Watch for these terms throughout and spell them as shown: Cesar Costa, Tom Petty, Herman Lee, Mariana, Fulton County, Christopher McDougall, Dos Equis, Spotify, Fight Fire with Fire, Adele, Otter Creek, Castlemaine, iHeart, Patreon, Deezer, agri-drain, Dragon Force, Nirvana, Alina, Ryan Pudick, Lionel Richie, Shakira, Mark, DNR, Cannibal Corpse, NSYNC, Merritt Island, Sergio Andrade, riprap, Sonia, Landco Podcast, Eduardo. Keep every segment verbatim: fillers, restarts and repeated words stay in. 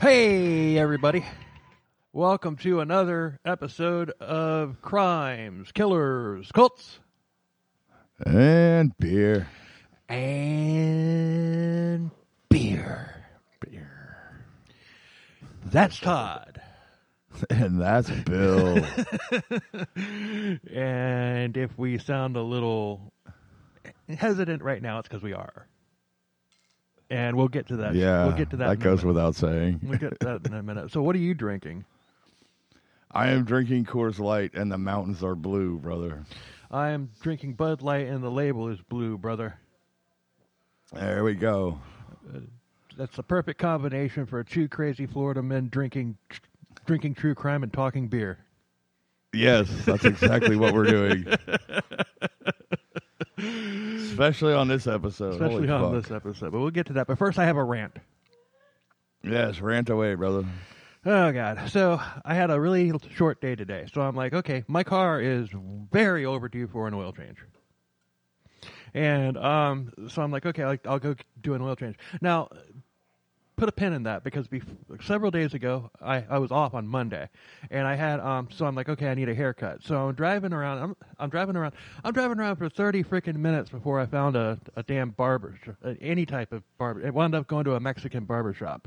Hey, everybody. Welcome to another episode of Crimes, Killers, Cults, and Beer. And Beer. Beer. That's Todd. And that's Bill. And if we sound a little hesitant right now, it's because we are. And we'll get to that. Yeah, we'll get to that. That goes without saying. We'll get to that in a minute. So, what are you drinking? I am drinking Coors Light, and the mountains are blue, brother. I am drinking Bud Light, and the label is blue, brother. There we go. Uh, that's the perfect combination for two crazy Florida men drinking, tr- drinking true crime and talking beer. Yes, that's exactly what we're doing. Especially on this episode. Especially Holy on fuck. this episode. But we'll get to that. But first, I have a rant. Yes, rant away, brother. Oh, God. So, I had a really short day today. So, I'm like, okay, my car is very overdue for an oil change. And um, so, I'm like, okay, I'll, I'll go do an oil change. Now, put a pin in that because before, several days ago, I, I was off on Monday. And I had, um, so I'm like, okay, I need a haircut. So, I'm driving around. I'm, I'm driving around. I'm driving around for thirty freaking minutes before I found a, a damn barber, any type of barber. It wound up going to a Mexican barber shop.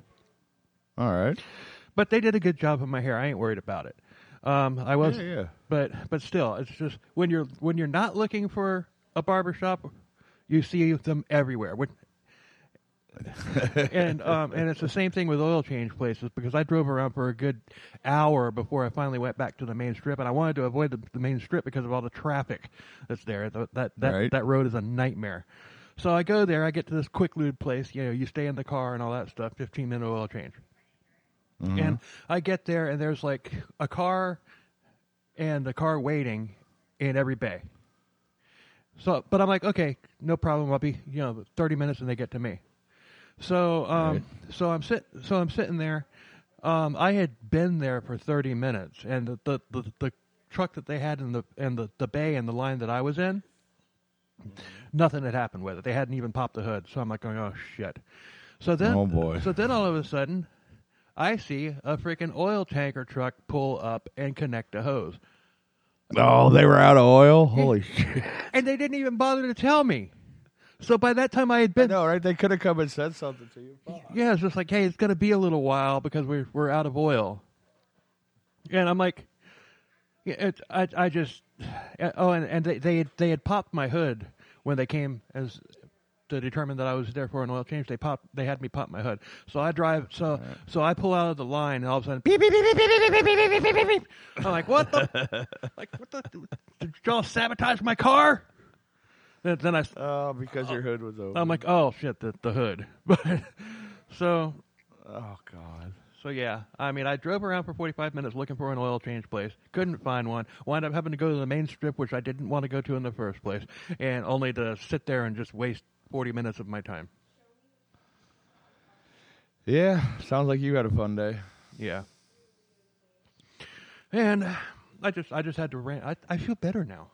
All right. But they did a good job of my hair. I ain't worried about it. Um, I was, yeah, yeah. but but still, it's just when you're when you're not looking for a barbershop, you see them everywhere. When, and um, and it's the same thing with oil change places because I drove around for a good hour before I finally went back to the main strip, and I wanted to avoid the, the main strip because of all the traffic that's there. The, that that right. that road is a nightmare. So I go there. I get to this quick lube place. You know, you stay in the car and all that stuff. Fifteen minute oil change. Mm-hmm. And I get there, and there's like a car and a car waiting in every bay. So, but I'm like, okay, no problem. I'll be, you know, thirty minutes, and they get to me. So, um, right. so I'm sit, so I'm sitting there. Um, I had been there for thirty minutes, and the the, the, the truck that they had in the in the, the bay and the line that I was in, nothing had happened with it. They hadn't even popped the hood. So I'm like, going, oh shit. So then, oh boy. So then all of a sudden. I see a freaking oil tanker truck pull up and connect a hose. Oh, they were out of oil? Holy shit. And they didn't even bother to tell me. So by that time I had been... I know, right? They could have come and said something to you. Fuck. Yeah, it's just like, hey, it's going to be a little while because we're, we're out of oil. And I'm like... It, I, I just... Oh, and, and they, they, had, they had popped my hood when they came as... to determine that I was there for an oil change, they popped. They had me pop my hood. So I drive. So right. so I pull out of the line, and all of a sudden, beep beep beep beep beep beep beep beep beep beep beep. I'm like, what the? like what the? Did y'all sabotage my car? Then, then I. Oh, uh, because uh, your hood was open. I'm like, oh shit, the the hood. But so. Oh God. So yeah, I mean, I drove around for forty-five minutes looking for an oil change place. Couldn't find one. Wound up having to go to the main strip, which I didn't want to go to in the first place, and only to sit there and just waste forty minutes of my time. Yeah, sounds like you had a fun day. Yeah. And I just I just had to rant. I, I feel better now.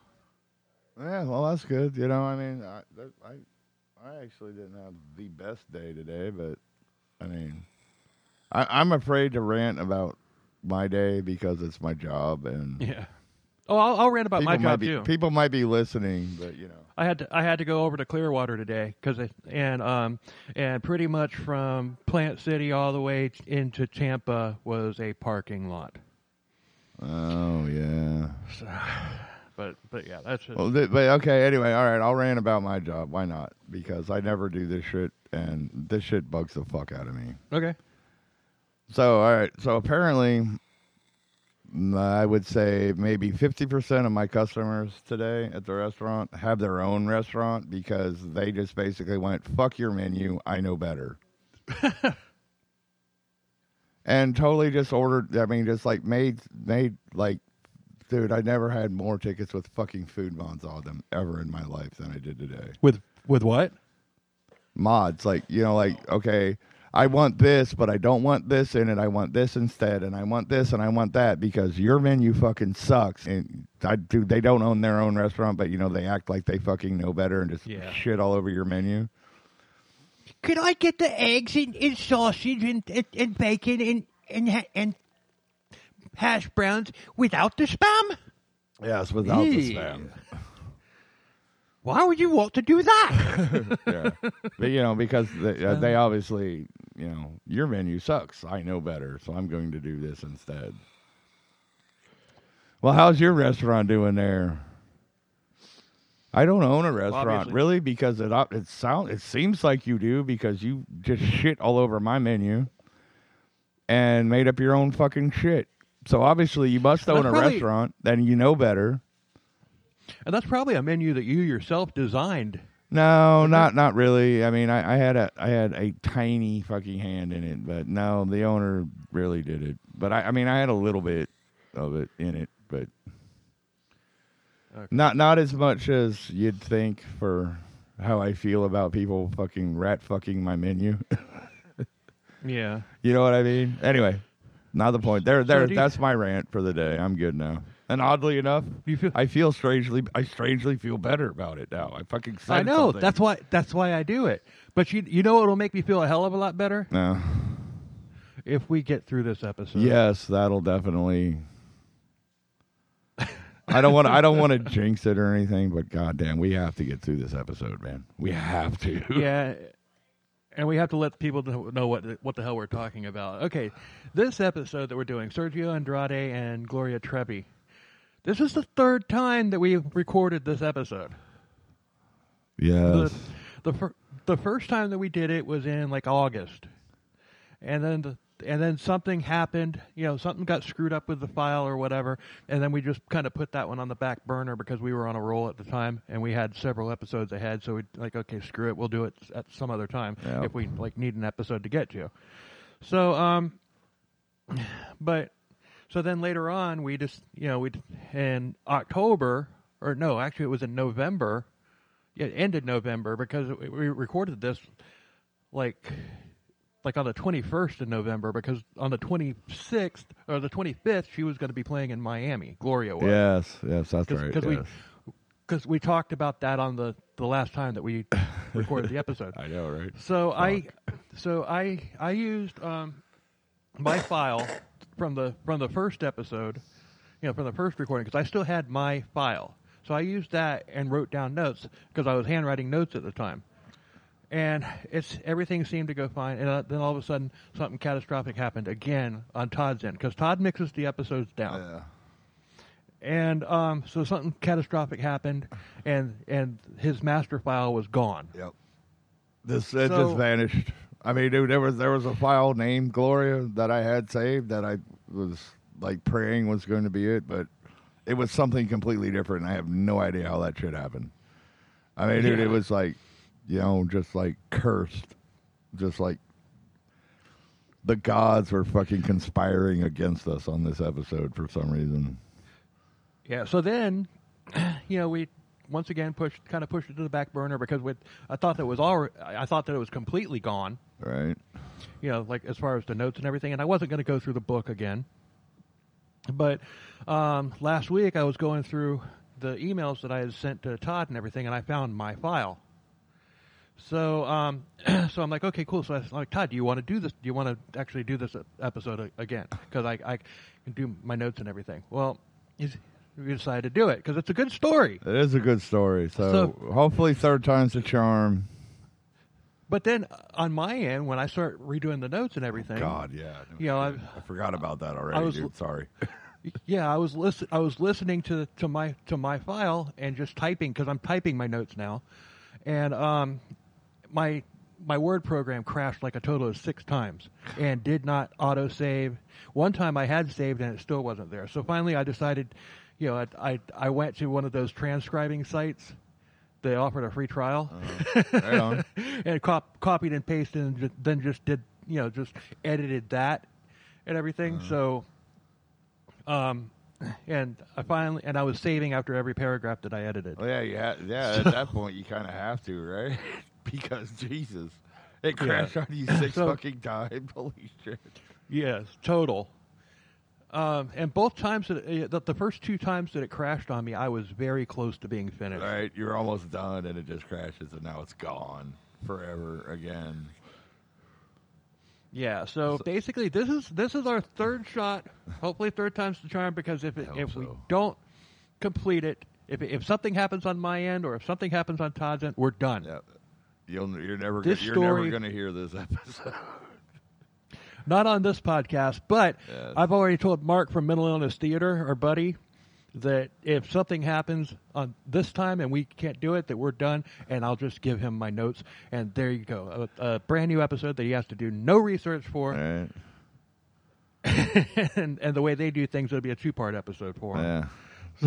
Yeah, well, that's good. You know, I mean, I, I I actually didn't have the best day today, but, I mean, I, I'm afraid to rant about my day because it's my job. And yeah. Oh, I'll, I'll rant about people my job be, too. People might be listening, but you know, I had to I had to go over to Clearwater today because and um and pretty much from Plant City all the way into Tampa was a parking lot. Oh yeah. So, but but yeah, that's it. Well, th- but okay. Anyway, all right. I'll rant about my job. Why not? Because I never do this shit, and this shit bugs the fuck out of me. Okay. So all right. So apparently. I would say maybe fifty percent of my customers today at the restaurant have their own restaurant because they just basically went, fuck your menu, I know better. And totally just ordered, I mean, just like made, made like, dude, I never had more tickets with fucking food mods on them ever in my life than I did today. With with what? Mods, like, you know, like, okay. I want this, but I don't want this in it. I want this instead, and I want this, and I want that because your menu fucking sucks. And I do. They don't own their own restaurant, but you know they act like they fucking know better and just yeah. shit all over your menu. could I get the eggs and, and sausage and, and, and bacon and, and and hash browns without the spam? Yes, without yeah. the spam. Why would you want to do that? yeah. But, you know, because they, uh, they obviously, you know, your menu sucks. I know better, so I'm going to do this instead. Well, how's your restaurant doing there? I don't own a restaurant, obviously. Really, because it it sound it seems like you do, because you just shit all over my menu and made up your own fucking shit. So obviously you must own a probably, restaurant, then you know better. And that's probably a menu that you yourself designed. No, not not really. I mean, I, I had a I had a tiny fucking hand in it, but no, the owner really did it. But I, I mean, I had a little bit of it in it, but. Okay. Not not as much as you'd think for how I feel about people fucking rat fucking my menu. yeah. You know what I mean? Anyway, not the point. There there so that's you... my rant for the day. I'm good now. And oddly enough, you feel... I feel strangely I strangely feel better about it now. I fucking said I know. Something. That's why that's why I do it. But you you know what will make me feel a hell of a lot better? No. If we get through this episode. Yes, that'll definitely I don't want to. I don't want to jinx it or anything, but goddamn, we have to get through this episode, man. We have to. Yeah, and we have to let people know what what the hell we're talking about. Okay, this episode that we're doing, Sergio Andrade and Gloria Trevi. This is the third time that we've recorded this episode. Yes. The the, fir- the first time that we did it was in like August, and then the. And then something happened, you know, something got screwed up with the file or whatever, and then we just kind of put that one on the back burner because we were on a roll at the time, and we had several episodes ahead, so we'd like, okay, screw it, we'll do it at some other time yep. if we, like, need an episode to get to. So, um, but, so then later on, we just, you know, we in October, or no, actually it was in November, it ended November, because we recorded this, like... like on the twenty-first of November, because on the twenty-sixth or the twenty-fifth, she was going to be playing in Miami. Gloria was. Yes, yes, that's Cause, right. Because yes. we, because we talked about that on the, the last time that we recorded the episode. I know, right? So Fuck. I, so I, I used um, my file from the from the first episode, you know, from the first recording, because I still had my file. So I used that and wrote down notes because I was handwriting notes at the time. And it's everything seemed to go fine, and uh, then all of a sudden something catastrophic happened again on Todd's end because Todd mixes the episodes down. Yeah. And um, so something catastrophic happened, and and his master file was gone. Yep, this it so, just vanished. I mean, dude, there was there was a file named Gloria that I had saved that I was like praying was going to be it, but it was something completely different. And I have no idea how that shit happened. I mean, dude, yeah. it was like. You know, just like cursed, just like the gods were fucking conspiring against us on this episode for some reason. Yeah. So then, you know, we once again pushed, kind of pushed it to the back burner because we, I thought that it was all, I thought that it was completely gone. Right. You know, like as far as the notes and everything, and I wasn't going to go through the book again. But um, last week I was going through the emails that I had sent to Todd and everything, and I found my file. So, um, so I'm like, okay, cool. So I'm like, Todd, do you want to do this? Do you want to actually do this episode again? Because I, I can do my notes and everything. Well, he's, we decided to do it because it's a good story. It is a good story. So, so hopefully third time's the charm. But then on my end, when I start redoing the notes and everything. Oh God, yeah. No, you know, I, I forgot about that already, I was, dude. Sorry. Yeah, I was listen, I was listening to, to, my, to my file and just typing because I'm typing my notes now. And, um... My my word program crashed like a total of six times and did not auto save. One time I had saved and it still wasn't there. So finally I decided, you know, I I, I went to one of those transcribing sites. They offered a free trial, uh, right on. and cop, copied and pasted, and just, then just did you know just edited that and everything. Uh. So, um, and I finally and I was saving after every paragraph that I edited. Oh yeah, yeah, yeah. So, at that point you kind of have to, right? Because, Jesus, it crashed yeah. on you six so, fucking times. Holy shit. Yes, total. Um, and both times, that it, the, the first two times that it crashed on me, I was very close to being finished. All right, you're almost done, and it just crashes, and now it's gone. forever again. Yeah, so, so basically this is this is our third shot. Hopefully third time's the charm, because if it, if so. we don't complete it, if if something happens on my end or if something happens on Todd's end, we're done. Yeah. You'll, you're never this you're story, never going to hear this episode. Not on this podcast, but yes. I've already told Mark from Mental Illness Theater, our buddy, that if something happens on this time and we can't do it, that we're done, and I'll just give him my notes. And there you go. A, a brand new episode that he has to do no research for. All right. and, and the way they do things, it'll be a two-part episode for him. Yeah.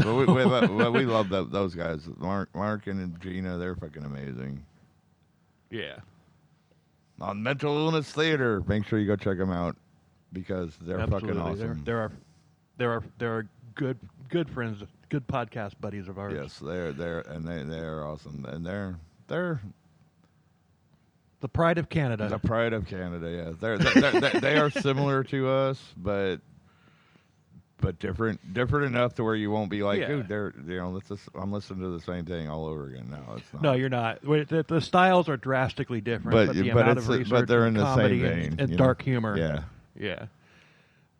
So but we, we, but we love the, those guys. Mark, Mark and Gina, they're fucking amazing. Yeah. On Mental Illness Theater. Make sure you go check them out, because they're Absolutely. fucking awesome. There are, there are, there are good, good friends, good podcast buddies of ours. Yes, they're they're and they they're awesome, and they're they're the pride of Canada. The pride of Canada. Yeah, they're, they're, they're they are similar to us, but but different different enough to where you won't be like, yeah. dude, they're you know, let's just, I'm listening to the same thing all over again. No, it's not. No, you're not. The, the styles are drastically different, but, but the but amount of research, but they're in the same vein, and, and dark know? humor. Yeah, yeah.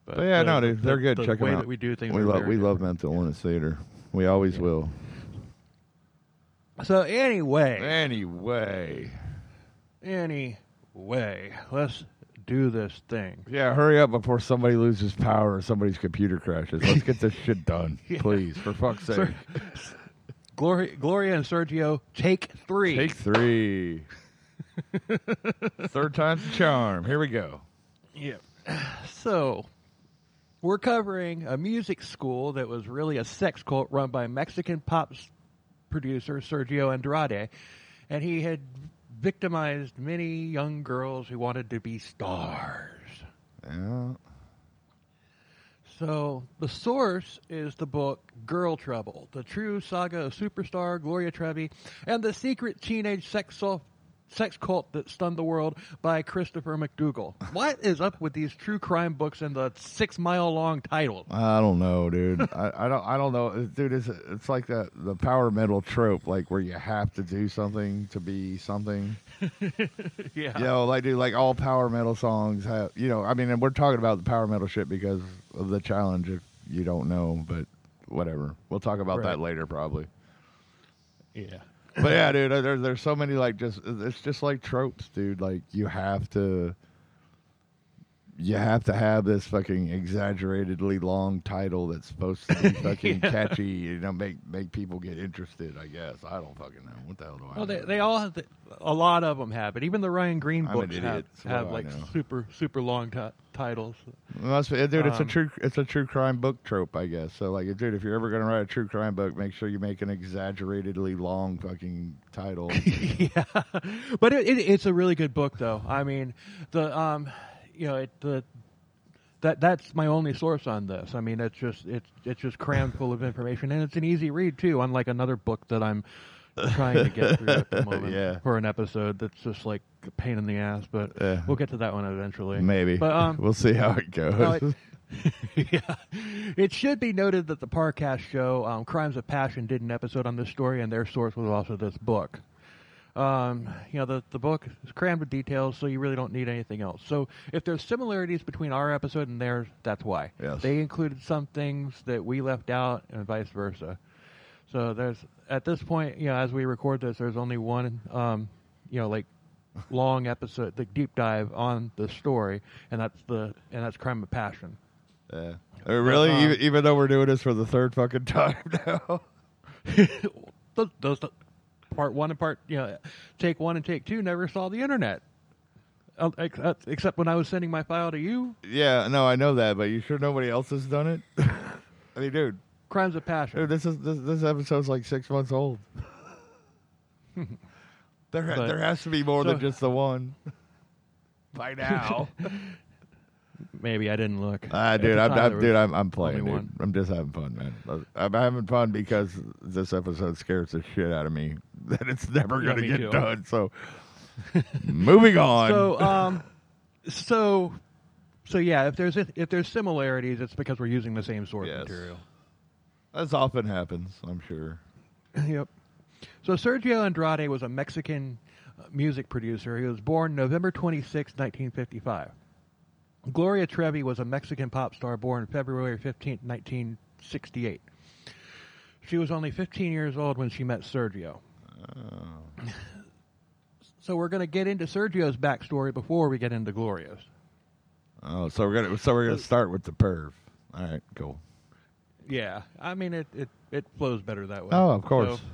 But, but yeah, the, no, dude, they're the, good. The Check way them out. That we do things. We love we different. love Mental Illness yeah. Theater. We always yeah. will. So anyway, anyway, anyway, let's do this thing. Yeah, hurry up before somebody loses power or somebody's computer crashes. Let's get this shit done, yeah. please, for fuck's sake. Sir, Gloria, Gloria and Sergio, take three. Take three. Third time's the charm. Here we go. Yeah. So, we're covering a music school that was really a sex cult run by Mexican pop producer Sergio Andrade, and he had victimized many young girls who wanted to be stars. Yeah. So the source is the book Girl Trouble, the true saga of superstar Gloria Trevi and the secret teenage sex, sol- sex cult that stunned the world, by Christopher McDougall. What is up with these true crime books and the six mile long title? I don't know, dude. I, I don't I don't know. Dude, it's, it's like the, the power metal trope, like where you have to do something to be something. yeah. You know, like, dude, like all power metal songs have, you know, I mean, and we're talking about the power metal shit because of the challenge, if you don't know, but whatever. We'll talk about right. that later, probably. Yeah. But yeah, dude, there, there's so many, like, just, it's just like tropes, dude. Like, you have to, you have to have this fucking exaggeratedly long title that's supposed to be fucking yeah. catchy, you know, make make people get interested, I guess. I don't fucking know. What the hell do I well, know? They, they all have, the, a lot of them have it. Even the Ryan Green books have, have like, super, super long t- titles. Well, dude, it's, um, a true, it's a true crime book trope, I guess. So, like, dude, if you're ever going to write a true crime book, make sure you make an exaggeratedly long fucking title. yeah. But it, it, it's a really good book, though. I mean, the... um. You know, it, uh, that that's my only source on this. I mean, it's just it's it's just crammed full of information, and it's an easy read too. Unlike another book that I'm trying to get through at the moment yeah. for an episode that's just like a pain in the ass. But yeah. we'll get to that one eventually. Maybe, but um, we'll see how it goes. No, it, yeah, it should be noted that the Parcast show, um, Crimes of Passion, did an episode on this story, and their source was also this book. Um, you know, the, the book is crammed with details, so you really don't need anything else. So if there's similarities between our episode and theirs, that's why. Yes. They included some things that we left out and vice versa. So there's, at this point, you know, as we record this, there's only one, um, you know, like long episode, the deep dive on the story, and that's the, and that's Crime of Passion. Yeah. Uh, really? Um, even, even though we're doing this for the third fucking time now? those, those, Part one and part, you know, take one and take two never saw the internet, uh, ex- except when I was sending my file to you. Yeah, no, I know that, but you sure nobody else has done it? I mean, dude, Crimes of Passion. Dude, this is this, this episode's like six months old. there, but, there has to be more so, than just the one. By now, maybe I didn't look. Ah, uh, dude, I'm, I'm dude, I'm, I'm playing. Dude. I'm just having fun, man. I'm having fun because this episode scares the shit out of me. That it's never going to yeah, get too. done. So, moving on. So, um, so, so yeah. If there's if there's similarities, it's because we're using the same source yes. material. As often happens, I'm sure. Yep. So Sergio Andrade was a Mexican music producer. He was born November twenty-sixth, nineteen fifty-five. Gloria Trevi was a Mexican pop star born February fifteenth, nineteen sixty-eight. She was only fifteen years old when she met Sergio. Oh. So we're going to get into Sergio's backstory before we get into Gloria's. Oh, so we're going to so we're going to start with the perv. All right, cool. Yeah, I mean it it, it flows better that way. Oh, of course. So,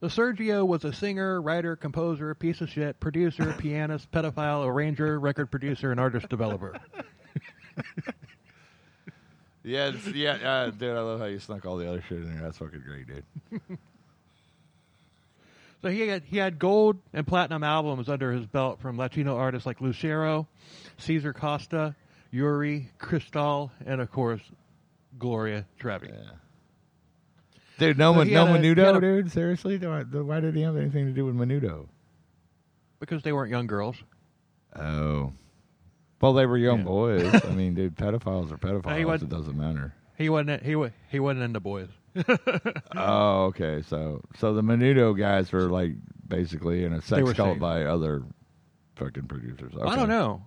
The Sergio was a singer, writer, composer, piece of shit, producer, pianist, pedophile, arranger, record producer, and artist developer. yeah, yeah, uh, dude, I love how you snuck all the other shit in there. That's fucking great, dude. So he had, he had gold and platinum albums under his belt from Latino artists like Lucero, Cesar Costa, Yuri, Cristal, and, of course, Gloria Trevi. Yeah. Dude, no, so man, no a, Menudo, a, dude? Seriously? Why did he have anything to do with Menudo? Because they weren't young girls. Oh. Well, they were young yeah. boys. I mean, dude, pedophiles are pedophiles. No, it doesn't matter. He wasn't He was, He wasn't into boys. Oh, okay. So so the Menudo guys were, like, basically in a sex cult by other fucking producers. Okay. I don't know.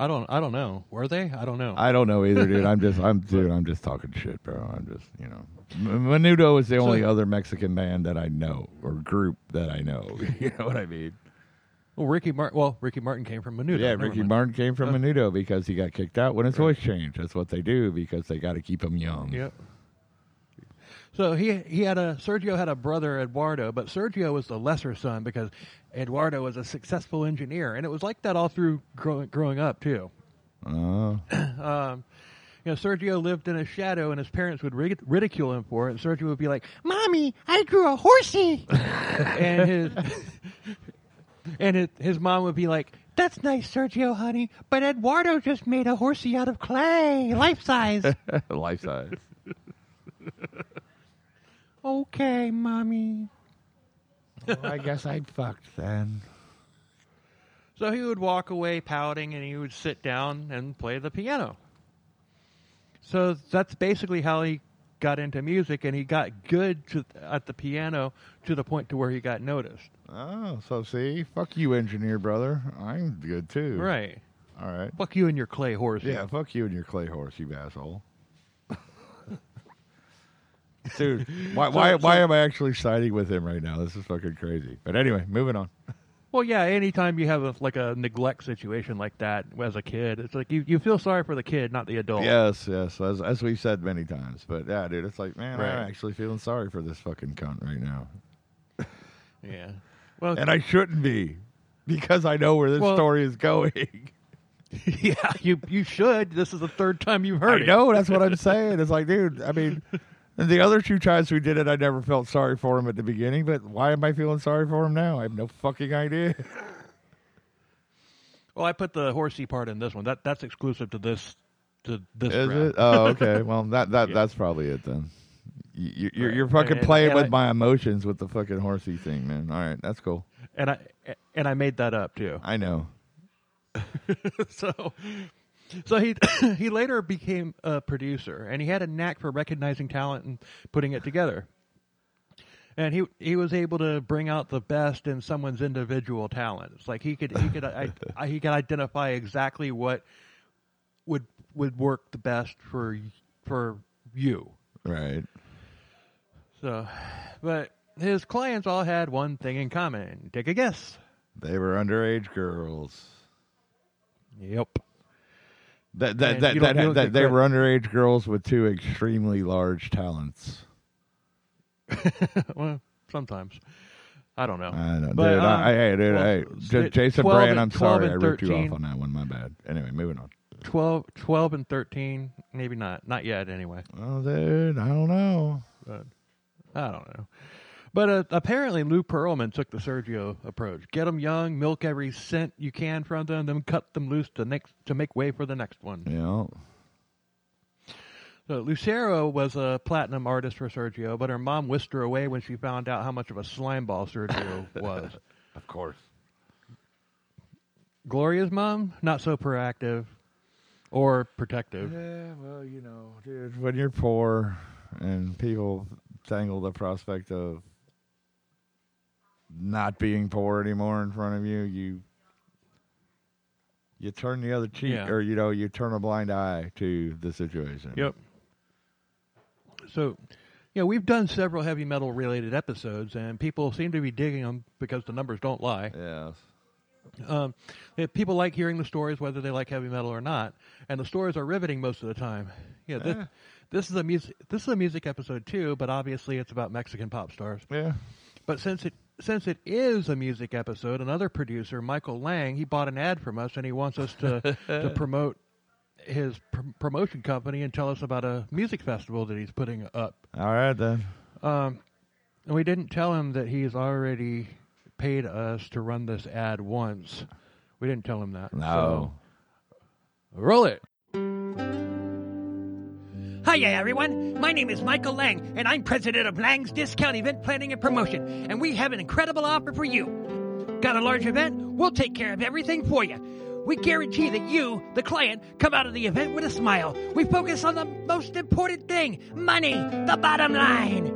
I don't I don't know. Were they? I don't know. I don't know either, dude. I'm just I'm dude, I'm just talking shit, bro. I'm just, you know. Menudo is the so, only other Mexican band that I know or group that I know. You know what I mean? Well, Ricky Martin well, Ricky Martin came from Menudo. Yeah, Ricky mind. Martin came from uh, Menudo because he got kicked out when his right. voice changed. That's what they do because they got to keep him young. Yep. So he he had a Sergio had a brother Eduardo, but Sergio was the lesser son because Eduardo was a successful engineer, and it was like that all through growing growing up too. Oh. um, you know, Sergio lived in a shadow, and his parents would rid- ridicule him for it. And Sergio would be like, "Mommy, I drew a horsey," and his and it, his mom would be like, "That's nice, Sergio, honey, but Eduardo just made a horsey out of clay, life size." Life size. Okay, mommy. Well, I guess I fucked then. So he would walk away pouting, and he would sit down and play the piano. So that's basically how he got into music, and he got good to, at the piano to the point to where he got noticed. Oh, so see, fuck you, engineer brother. I'm good too. Right. All right. Fuck you and your clay horse. Yeah, you. Fuck you and your clay horse, you asshole. Dude, why why why am I actually siding with him right now? This is fucking crazy. But anyway, moving on. Well, yeah, anytime you have a, like a neglect situation like that as a kid, it's like you, you feel sorry for the kid, not the adult. Yes, yes, as as we've said many times. But yeah, dude, it's like, man, right. I'm actually feeling sorry for this fucking cunt right now. Yeah. Well, and I shouldn't be because I know where this well, story is going. Yeah, you you should. This is the third time you've heard I it. I know, that's what I'm saying. It's like, dude, I mean... And the other two times we did it, I never felt sorry for him at the beginning, but why am I feeling sorry for him now? I have no fucking idea. Well, I put the horsey part in this one. That that's exclusive to this to this Is round. It? Oh, okay. Well, that, that yeah. that's probably it then. You, you're, right. you're fucking and, and, playing and with I, my emotions with the fucking horsey thing, man. All right, that's cool. And I and I made that up too. I know. so. So he he later became a producer, and he had a knack for recognizing talent and putting it together. And he he was able to bring out the best in someone's individual talents. Like he could he could I, I, he could identify exactly what would would work the best for for you. Right. So, but his clients all had one thing in common. Take a guess. They were underage girls. Yep. That that that, that, that, that they were underage girls with two extremely large talents. Well, sometimes I don't know. I know, but, dude. Um, I, hey, dude. Well, hey, J- Jason Brand. I'm sorry, I ripped you off on that one. My bad. Anyway, moving on. twelve, twelve and thirteen, maybe not, not yet. Anyway. Oh, dude, I don't know. But, I don't know. But uh, apparently, Lou Pearlman took the Sergio approach. Get them young, milk every cent you can from them, then cut them loose to next to make way for the next one. Yeah. So Lucero was a platinum artist for Sergio, but her mom whisked her away when she found out how much of a slimeball Sergio was. Of course. Gloria's mom, not so proactive or protective. Yeah, well, you know, dude, when you're poor and people dangle the prospect of not being poor anymore in front of you, you you turn the other cheek, yeah. or, you know, you turn a blind eye to the situation. Yep. So, you know, we've done several heavy metal-related episodes, and people seem to be digging them because the numbers don't lie. Yes. Um, people like hearing the stories, whether they like heavy metal or not, and the stories are riveting most of the time. Yeah, this, eh. this is a music this is a music episode too, but obviously it's about Mexican pop stars. Yeah, but since it since it is a music episode, another producer, Michael Lang, he bought an ad from us, and he wants us to to promote his pr- promotion company and tell us about a music festival that he's putting up. All right then. Um, and we didn't tell him that he's already paid us to run this ad once. We didn't tell him that. No. So, roll it. Hiya, everyone. My name is Michael Lang, and I'm president of Lang's Discount Event Planning and Promotion, and we have an incredible offer for you. Got a large event? We'll take care of everything for you. We guarantee that you, the client, come out of the event with a smile. We focus on the most important thing, money, the bottom line.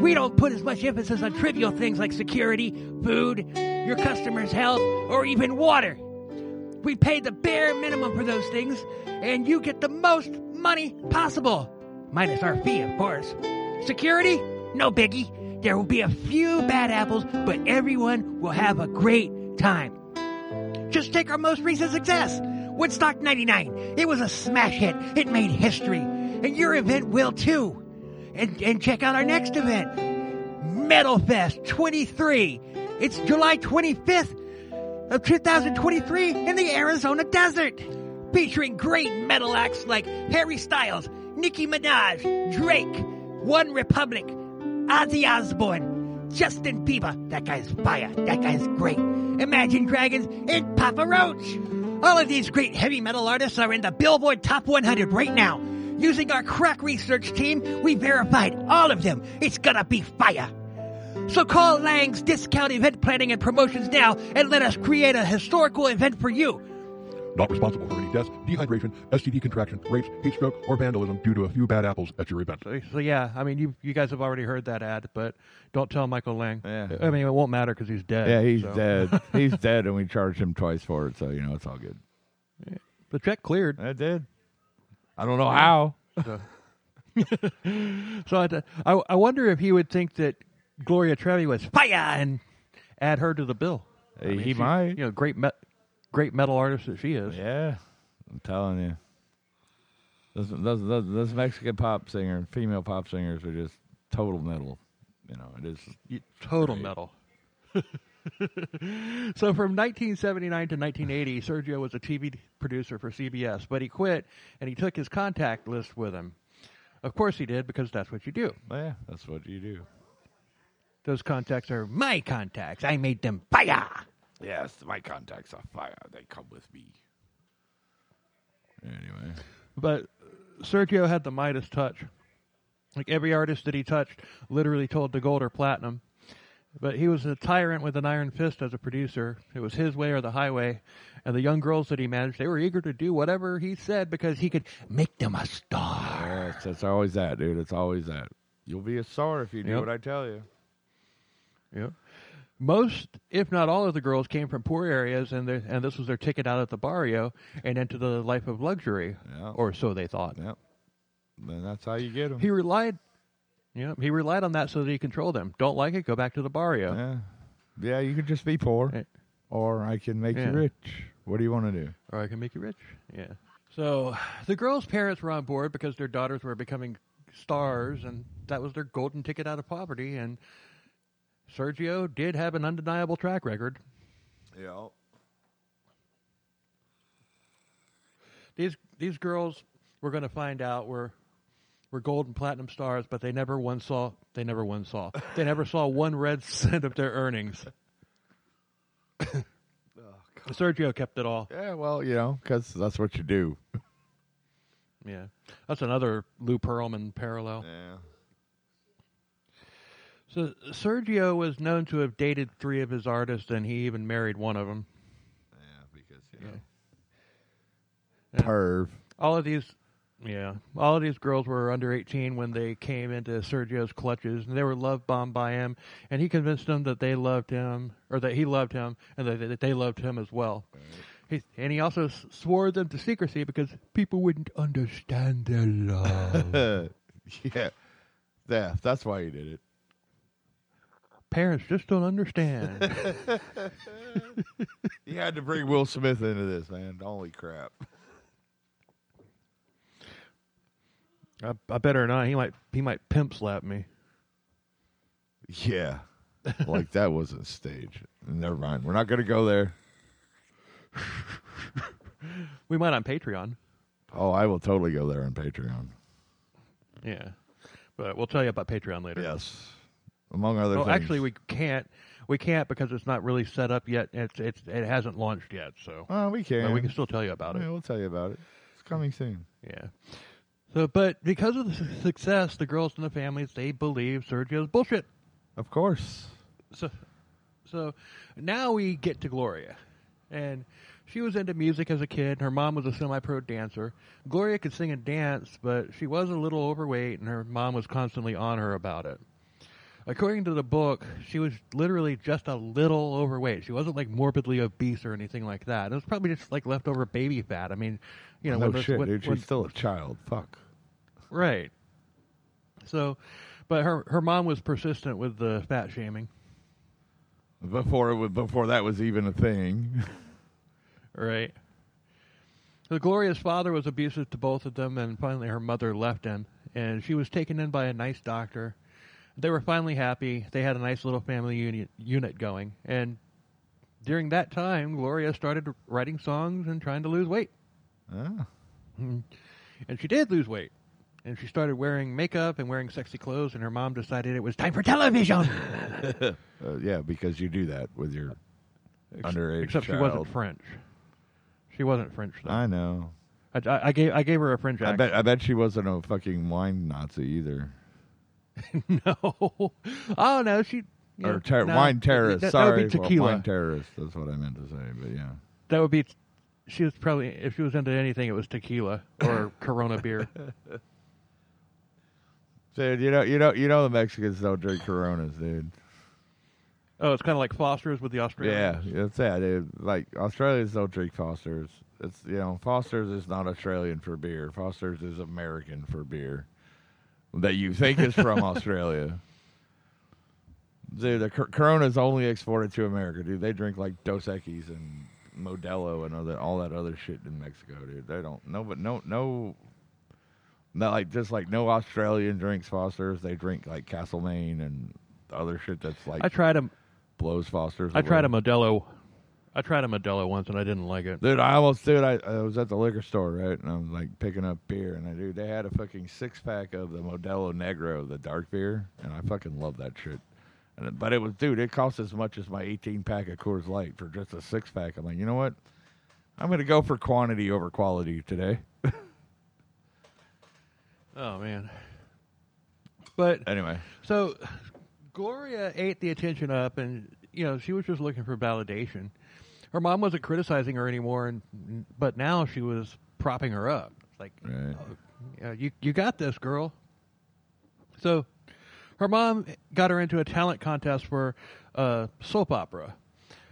We don't put as much emphasis on trivial things like security, food, your customers' health, or even water. We pay the bare minimum for those things, and you get the most money possible. Minus our fee, of course. Security? No biggie. There will be a few bad apples, but everyone will have a great time. Just take our most recent success, Woodstock ninety-nine. It was a smash hit. It made history. And your event will, too. And, and check out our next event, Metal Fest twenty-three. It's July twenty-fifth of two thousand twenty-three in the Arizona desert. Featuring great metal acts like Harry Styles, Nicki Minaj, Drake, One Republic, Ozzy Osbourne, Justin Bieber. That guy's fire. That guy's great. Imagine Dragons and Papa Roach. All of these great heavy metal artists are in the Billboard Top one hundred right now. Using our crack research team, we verified all of them. It's gonna be fire. So call Lang's Discount Event Planning and Promotions now and let us create a historical event for you. Not responsible for any deaths, dehydration, S T D contraction, rapes, heat stroke, or vandalism due to a few bad apples at your event. So, so yeah, I mean, you you guys have already heard that ad, but don't tell Michael Lang. Yeah. I mean, it won't matter because he's dead. Yeah, he's so. dead. He's dead, and we charged him twice for it, so, you know, it's all good. Yeah. The check cleared. It did. I don't know how. So, so I, I, I wonder if he would think that Gloria Trevi was fire and add her to the bill. I mean, he she, might. You know, great, me- great metal artist that she is. Yeah, I'm telling you. Those, those, those, those Mexican pop singer, female pop singers are just total metal. You know, it is. You, total great. metal. So from nineteen seventy-nine to nineteen eighty, Sergio was a T V producer for C B S, but he quit, and he took his contact list with him. Of course he did, because that's what you do. Yeah, that's what you do. Those contacts are my contacts. I made them fire. Yes, my contacts are fire. They come with me. Anyway. But Sergio had the Midas touch. Like every artist that he touched literally told the gold or platinum. But he was a tyrant with an iron fist as a producer. It was his way or the highway. And the young girls that he managed, they were eager to do whatever he said because he could make them a star. Yes, it's always that, dude. It's always that. You'll be a star if you do yep. what I tell you. Yeah. Most, if not all, of the girls came from poor areas, and and this was their ticket out of the barrio and into the life of luxury, yep. or so they thought. Yep. And that's how you get them. He relied... Yeah, he relied on that so that he controlled them. Don't like it, go back to the barrio. Yeah, yeah you could just be poor, yeah. or I can make yeah. you rich. What do you want to do? Or I can make you rich, yeah. So the girls' parents were on board because their daughters were becoming stars, and that was their golden ticket out of poverty, and Sergio did have an undeniable track record. Yeah. These, these girls, we're going to find out, were... were gold and platinum stars, but they never once saw, they never once saw, they never saw one red cent of their earnings. Oh, Sergio kept it all. Yeah, well, you know, because that's what you do. Yeah. That's another Lou Pearlman parallel. Yeah. So Sergio was known to have dated three of his artists, and he even married one of them. Yeah, because, you know. Yeah. Perv. All of these... Yeah. All of these girls were under eighteen when they came into Sergio's clutches, and they were love-bombed by him, and he convinced them that they loved him, or that he loved him, and that they loved him as well. He, and he also swore them to secrecy because people wouldn't understand their love. Yeah. Yeah, that's why he did it. Parents just don't understand. He had to bring Will Smith into this, man. Holy crap. I, I better not. He might he might pimp slap me. Yeah. Like that wasn't staged. Never mind. We're not going to go there. We might on Patreon. Oh, I will totally go there on Patreon. Yeah. But we'll tell you about Patreon later. Yes. Among other well, things. Actually, we can't. We can't because it's not really set up yet. It's it's it hasn't launched yet. So uh, we can. But we can still tell you about yeah, it. Yeah, we'll tell you about it. It's coming soon. Yeah. So, but because of the success, the girls and the families, they believe Sergio's bullshit. Of course. So, so now we get to Gloria. And she was into music as a kid, and her mom was a semi-pro dancer. Gloria could sing and dance, but she was a little overweight, and her mom was constantly on her about it. According to the book, she was literally just a little overweight. She wasn't, like, morbidly obese or anything like that. It was probably just, like, leftover baby fat. I mean, you know... No when shit, when, dude. When, she's still a child. Fuck. Right. So, but her her mom was persistent with the fat shaming. Before, it was, before that was even a thing. Right. So Gloria's father was abusive to both of them, and finally her mother left him. And she was taken in by a nice doctor. They were finally happy. They had a nice little family unit, unit going. And during that time, Gloria started writing songs and trying to lose weight. Oh. And she did lose weight. And she started wearing makeup and wearing sexy clothes, and her mom decided it was time for television. uh, yeah, because you do that with your Ex- underage Except child. She wasn't French. She wasn't French, though. I know. I, I, I, gave, I gave her a French accent. I bet, I bet she wasn't a fucking wine Nazi either. No. Oh, no, she... Yeah, or ter- no, wine terrorist, that, sorry. That would be tequila. Well, wine terrorist, that's what I meant to say, but yeah. That would be... She was probably... If she was into anything, it was tequila or Corona beer. Dude, you know, you know, you know the Mexicans don't drink Coronas, dude. Oh, it's kind of like Foster's with the Australians? Yeah, that's that, dude. Like, Australians don't drink Foster's. It's, you know, Foster's is not Australian for beer. Foster's is American for beer. That you think is from Australia. Dude, the cor- Corona's only exported to America, dude. They drink, like, Dos Equis and Modelo and other, all that other shit in Mexico, dude. They don't... No, but no... no not like just, like, no Australian drinks Foster's. They drink, like, Castlemaine and other shit that's, like... I tried them. Blows Foster's. I tried a Modelo. I tried a Modelo once, and I didn't like it. Dude, I almost... Dude, I, I was at the liquor store, right? And I was, like, picking up beer. And, I dude, they had a fucking six-pack of the Modelo Negro, the dark beer. And I fucking love that shit. And, but it was... Dude, it cost as much as my eighteen-pack of Coors Light for just a six-pack. I'm like, you know what? I'm going to go for quantity over quality today. Oh, man. But... Anyway. So, Gloria ate the attention up, and, you know, she was just looking for validation. Her mom wasn't criticizing her anymore, and but now she was propping her up. It's like, right. Oh, you you got this, girl. So her mom got her into a talent contest for uh, soap opera,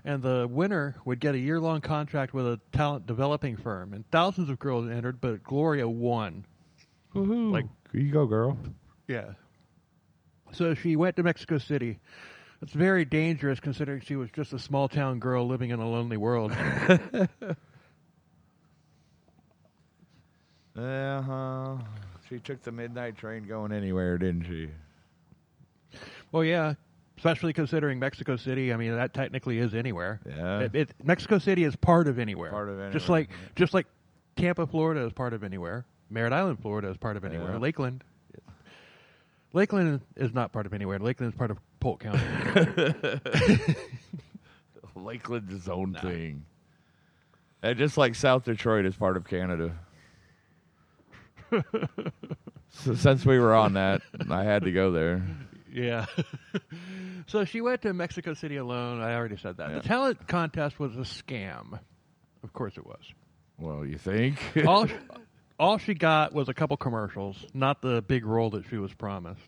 and the winner would get a year-long contract with a talent developing firm. And thousands of girls entered, but Gloria won. Woohoo! Like, here you go, girl. Yeah. So she went to Mexico City. It's very dangerous considering she was just a small town girl living in a lonely world. Uh-huh. She took the midnight train going anywhere, didn't she? Well, yeah. Especially considering Mexico City. I mean, that technically is anywhere. Yeah. It, it, Mexico City is part of anywhere. Part of anywhere. Just like, just like Tampa, Florida is part of anywhere. Merritt Island, Florida is part of anywhere. Yeah. Lakeland. Lakeland is not part of anywhere. Lakeland is part of Polk County. Lakeland's its own nah. thing. And just like South Detroit is part of Canada. So since we were on that, I had to go there. Yeah. So she went to Mexico City alone. I already said that. Yeah. The talent contest was a scam. Of course it was. Well, you think? All, all she got was a couple commercials, not the big role that she was promised.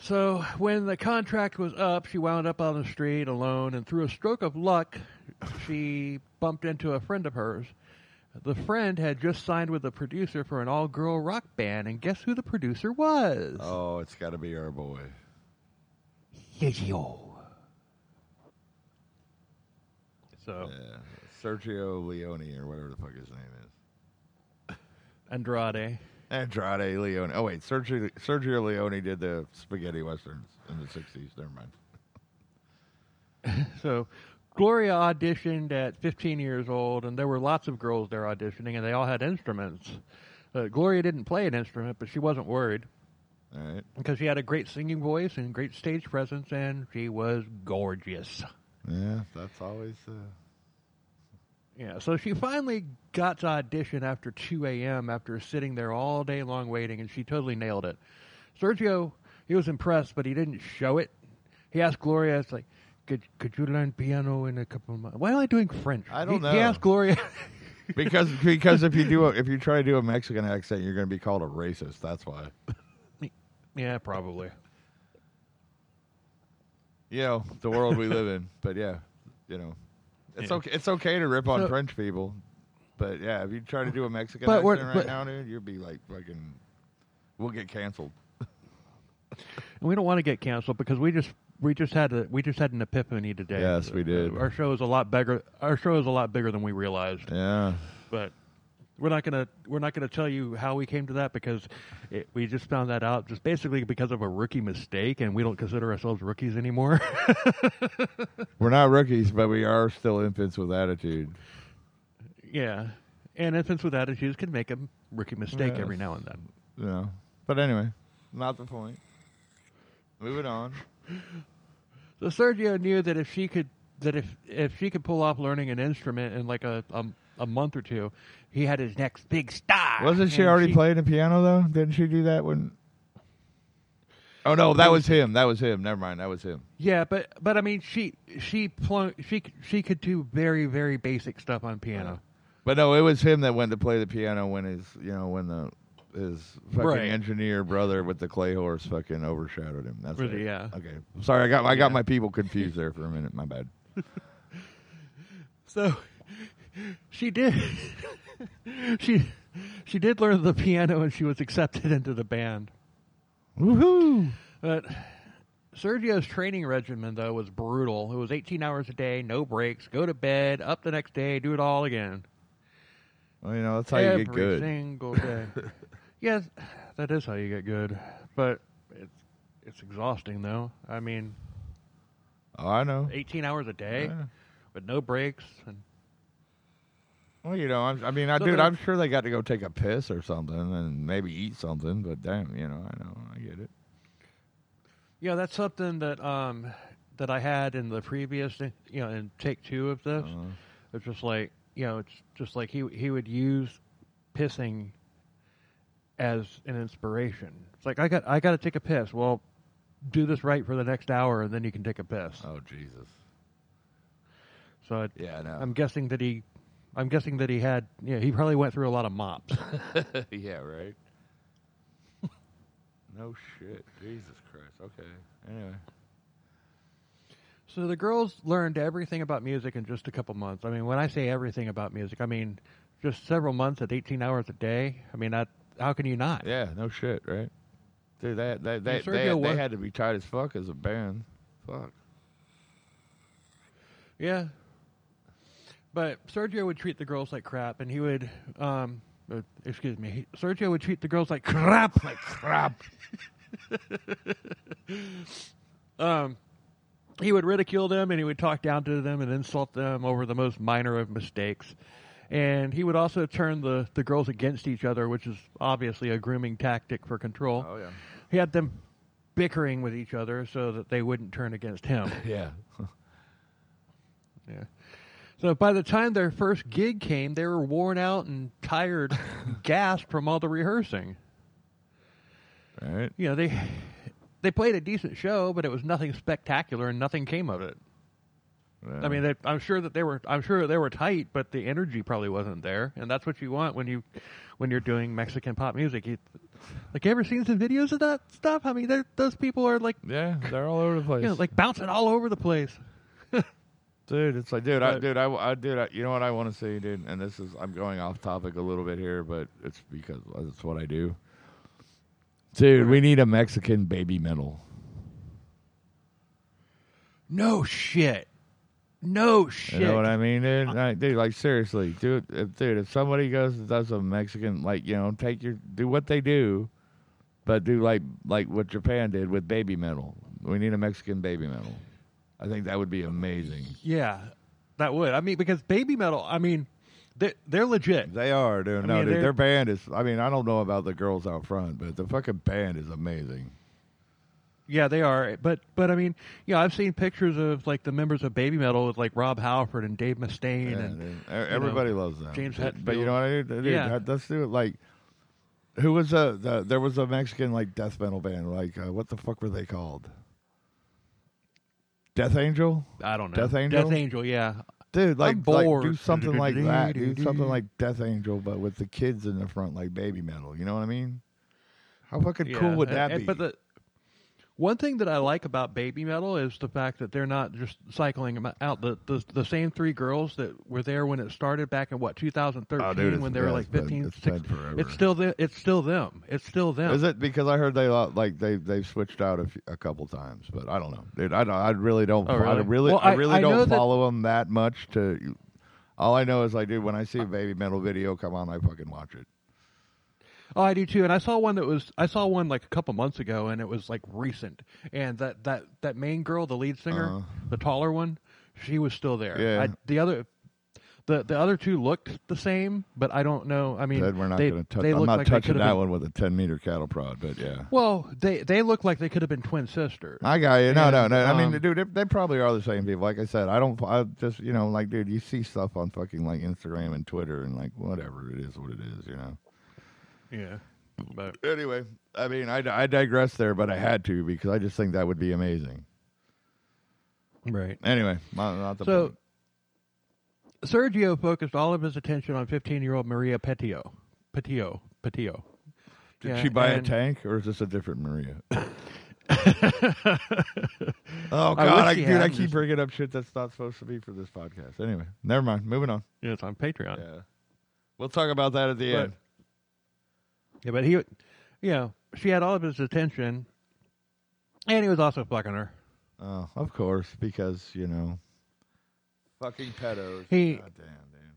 So when the contract was up, she wound up on the street alone, and through a stroke of luck, she bumped into a friend of hers. The friend had just signed with a producer for an all-girl rock band, and guess who the producer was? Oh, it's got to be our boy. Sergio. So, yeah. Sergio Leone, or whatever the fuck his name is. Andrade. Andrade Leone. Oh, wait. Sergio, Sergio Leone did the spaghetti westerns in the sixties. Never mind. So, Gloria auditioned at fifteen years old, and there were lots of girls there auditioning, and they all had instruments. Uh, Gloria didn't play an instrument, but she wasn't worried. All right. Because she had a great singing voice and great stage presence, and she was gorgeous. Yeah, that's always... Uh... Yeah, so she finally got to audition after two a.m. after sitting there all day long waiting, and she totally nailed it. Sergio, he was impressed, but he didn't show it. He asked Gloria, it's like, could could you learn piano in a couple of months? Why am I doing French? I don't he, know. He asked Gloria. because because if you do a, if you try to do a Mexican accent, you're going to be called a racist. That's why. Yeah, probably. You know, the world we live in. But, yeah, you know. It's yeah. okay. It's okay to rip on so, French people, but yeah, if you try to do a Mexican accent right but, now, dude, you'll be like fucking. We'll get canceled. And we don't want to get canceled because we just we just had a we just had an epiphany today. Yes, we did. Our show is a lot bigger. Our show is a lot bigger than we realized. Yeah, but we're not gonna we're not gonna tell you how we came to that because it, we just found that out just basically because of a rookie mistake, and we don't consider ourselves rookies anymore. We're not rookies, but we are still infants with attitude. Yeah, and infants with attitudes can make a rookie mistake yes. every now and then. Yeah, but anyway, not the point. Moving on. So Sergio knew that if she could that if if she could pull off learning an instrument in like a um. a month or two, he had his next big star. Wasn't she already she... playing the piano, though? Didn't she do that when... Oh, no, that was him. That was him. Never mind. That was him. Yeah, but, but I mean, she she plung, she she could do very, very basic stuff on piano. But, no, it was him that went to play the piano when his, you know, when the his fucking right. engineer brother with the clay horse fucking overshadowed him. That's really, right. Yeah. Okay. Sorry, I got, I got yeah. my people confused there for a minute. My bad. So... She did. she she did learn the piano, and she was accepted into the band. Woohoo! But Sergio's training regimen, though, was brutal. It was eighteen hours a day, no breaks, go to bed, up the next day, do it all again. Well, you know, that's how Every you get good. Every single day. Yes, that is how you get good. But it's it's exhausting, though. I mean, oh, I know. eighteen hours a day yeah. with no breaks and. Well, you know, I'm, I mean, I so dude, I'm sure they got to go take a piss or something and maybe eat something, but damn, you know, I know, I get it. Yeah, that's something that um that I had in the previous, you know, in take two of this. Uh-huh. It's just like, you know, it's just like he he would use pissing as an inspiration. It's like I got I got to take a piss. Well, do this right for the next hour, and then you can take a piss. Oh Jesus! So it, yeah, no. I'm guessing that he. I'm guessing that he had, yeah, he probably went through a lot of mops. Yeah, right? No shit. Jesus Christ. Okay. Anyway. So the girls learned everything about music in just a couple months. I mean, when I say everything about music, I mean just several months at eighteen hours a day. I mean, that, how can you not? Yeah, no shit, right? Dude, that, that, that, they, they, they had to be tight as fuck as a band. Fuck. Yeah. But Sergio would treat the girls like crap, and he would, um, uh, excuse me, Sergio would treat the girls like crap, like crap. um, he would ridicule them, and he would talk down to them and insult them over the most minor of mistakes. And he would also turn the, the girls against each other, which is obviously a grooming tactic for control. Oh, yeah. He had them bickering with each other so that they wouldn't turn against him. Yeah. Yeah. So by the time their first gig came, they were worn out and tired, gassed from all the rehearsing. All right. You know, they they played a decent show, but it was nothing spectacular and nothing came of it. Yeah. I mean, they, I'm sure that they were. I'm sure they were tight, but the energy probably wasn't there, and that's what you want when you, when you're doing Mexican pop music. You, like, you ever seen some videos of that stuff? I mean, those people are like, yeah, they're all over the place. You know, like bouncing all over the place. Dude, it's like, dude, I, dude, I, I, dude, I, you know what I want to see, dude? And this is, I'm going off topic a little bit here, but it's because that's what I do. Dude, we need a Mexican Babymetal. No shit. No shit. You know what I mean, dude? Like, dude, like, seriously, dude, if, dude, if somebody goes and does a Mexican, like, you know, take your, do what they do, but do like, like what Japan did with Babymetal. We need a Mexican Babymetal. I think that would be amazing. Yeah, that would. I mean, because Babymetal, I mean, they, they're legit. They are, dude. I no, mean, dude, their band is, I mean, I don't know about the girls out front, but the fucking band is amazing. Yeah, they are, but but I mean, you know, I've seen pictures of like the members of Babymetal with like Rob Halford and Dave Mustaine, yeah, and everybody know, loves them. James Hetfield. But you know what I mean? Yeah. Let's do it. Like, who was a the, there was a Mexican like death metal band? Like, uh, what the fuck were they called? Death Angel? I don't know. Death Angel. Death Angel. Yeah, dude, like, like do something like that. Do something like Death Angel, but with the kids in the front, like Babymetal. You know what I mean? How fucking yeah, cool would that and, be? But the, one thing that I like about Babymetal is the fact that they're not just cycling out. The, the the same three girls that were there when it started back in, what, twenty thirteen, oh, dude, when they were like fifteen. It's, sixteen, been forever. It's still the, it's still them. It's still them. Is it? Because I heard they like they they've switched out a, few, a couple times, but I don't know, dude. I don't, I really don't. Oh, really? I really, well, I, I really I don't follow that, them that much. To all I know is like, dude, when I see a Babymetal video come on, I fucking watch it. Oh, I do too, and I saw one that was I saw one like a couple months ago, and it was like recent. And that, that, that main girl, the lead singer, uh-huh. the taller one, she was still there. Yeah. I, the other, the the other two looked the same, but I don't know. I mean, Ted, we're not they, gonna touch, they I'm not like touching that been, one with a ten meter cattle prod, but yeah. Well, they they look like they could have been twin sisters. I got you. No, and, no, no. Um, I mean, dude, they, they probably are the same people. Like I said, I don't. I just you know, like, dude, you see stuff on fucking like Instagram and Twitter and like whatever. It is what it is, you know. Yeah, but anyway, I mean, I, I digress there, but I had to because I just think that would be amazing. Right. Anyway, not, not the so, point. Sergio focused all of his attention on fifteen-year-old Maria Petillo. Petillo. Petillo. Did yeah, she buy a tank, or is this a different Maria? oh, God, I I, dude, I keep just... bringing up shit that's not supposed to be for this podcast. Anyway, never mind. Moving on. Yeah, it's on Patreon. Yeah. We'll talk about that at the but, end. Yeah, but he, you know, she had all of his attention, and he was also fucking her. Oh, of course, because, you know, fucking pedos. He, God damn, dude.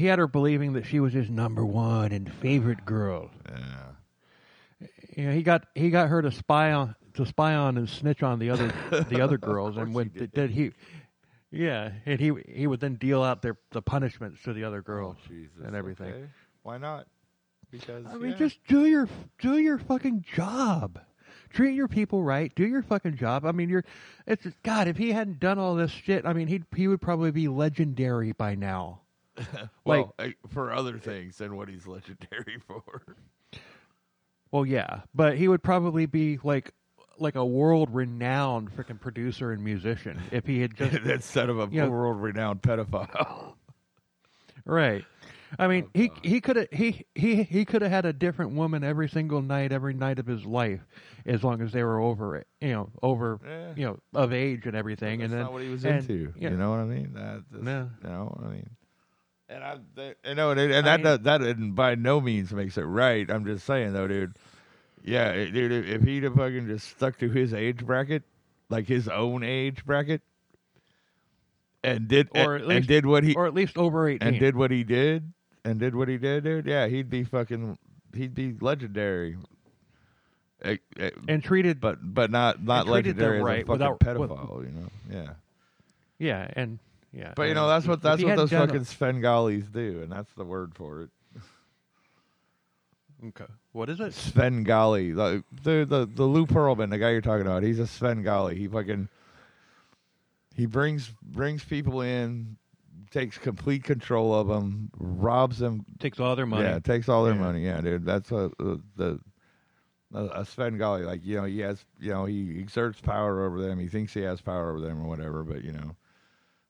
He had her believing that she was his number one and favorite girl. Yeah. You know, he got he got her to spy on to spy on and snitch on the other the other girls, and when did. did he, yeah, and he he would then deal out their the punishments to the other girls oh, Jesus, and everything. Okay. Why not? Because, I mean, yeah. just do your do your fucking job. Treat your people right. Do your fucking job. I mean, you're. It's God. If he hadn't done all this shit, I mean, he he would probably be legendary by now. well, like, I, for other things than what he's legendary for. Well, yeah, but he would probably be like like a world renowned freaking producer and musician if he had just instead of a world renowned pedophile. Right. I mean, oh, he he could have he he he could have had a different woman every single night, every night of his life, as long as they were over it, you know, over, yeah. you know, of age and everything. That's and that's not what he was and, into. Yeah. You know what I mean? That, that's, yeah. You know what I mean? And I, they, you know, and, and that I, does, that and by no means makes it right. I'm just saying though, dude. Yeah, dude. If he'd have fucking just stuck to his age bracket, like his own age bracket, and did or and, least, and did what he or at least over eighteen and did what he did. And did what he did, dude. Yeah, he'd be fucking. He'd be legendary. It, it, and treated, but but not not legendary as right, a fucking without, pedophile, with, you know. Yeah. Yeah, and yeah. But you and know that's what that's what those fucking a... Svengalis do, and that's the word for it. Okay, what is it? Svengali, the the the, the Lou Pearlman, the guy you're talking about. He's a Svengali. He fucking. He brings brings people in. Takes complete control of them, robs them, takes all their money. Yeah, takes all their yeah. money. Yeah, dude, that's a, a, the a Svengali, like, you know, he has, you know, he exerts power over them. He thinks he has power over them or whatever, but, you know,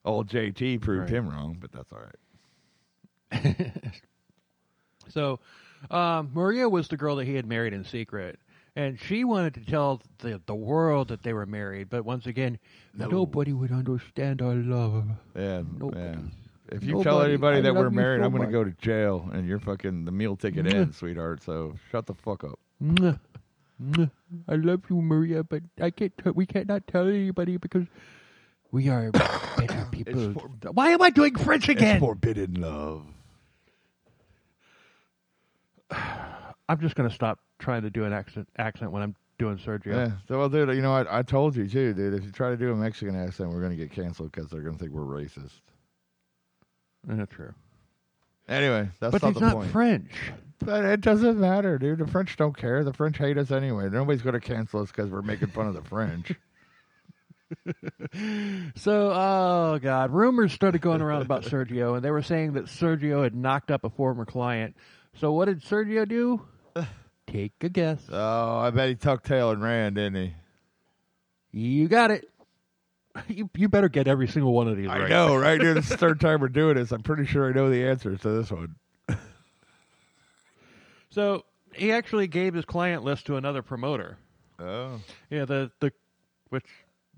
old J T proved right. him wrong, but that's all right. So, um, Maria was the girl that he had married in secret, and she wanted to tell the, the world that they were married, but once again, no. nobody would understand our love. Yeah, nobody. Yeah. If you nobody, tell anybody I that we're married, so I'm going to go to jail, and you're fucking, the meal ticket ends, sweetheart, so shut the fuck up. I love you, Maria, but I can't. T- we cannot tell anybody because we are better people. For- Why am I doing French again? It's forbidden love. I'm just gonna stop trying to do an accent accent when I'm doing Sergio. Yeah. So, well, dude, you know, I, I told you too, dude. If you try to do a Mexican accent, we're gonna get canceled because they're gonna think we're racist. That's true. Anyway, that's but not the not point. But it's not French. But it doesn't matter, dude. The French don't care. The French hate us anyway. Nobody's going to cancel us because we're making fun of the French. So, oh, God. Rumors started going around about Sergio, and they were saying that Sergio had knocked up a former client. So what did Sergio do? Take a guess. Oh, I bet he tucked tail and ran, didn't he? You got it. You you better get every single one of these I right. I know, right? Dude, this is the third time we're doing this. I'm pretty sure I know the answer to this one. So he actually gave his client list to another promoter. Oh, yeah. The the which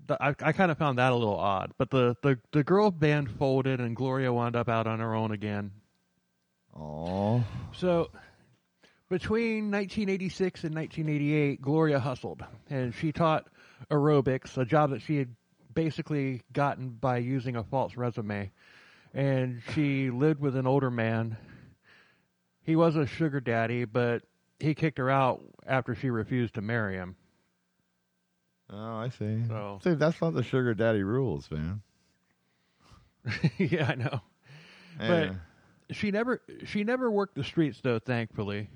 the, I I kind of found that a little odd. But the, the the girl band folded and Gloria wound up out on her own again. Oh. So between nineteen eighty-six and nineteen eighty-eight, Gloria hustled and she taught aerobics, a job that she had basically gotten by using a false resume, and she lived with an older man. He was a sugar daddy, but he kicked her out after she refused to marry him. Oh, I see. So, see, that's not the sugar daddy rules, man. Yeah, I know. Yeah. But she never she never worked the streets, though, thankfully.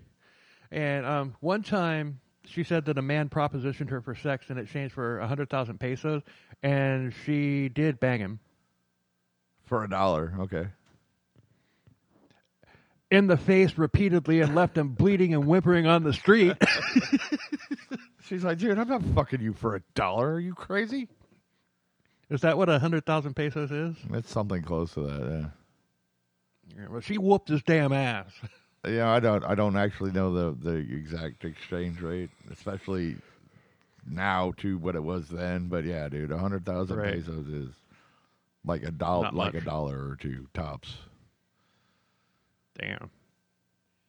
And um, one time, she said that a man propositioned her for sex in exchange for one hundred thousand pesos, and she did bang him. For a dollar, okay. In the face repeatedly and left him bleeding and whimpering on the street. She's like, dude, I'm not fucking you for a dollar. Are you crazy? Is that what one hundred thousand pesos is? It's something close to that, yeah. Yeah, well, she whooped his damn ass. Yeah, I don't I don't actually know the, the exact exchange rate, especially now to what it was then. But yeah, dude, one hundred thousand right. pesos is like a dollar, like much. a dollar or two tops. Damn.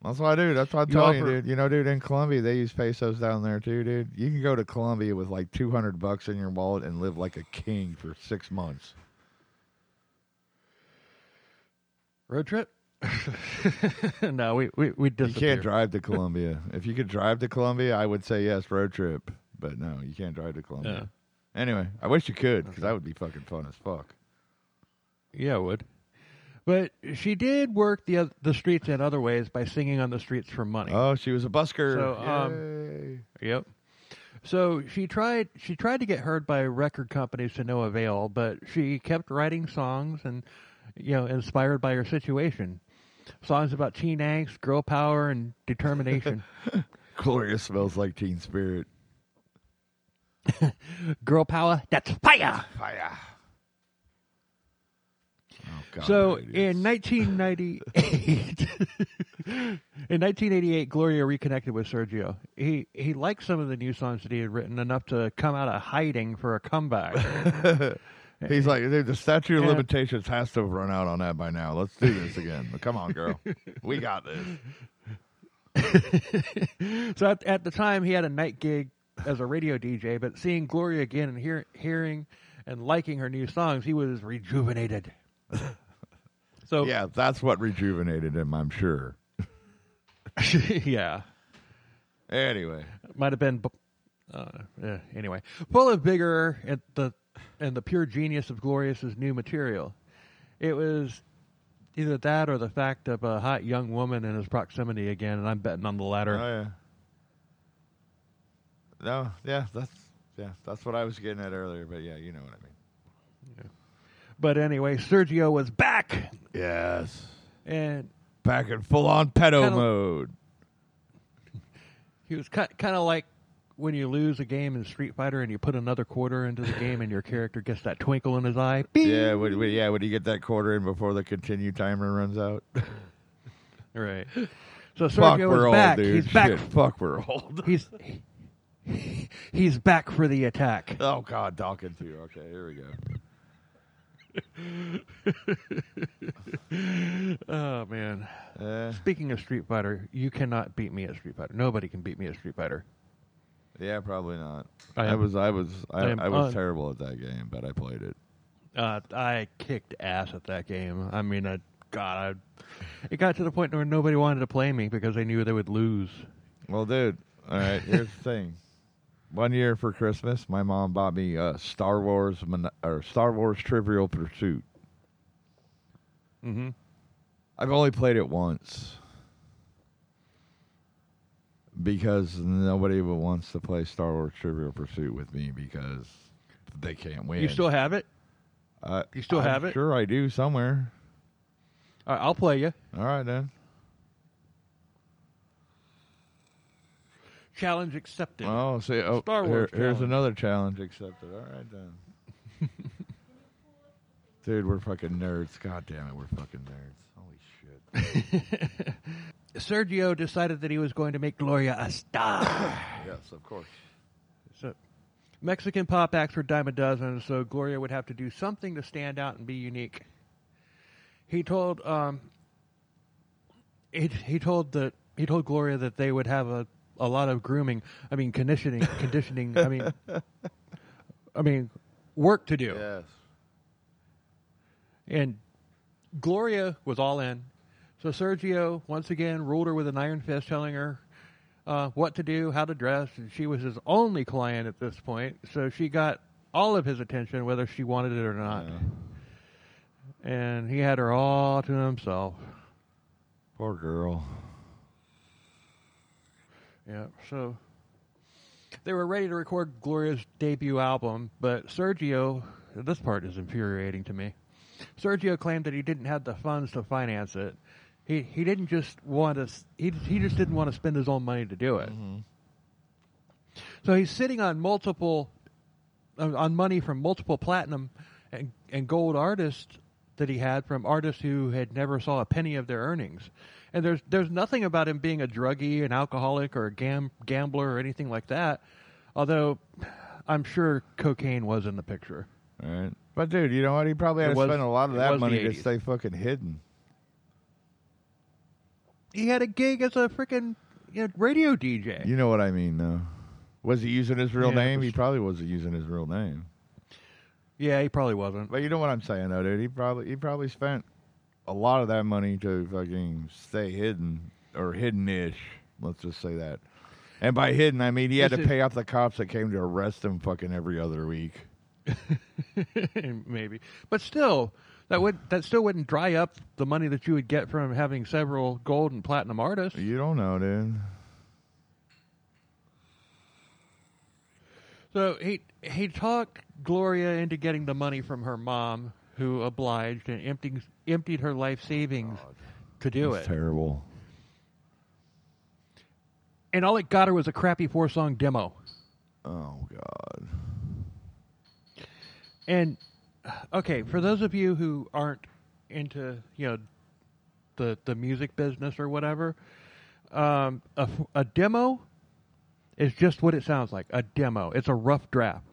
That's what I do. That's what I'm telling you, dude. You know, dude, in Colombia, they use pesos down there, too, dude. You can go to Colombia with like two hundred bucks in your wallet and live like a king for six months. Road trip? No, we, we, we disappear. You can't drive to Colombia. If you could drive to Colombia, I would say yes, road trip. But no, you can't drive to Colombia. Yeah. Anyway, I wish you could, because that would be fucking fun as fuck. Yeah, it would. But she did work the the streets in other ways by singing on the streets for money. Oh, she was a busker. So, um, yep. So she tried she tried to get heard by record companies to no avail, but she kept writing songs and, you know, inspired by her situation. Songs about teen angst, girl power, and determination. Gloria smells like teen spirit. Girl power, that's fire. Fire. Oh, God, so in nineteen ninety-eight, in nineteen eighty-eight, Gloria reconnected with Sergio. He he liked some of the new songs that he had written enough to come out of hiding for a comeback. He's like, dude, the statute of yeah. limitations has to have run out on that by now. Let's do this again. Come on, girl. We got this. So at, at the time, he had a night gig as a radio D J, but seeing Gloria again and hear, hearing and liking her new songs, he was rejuvenated. So yeah, that's what rejuvenated him, I'm sure. Yeah. Anyway, might have been. Uh, yeah, anyway, full of vigor at the and the pure genius of Glorious's new material. It was either that or the fact of a hot young woman in his proximity again, and I'm betting on the latter. Oh yeah. No, yeah, that's yeah, that's what I was getting at earlier. But yeah, you know what I mean. Yeah. But anyway, Sergio was back. Yes. And back in full-on pedo kinda, mode. He was kind of like when you lose a game in Street Fighter and you put another quarter into the game and your character gets that twinkle in his eye? Beep. Yeah, would, would, yeah, would he get that quarter in before the continue timer runs out? Right. So Sergio fuck, we're is back. Old, dude. He's back. Shit, fuck, we're old. He's he, he's back for the attack. Oh, God, talking to you. Okay, here we go. Oh, man. Uh, Speaking of Street Fighter, you cannot beat me at Street Fighter. Nobody can beat me at Street Fighter. Yeah, probably not. I, am, I was I was I, I, am, I was uh, terrible at that game, but I played it. Uh, I kicked ass at that game. I mean, I God, I, it got to the point where nobody wanted to play me because they knew they would lose. Well, dude, all right. Here's the thing. One year for Christmas, my mom bought me a Star Wars or Star Wars Trivial Pursuit. Mm-hmm. I've only played it once. Because nobody wants to play Star Wars Trivial Pursuit with me because they can't win. You still have it? Uh, you still I'm have it? Sure, I do somewhere. All right, I'll play you. All right, then. Challenge accepted. Oh, see, oh, Star Wars. Here, here's another challenge accepted. All right, then. Dude, we're fucking nerds. God damn it, we're fucking nerds. Holy shit. Sergio decided that he was going to make Gloria a star. Yes, of course. So, Mexican pop acts were dime a dozen, so Gloria would have to do something to stand out and be unique. He told um, he, he told that he told Gloria that they would have a, a lot of grooming. I mean conditioning, conditioning. I mean, I mean, work to do. Yes. And Gloria was all in. So Sergio, once again, ruled her with an iron fist, telling her uh, what to do, how to dress. And she was his only client at this point, so she got all of his attention, whether she wanted it or not. Yeah. And he had her all to himself. Poor girl. Yeah, so they were ready to record Gloria's debut album, but Sergio, this part is infuriating to me. Sergio claimed that he didn't have the funds to finance it. He he didn't just want to. He he just didn't want to spend his own money to do it. Mm-hmm. So he's sitting on multiple uh, on money from multiple platinum and and gold artists that he had from artists who had never saw a penny of their earnings. And there's there's nothing about him being a druggie, an alcoholic, or a gam, gambler, or anything like that. Although I'm sure cocaine was in the picture. All right. But, dude, you know what? He probably had to spend a lot of that money to stay fucking hidden. He had a gig as a freaking you know, radio D J. You know what I mean, though. Was he using his real name? He probably wasn't using his real name. Yeah, he probably wasn't. But you know what I'm saying, though, dude? He probably he probably spent a lot of that money to fucking stay hidden, or hidden-ish. Let's just say that. And by hidden, I mean he had to pay off the cops that came to arrest him fucking every other week. Maybe, but still, that would that still wouldn't dry up the money that you would get from having several gold and platinum artists. You don't know, dude. So he he talked Gloria into getting the money from her mom, who obliged and emptied emptied her life savings God, to do that's it. Terrible. And all it got her was a crappy four song demo. Oh God. And, okay, for those of you who aren't into, you know, the the music business or whatever, um, a, a demo is just what it sounds like, a demo. It's a rough draft.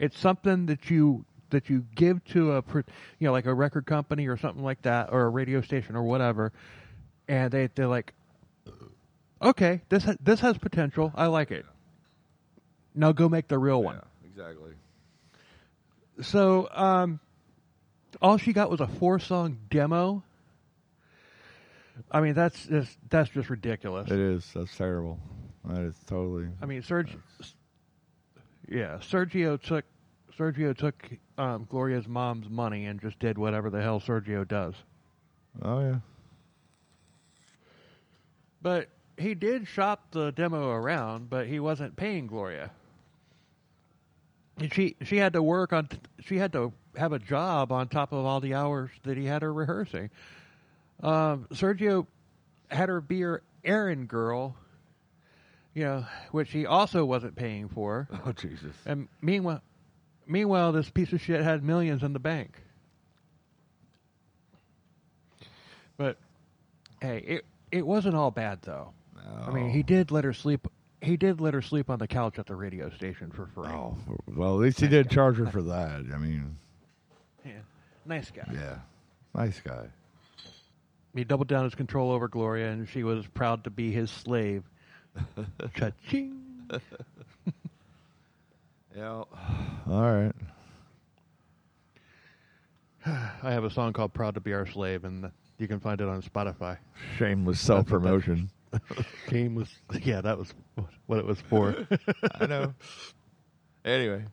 It's something that you that you give to a, you know, like a record company or something like that, or a radio station or whatever, and they, they're like, okay, this, ha- this has potential. I like it. Now go make the real one. Yeah, exactly. So, um, all she got was a four-song demo. I mean, that's just, that's just ridiculous. It is. That's terrible. That is totally. I mean, Sergio. Yeah, Sergio took Sergio took um, Gloria's mom's money and just did whatever the hell Sergio does. Oh yeah. But he did shop the demo around, but he wasn't paying Gloria. And she she had to work on she had to have a job on top of all the hours that he had her rehearsing. Um, Sergio had her be her errand girl, you know, which he also wasn't paying for. Oh, Jesus. And meanwhile, meanwhile, this piece of shit had millions in the bank. But, hey, it it wasn't all bad, though. No. I mean, he did let her sleep. He did let her sleep on the couch at the radio station for free. Oh, well, at least he nice did guy. charge her nice. for that. I mean, yeah, nice guy. Yeah, nice guy. He doubled down his control over Gloria, and she was proud to be his slave. Cha-ching. Yeah. All right. I have a song called "Proud to Be Our Slave," and you can find it on Spotify. Shameless self-promotion. Game was, yeah, that was what it was for. I know. Anyway.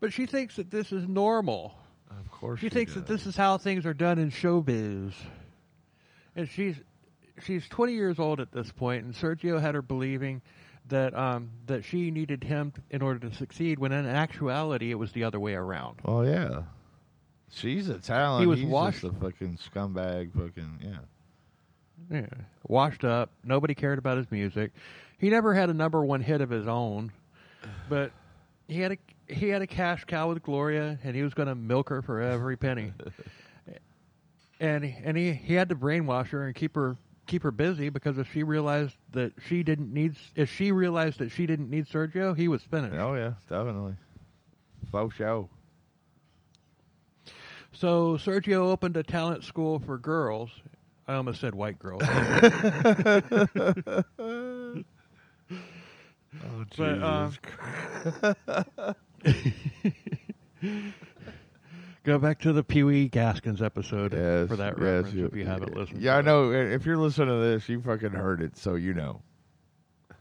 But she thinks that this is normal. Of course she, she thinks does. that this is how things are done in showbiz. And she's she's twenty years old at this point, and Sergio had her believing that um, that she needed him in order to succeed, when in actuality it was the other way around. Oh, yeah. She's a talent. He was He's washed. just a fucking scumbag, fucking, yeah. Yeah, washed up. Nobody cared about his music. He never had a number one hit of his own, but he had a he had a cash cow with Gloria, and he was going to milk her for every penny. and and he, he had to brainwash her and keep her keep her busy, because if she realized that she didn't need if she realized that she didn't need Sergio, he was finished. Oh yeah, definitely. Faux show. So Sergio opened a talent school for girls. I almost said white girl. Oh, Jesus. But, um, go back to the Pee Wee Gaskins episode yes, for that yes, reference you, if you haven't listened. Yeah, to I that. know. If you're listening to this, you fucking heard it, so you know.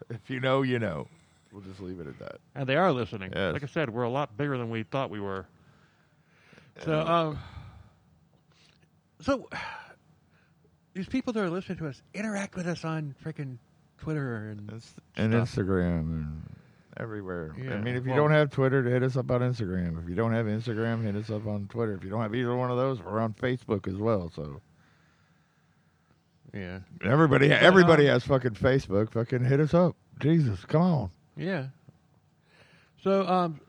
If you know, you know. We'll just leave it at that. And they are listening. Yes. Like I said, we're a lot bigger than we thought we were. So, um... So... These people that are listening to us interact with us on freaking Twitter and and Instagram and everywhere. Yeah. I mean, if you well, don't have Twitter, hit us up on Instagram. If you don't have Instagram, hit us up on Twitter. If you don't have either one of those, we're on Facebook as well. So, yeah, everybody everybody has fucking Facebook. Fucking hit us up, Jesus, come on. Yeah. So, um,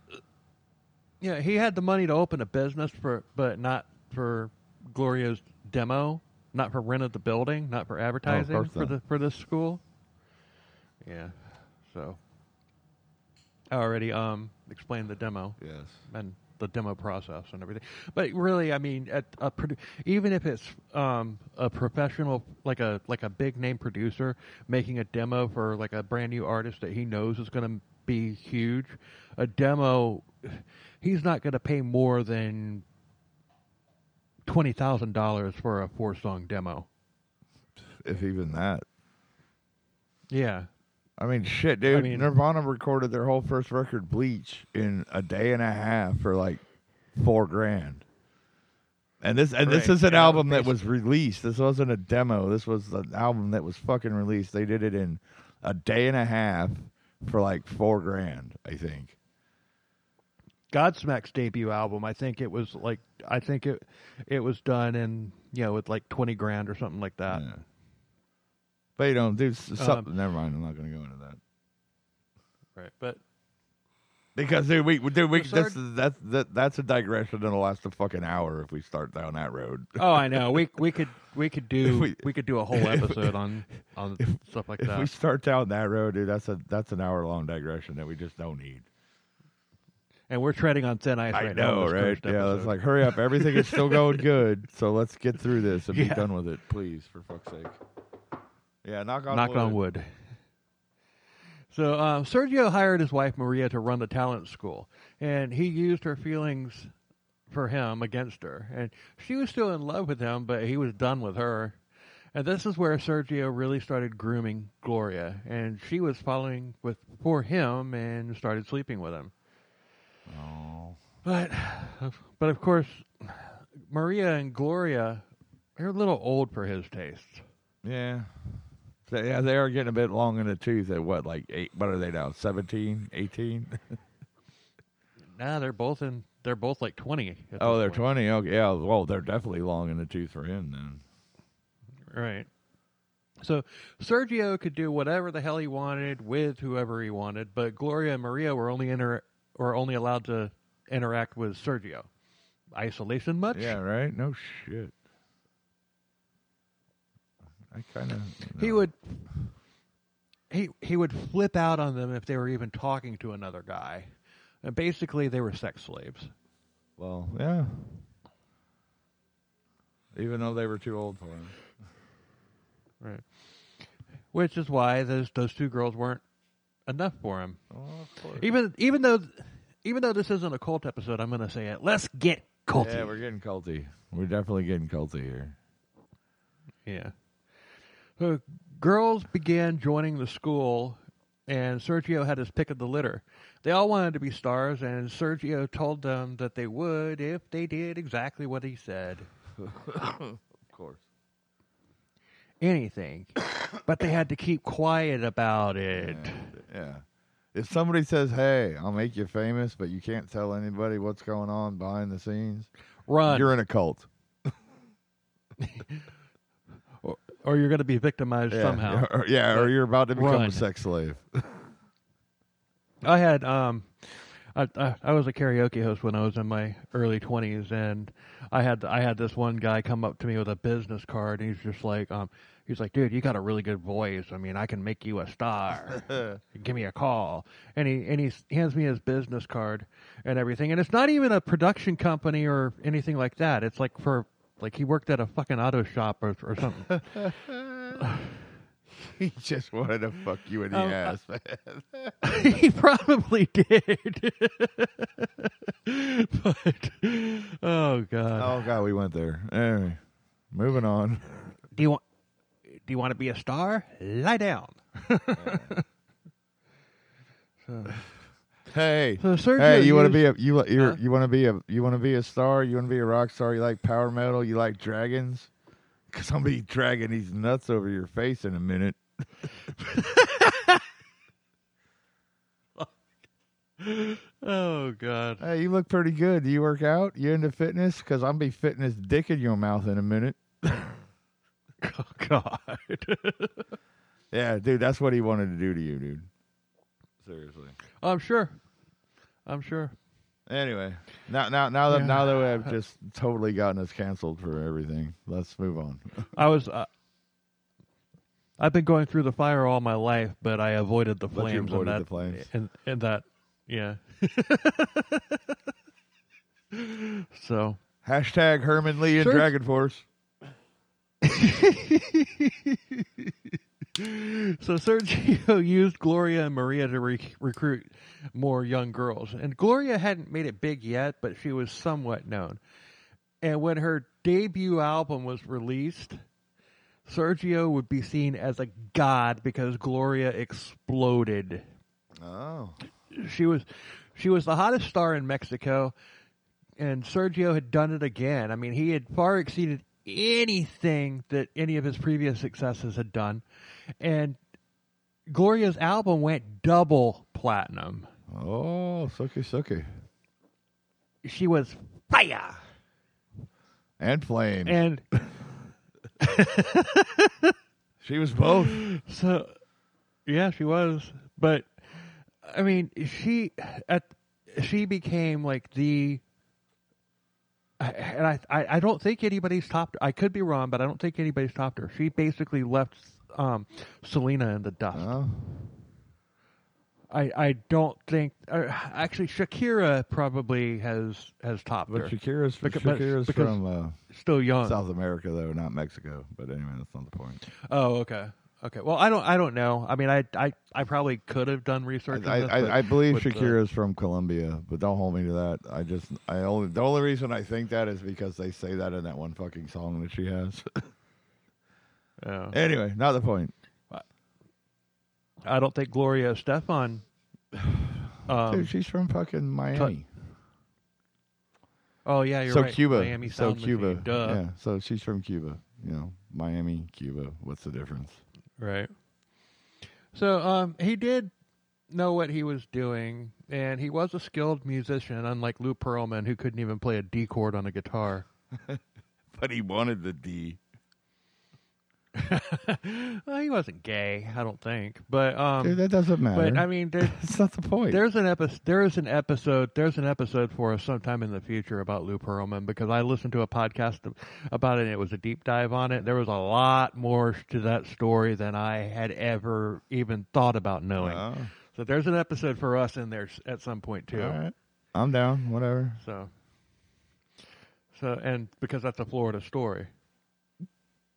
yeah, he had the money to open a business for, but not for Gloria's demo. Not for rent of the building, not for advertising oh, for the for this school. Yeah, so I already um, explained the demo. Yes, and the demo process and everything. But really, I mean, at a produ- even if it's um, a professional, like a like a big name producer making a demo for like a brand new artist that he knows is going to be huge, a demo, he's not going to pay more than twenty thousand dollars for a four-song demo. If even that. Yeah. I mean, shit, dude. I mean, Nirvana recorded their whole first record, Bleach, in a day and a half for like four grand. And this and right. this is an yeah, album that was released. This wasn't a demo. This was an album that was fucking released. They did it in a day and a half for like four grand, I think. Godsmack's debut album, I think it was like, I think it it was done in, you know, with like twenty grand or something like that. Yeah. But you don't do something. Um, never mind, I'm not going to go into that. Right, but because dude, we dude, we that's that's that, that's a digression that'll last a fucking hour if we start down that road. Oh, I know. We we could we could do we, we could do a whole episode we, on on if, stuff like if that. If we start down that road, dude, that's a that's an hour long digression that we just don't need. And we're treading on thin ice I right know, now. I know, right? Yeah, it's like, hurry up. Everything is still going good, so let's get through this and yeah. be done with it, please, for fuck's sake. Yeah, knock on knock wood. Knock on wood. So um, Sergio hired his wife, Maria, to run the talent school, and he used her feelings for him against her. And she was still in love with him, but he was done with her. And this is where Sergio really started grooming Gloria, and she was falling with for him and started sleeping with him. Oh. But, but of course, Maria and Gloria, they're a little old for his tastes. Yeah. So, yeah, they are getting a bit long in the tooth at what, like, eight, what are they now, seventeen, eighteen? Nah, they're both in, they're both like twenty. Oh, they're point. twenty, okay, yeah, well, they're definitely long in the tooth for him then. Right. So Sergio could do whatever the hell he wanted with whoever he wanted, but Gloria and Maria were only inter or only allowed to interact with Sergio. Isolation much? Yeah, right? No shit. I kind of... He would... He he would flip out on them if they were even talking to another guy. And basically, they were sex slaves. Well, yeah. Even though they were too old for him. Right. Which is why those those two girls weren't enough for him. Oh, of course. Even even though even though this isn't a cult episode, I'm going to say it. Let's get culty. Yeah, we're getting culty. We're definitely getting culty here. Yeah. So girls began joining the school, and Sergio had his pick of the litter. They all wanted to be stars, and Sergio told them that they would if they did exactly what he said. Of course. Anything. But they had to keep quiet about it. Yeah. Yeah. If somebody says, hey, I'll make you famous, but you can't tell anybody what's going on behind the scenes, run. You're in a cult. Or, or you're going to be victimized yeah, somehow. Or, yeah, or you're about to become run. a sex slave. I had, um, I, I, I was a karaoke host when I was in my early twenties, and I had I had this one guy come up to me with a business card, and he's just like, um, he's like, dude, you got a really good voice. I mean, I can make you a star. Give me a call. And he and he hands me his business card and everything, and it's not even a production company or anything like that. It's like for. Like, he worked at a fucking auto shop or, or something. He just wanted to fuck you in the um, ass, man. He probably did. But, oh, God. Oh, God, we went there. Anyway, moving on. Do you want, do you want to be a star? Lie down. So. Hey, so hey! You want to be a you you're, huh? you want to be a you want to be a star. You want to be a rock star. You like power metal. You like dragons. Cause I'm gonna be dragging these nuts over your face in a minute. Oh God! Hey, you look pretty good. Do you work out? You into fitness? Cause I'm gonna be fitting this dick in your mouth in a minute. Oh God! Yeah, dude, that's what he wanted to do to you, dude. Seriously. I'm sure. I'm sure. Anyway, now now now that yeah. now that we have just totally gotten us canceled for everything, let's move on. I was, uh, I've been going through the fire all my life, but I avoided the flames. You avoided and that, the flames. And, and that, yeah. So hashtag Herman Lee and sure. Dragon Force. So Sergio used Gloria and Maria to re- recruit more young girls. And Gloria hadn't made it big yet, but she was somewhat known. And when her debut album was released, Sergio would be seen as a god because Gloria exploded. Oh. She was she was the hottest star in Mexico, and Sergio had done it again. I mean, he had far exceeded anything that any of his previous successes had done. And Gloria's album went double platinum. Oh, sucky, sucky. She was fire. And flames. And she was both. So, yeah, she was. But, I mean, she at she became like the... And I, I, I don't think anybody's topped her. I could be wrong, but I don't think anybody's topped her. She basically left um, Selena in the dust. Oh. I, I don't think. Uh, actually, Shakira probably has has topped but her. Shakira's, because, Shakira's but Shakira's from uh, still young. South America, though, not Mexico. But anyway, that's not the point. Oh, okay, okay. Well, I don't, I don't know. I mean, I, I, I probably could have done research. I, on this, I, but, I believe Shakira's uh, from Colombia, but don't hold me to that. I just, I only, the only reason I think that is because they say that in that one fucking song that she has. Yeah. Anyway, not the point. I don't think Gloria Stefan. Um, Dude, she's from fucking Miami. T- oh yeah, you're so right. Cuba. Miami so Cuba. Duh. Yeah. So she's from Cuba. You know, Miami, Cuba. What's the difference? Right. So um, he did know what he was doing, and he was a skilled musician, unlike Lou Pearlman, who couldn't even play a D chord on a guitar. But he wanted the D. Well, he wasn't gay, I don't think. But um, dude, that doesn't matter. But I mean, that's not the point. There's an episode. There is an episode. There's an episode for us sometime in the future about Lou Pearlman, because I listened to a podcast about it, and it was a deep dive on it. There was a lot more to that story than I had ever even thought about knowing. Wow. So there's an episode for us in there at some point too. All right, I'm down. Whatever. So. So and because that's a Florida story.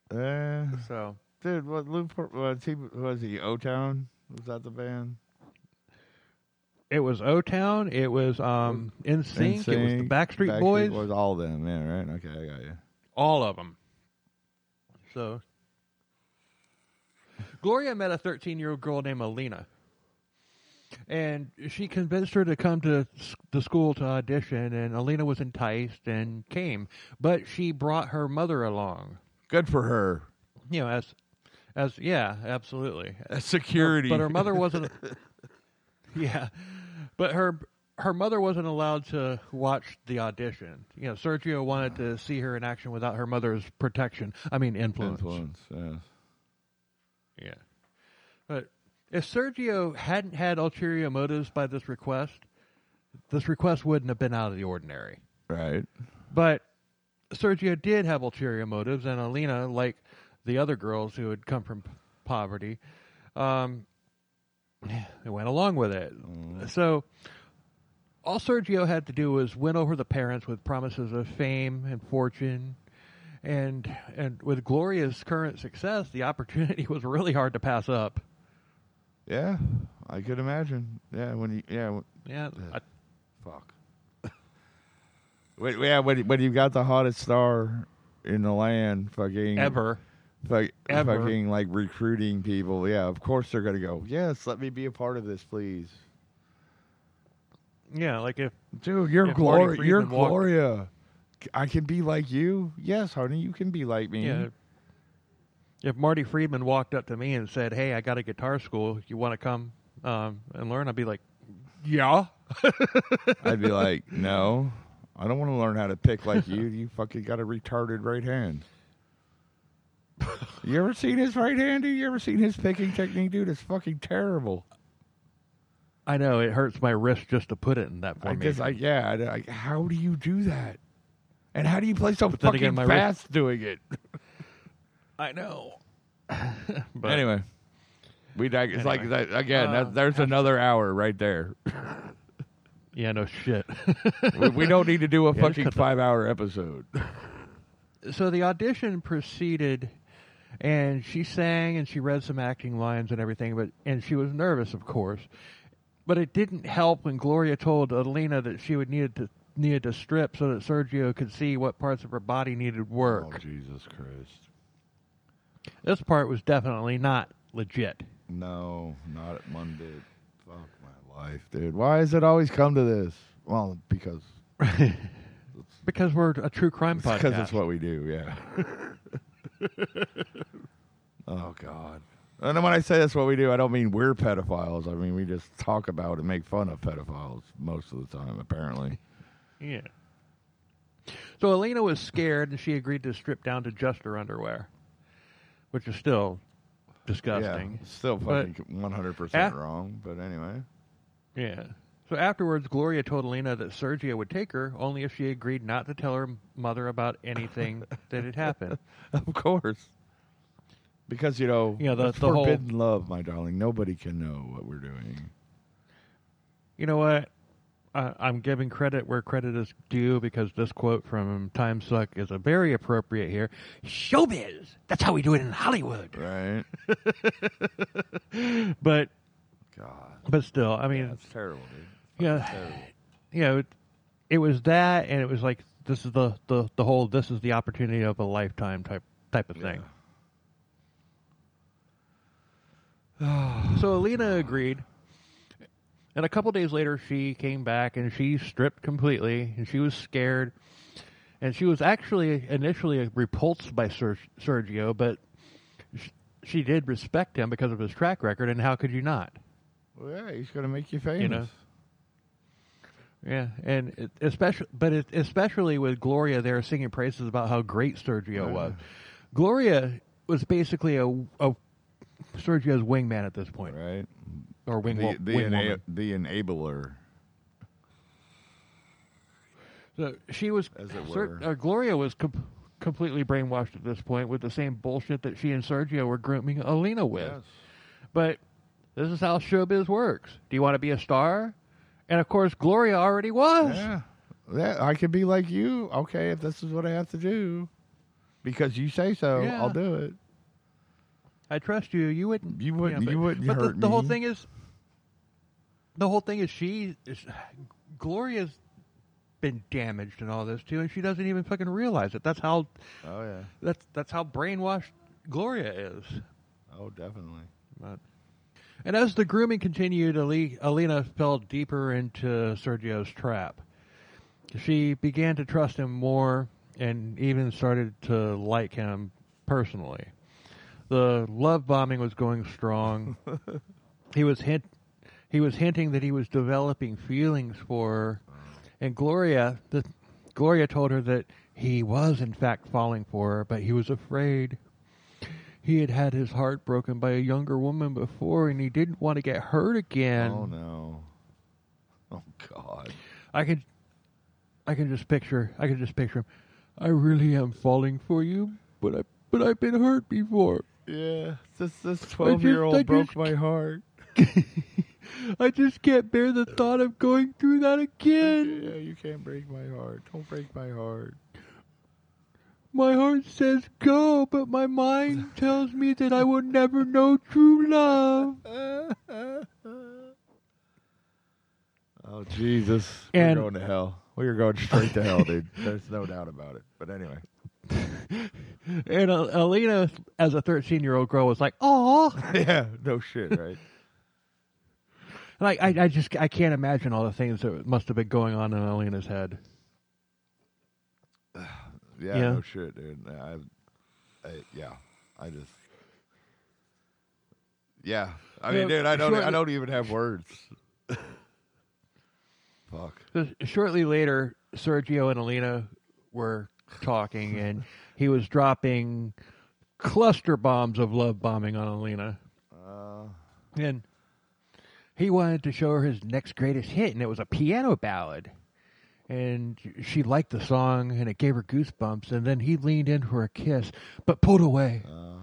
Uh, so, dude, what Lou was he? Was he O Town? Was that the band? It was O Town. It was um N Sync. It was the Backstreet, Backstreet Boys. It was all them, yeah, right? Okay, I got you. All of them. So, Gloria met a thirteen-year-old girl named Alina, and she convinced her to come to the school to audition. And Alina was enticed and came, but she brought her mother along. Good for her. You know, as, as yeah, absolutely. As security. But, but her mother wasn't. Yeah, but her her mother wasn't allowed to watch the audition. You know, Sergio wanted to see her in action without her mother's protection. I mean, influence. Influence. Yes. Yeah, but if Sergio hadn't had ulterior motives by this request, this request wouldn't have been out of the ordinary. Right. But Sergio did have ulterior motives, and Alina, like the other girls who had come from p- poverty, um, went along with it. Mm. So all Sergio had to do was win over the parents with promises of fame and fortune. And and with Gloria's current success, the opportunity was really hard to pass up. Yeah, I could imagine. Yeah, when you, yeah, when, yeah, uh, I, fuck. Yeah, when you got the hottest star in the land, fucking ever, fuck, ever. fucking like recruiting people. Yeah, of course they're gonna go. Yes, let me be a part of this, please. Yeah, like if dude, you're Gloria, you're Gloria. Walked. I can be like you. Yes, honey, you can be like me. Yeah. If Marty Friedman walked up to me and said, "Hey, I got a guitar school. You want to come um, and learn?" I'd be like, "Yeah." I'd be like, "No. I don't want to learn how to pick like you. You fucking got a retarded right hand." You ever seen his right hand, dude? You ever seen his picking technique, dude? It's fucking terrible. I know. It hurts my wrist just to put it in that formation. I guess, I, yeah. I, I, how do you do that? And how do you play so but fucking again, my fast wrist... doing it? I know. But anyway. we dig- It's anyway. like, again, uh, that, there's another hour right there. Yeah, no shit. we, we don't need to do a yeah, fucking five-hour episode. So the audition proceeded, and she sang, and she read some acting lines and everything, but and she was nervous, of course. But it didn't help when Gloria told Alina that she would needed to needed to strip so that Sergio could see what parts of her body needed work. Oh, Jesus Christ. This part was definitely not legit. No, not at one bit. Fuck my life, dude. Why does it always come to this? Well, because because we're a true crime podcast. Because it's what we do, yeah. Oh God! And then when I say that's what we do, I don't mean we're pedophiles. I mean we just talk about and make fun of pedophiles most of the time, apparently. Yeah. So Alina was scared, and she agreed to strip down to just her underwear, which is still disgusting. Yeah, still fucking one hundred percent wrong. But anyway. Yeah. So afterwards, Gloria told Alina that Sergio would take her only if she agreed not to tell her mother about anything that had happened. Of course. Because, you know, you know the, the forbidden whole, love, my darling. Nobody can know what we're doing. You know what? I, I'm giving credit where credit is due, because this quote from Time Suck is a very appropriate here. Showbiz! That's how we do it in Hollywood. Right. But... God. But still, I mean, yeah, it's terrible, dude. Yeah, you know, you know, it, it was that, and it was like this is the, the, the whole this is the opportunity of a lifetime type type of thing. Yeah. So Alina agreed, and a couple days later, she came back and she stripped completely, and she was scared, and she was actually initially repulsed by Ser- Sergio, but sh- she did respect him because of his track record, and how could you not? Well, yeah, he's going to make you famous. You know? Yeah, and it, especially, but it, especially with Gloria there singing praises about how great Sergio yeah. was. Gloria was basically a, a Sergio's wingman at this point, right? Or wing the, the, wing ena- the enabler. So she was, as it were. Ser- uh, Gloria was com- completely brainwashed at this point with the same bullshit that she and Sergio were grooming Alina with. Yes. But this is how showbiz works. Do you want to be a star? And of course, Gloria already was. Yeah, yeah, I could be like you. Okay, if this is what I have to do, because you say so, yeah. I'll do it. I trust you. You wouldn't. You wouldn't. You, know, but, you wouldn't but hurt the, me. The whole thing is. The whole thing is she, is, Gloria's been damaged in all this too, and she doesn't even fucking realize it. That's how. Oh yeah. That's that's how brainwashed Gloria is. Oh, definitely. But, and as the grooming continued, Ali, Alina fell deeper into Sergio's trap. She began to trust him more, and even started to like him personally. The love bombing was going strong. He was hint, he was hinting that he was developing feelings for her, and Gloria, the, Gloria told her that he was in fact falling for her, but he was afraid. He had had his heart broken by a younger woman before, and he didn't want to get hurt again. Oh no! Oh God! I could, I can just picture. I can just picture him. I really am falling for you, but I, but I've been hurt before. Yeah, this this twelve-year-old broke my heart. I just can't bear the thought of going through that again. Yeah, you can't break my heart. Don't break my heart. My heart says go, but my mind tells me that I will never know true love. Oh, Jesus. And we're going to hell. We're going straight to hell, dude. There's no doubt about it. But anyway. And uh, Alina, as a thirteen-year-old girl, was like, "Oh, yeah, no shit, right?" Like, I, I just, I can't imagine all the things that must have been going on in Alina's head. yeah, yeah, no shit, dude. I, I, yeah, I just, yeah. I mean, yeah, dude, I don't, shortly, I don't even have words. Fuck. So shortly later, Sergio and Alina were talking, and he was dropping cluster bombs of love bombing on Alina. Uh, and he wanted to show her his next greatest hit, and it was a piano ballad. And she liked the song, and it gave her goosebumps, and then he leaned in for a kiss, but pulled away. Uh,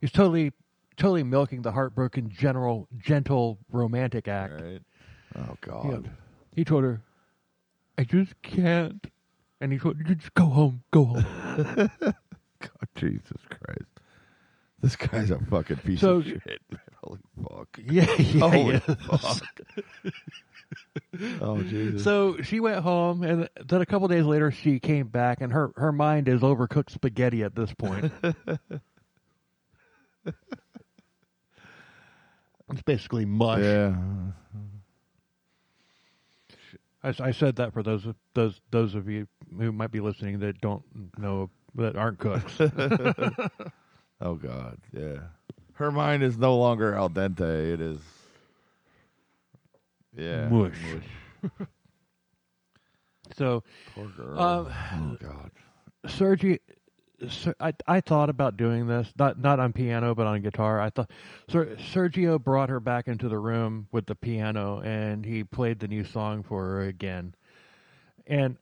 He's totally totally milking the heartbroken, general, gentle, romantic act. Right. Oh, God. Yeah. He told her, I just can't. And he told, just go home, go home. God, Jesus Christ. This guy's a fucking piece so, of shit. Holy fuck. Yeah, yeah, Holy yeah. fuck. Oh, Jesus. So she went home, and then a couple days later, she came back, and her, her mind is overcooked spaghetti at this point. It's basically mush. Yeah. I, I said that for those of, those those of you who might be listening that don't know, that aren't cooks. Oh, God, yeah. Her mind is no longer al dente. It is, yeah. Mush. mush. So, poor girl. Um, oh, God. Sergio, Ser, I, I thought about doing this, not not on piano, but on guitar. I thought Ser, Sergio brought her back into the room with the piano, and he played the new song for her again. And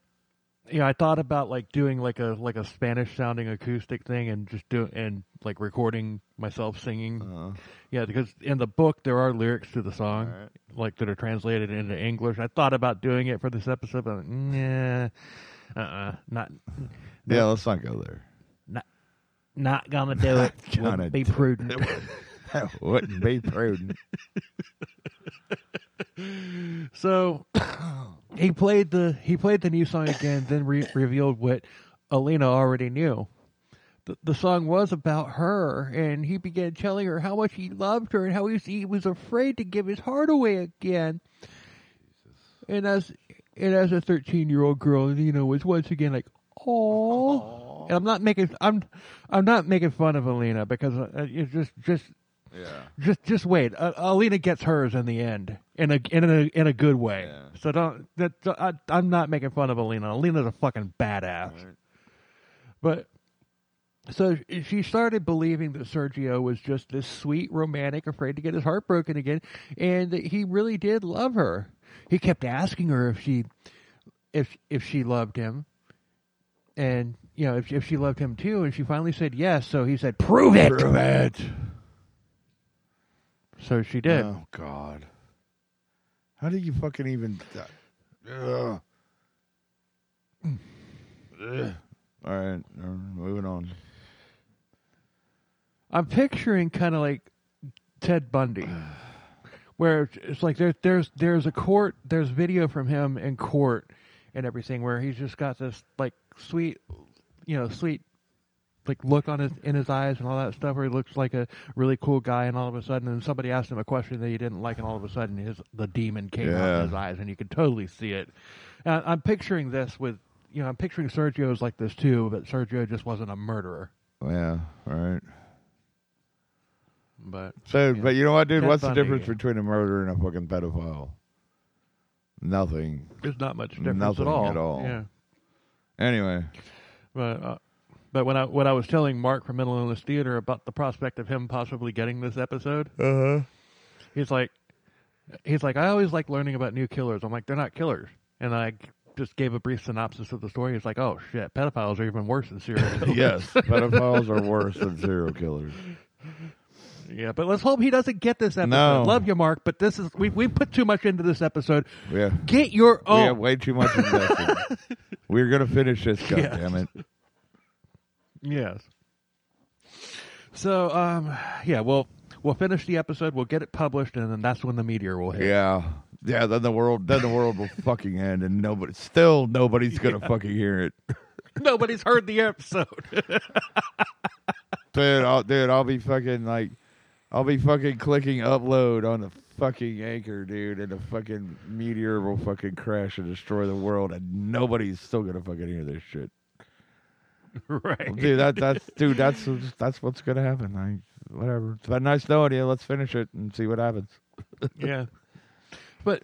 yeah, you know, I thought about like doing like a like a Spanish sounding acoustic thing, and just do and like recording myself singing. Uh-huh. Yeah, because in the book there are lyrics to the song, right, like that are translated into English. I thought about doing it for this episode, but yeah, like, uh, uh-uh, not. No. Yeah, let's not go there. Not gonna do it. Gonna be do prudent. It. That wouldn't be prudent. So he played the he played the new song again, then re- revealed what Alina already knew. The, the song was about her, and he began telling her how much he loved her and how he was, he was afraid to give his heart away again. Jesus. And as and as a thirteen-year-old girl, Alina was once again like, "Oh." And I'm not making I'm I'm not making fun of Alina, because uh, it's just just yeah. just just wait. Uh, Alina gets hers in the end, in a in a in a good way. Yeah. So don't that I, I'm not making fun of Alina. Alina's a fucking badass. Right. But So she started believing that Sergio was just this sweet romantic, afraid to get his heart broken again, and that he really did love her. He kept asking her if she, if if she loved him, and you know if if she loved him too. And she finally said yes. So he said, "Prove it." Prove it. So she did. Oh God! How do you fucking even? Ugh. Ugh. All right, moving on. I'm picturing kind of like Ted Bundy, where it's like there's there's there's a court, there's video from him in court and everything, where he's just got this like sweet, you know, sweet like look on his in his eyes and all that stuff, where he looks like a really cool guy, and all of a sudden, and somebody asked him a question that he didn't like, and all of a sudden, his the demon came yeah. out of his eyes, and you could totally see it. And I'm picturing this with. You know, I'm picturing Sergio's like this too, but Sergio just wasn't a murderer. Yeah, right. But so, you know, but you know what, dude? What's the difference again. between a murderer and a fucking pedophile? Nothing. There's not much difference Nothing at all. At all. Yeah. Anyway, but uh, but when I when I was telling Mark from Mental Illness Theater about the prospect of him possibly getting this episode, uh-huh. he's like, he's like, I always like learning about new killers. I'm like, they're not killers, and I. just gave a brief synopsis of the story. It's like, oh shit, pedophiles are even worse than serial killers. Yes, pedophiles are worse than serial killers. Yeah, but let's hope he doesn't get this episode. No. Love you, Mark, but this is we we put too much into this episode. Yeah, get your own. We have way too much invested. We're gonna finish this, god yes. damn it. Yes. So, um, yeah, we'll we'll finish the episode. We'll get it published, and then that's when the meteor will hit. Yeah. Yeah, then the world, then the world will fucking end, and nobody, still nobody's gonna yeah. fucking hear it. Nobody's heard the episode, dude. I'll, dude, I'll be fucking like, I'll be fucking clicking upload on the fucking anchor, dude, and the fucking meteor will fucking crash and destroy the world, and nobody's still gonna fucking hear this shit. Right, well, dude. That that's dude. That's that's what's gonna happen. Like, whatever. It's been nice knowing you. Let's finish it and see what happens. Yeah. But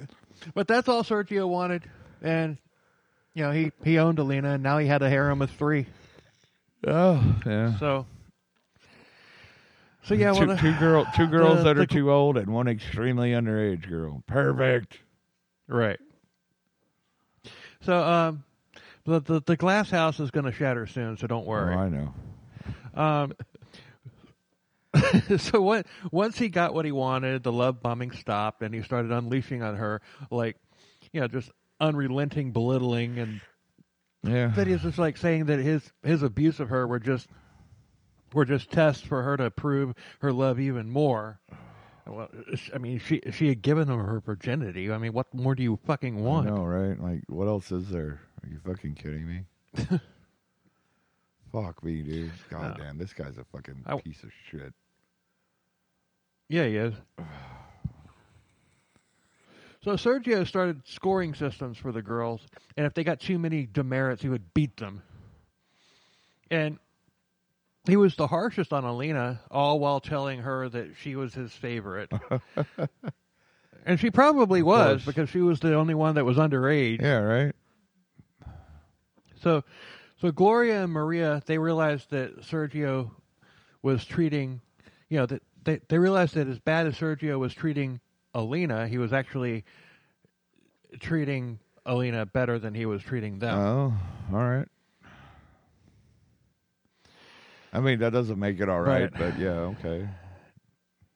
but that's all Sergio wanted, and, you know, he, he owned Alina, and now he had a harem of three. Oh, yeah. So, so yeah. Two, well, the, two, girl, two girls the, that the, are too old and one extremely underage girl. Perfect. Right. So, um, the, the, the glass house is going to shatter soon, so don't worry. Oh, I know. Um. So what, once he got what he wanted, the love bombing stopped, and he started unleashing on her, like, you know, just unrelenting belittling, and yeah, that he's just like saying that his his abuse of her were just were just tests for her to prove her love even more. Well, I mean, she she had given him her virginity. I mean, what more do you fucking want? I know, right? Like, what else is there? Are you fucking kidding me? Fuck me, dude. God no. damn, this guy's a fucking I, piece of shit. Yeah, he is. So Sergio started scoring systems for the girls, and if they got too many demerits, he would beat them. And he was the harshest on Alina, all while telling her that she was his favorite. And she probably was, because she was the only one that was underage. Yeah, right? So... So Gloria and Maria, they realized that Sergio was treating, you know, that they, they realized that as bad as Sergio was treating Alina, he was actually treating Alina better than he was treating them. Oh, all right. I mean, that doesn't make it all right, but, but yeah, okay.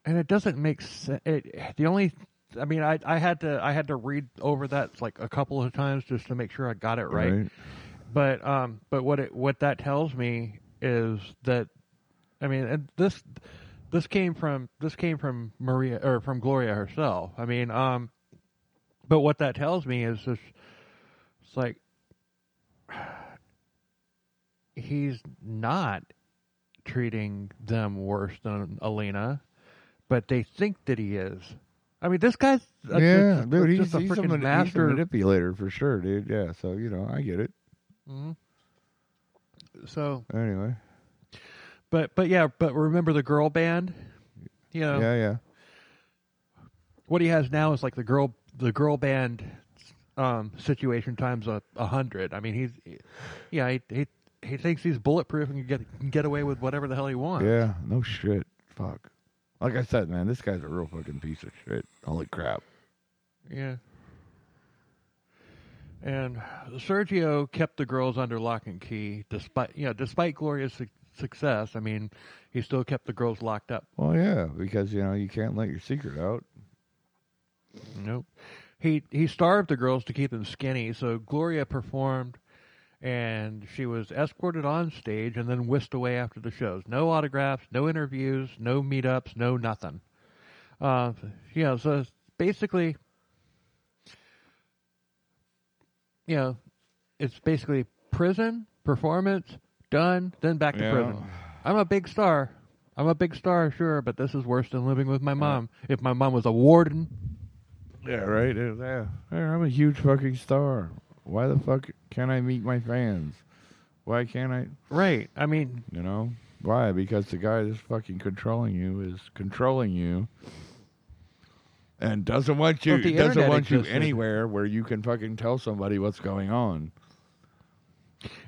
And it doesn't make sense. It, the only... I mean, I I had to I had to read over that like a couple of times just to make sure I got it right. right. But um, but what it what that tells me is that, I mean, and this this came from this came from Maria or from Gloria herself. I mean, um, but what that tells me is this, it's like he's not treating them worse than Alina, but they think that he is. I mean, this guy's a, yeah, just, dude, just he's, a freaking master he's a manipulator for sure, dude. Yeah, so you know, I get it. Mm-hmm. So anyway, but but yeah, but remember the girl band, you know? Yeah, yeah. What he has now is like the girl the girl band um, situation times a, a hundred. I mean, he's yeah, he, he he thinks he's bulletproof and can get can get away with whatever the hell he wants. Yeah, no shit. Fuck. Like I said, man, this guy's a real fucking piece of shit. Holy crap. Yeah. And Sergio kept the girls under lock and key, despite you know, despite Gloria's su- success. I mean, he still kept the girls locked up. Well, yeah, because you know you can't let your secret out. Nope. He he starved the girls to keep them skinny. So Gloria performed, and she was escorted on stage and then whisked away after the shows. No autographs, no interviews, no meetups, no nothing. Uh, you know, so basically. You know, it's basically prison, performance, done, then back to yeah. prison. I'm a big star. I'm a big star, sure, but this is worse than living with my mom. Yeah. If my mom was a warden. Yeah, right? Yeah. I'm a huge fucking star. Why the fuck can't I meet my fans? Why can't I? Right. I mean. You know? Why? Because the guy that's fucking controlling you is controlling you. And doesn't want you doesn't want existed. you anywhere where you can fucking tell somebody what's going on.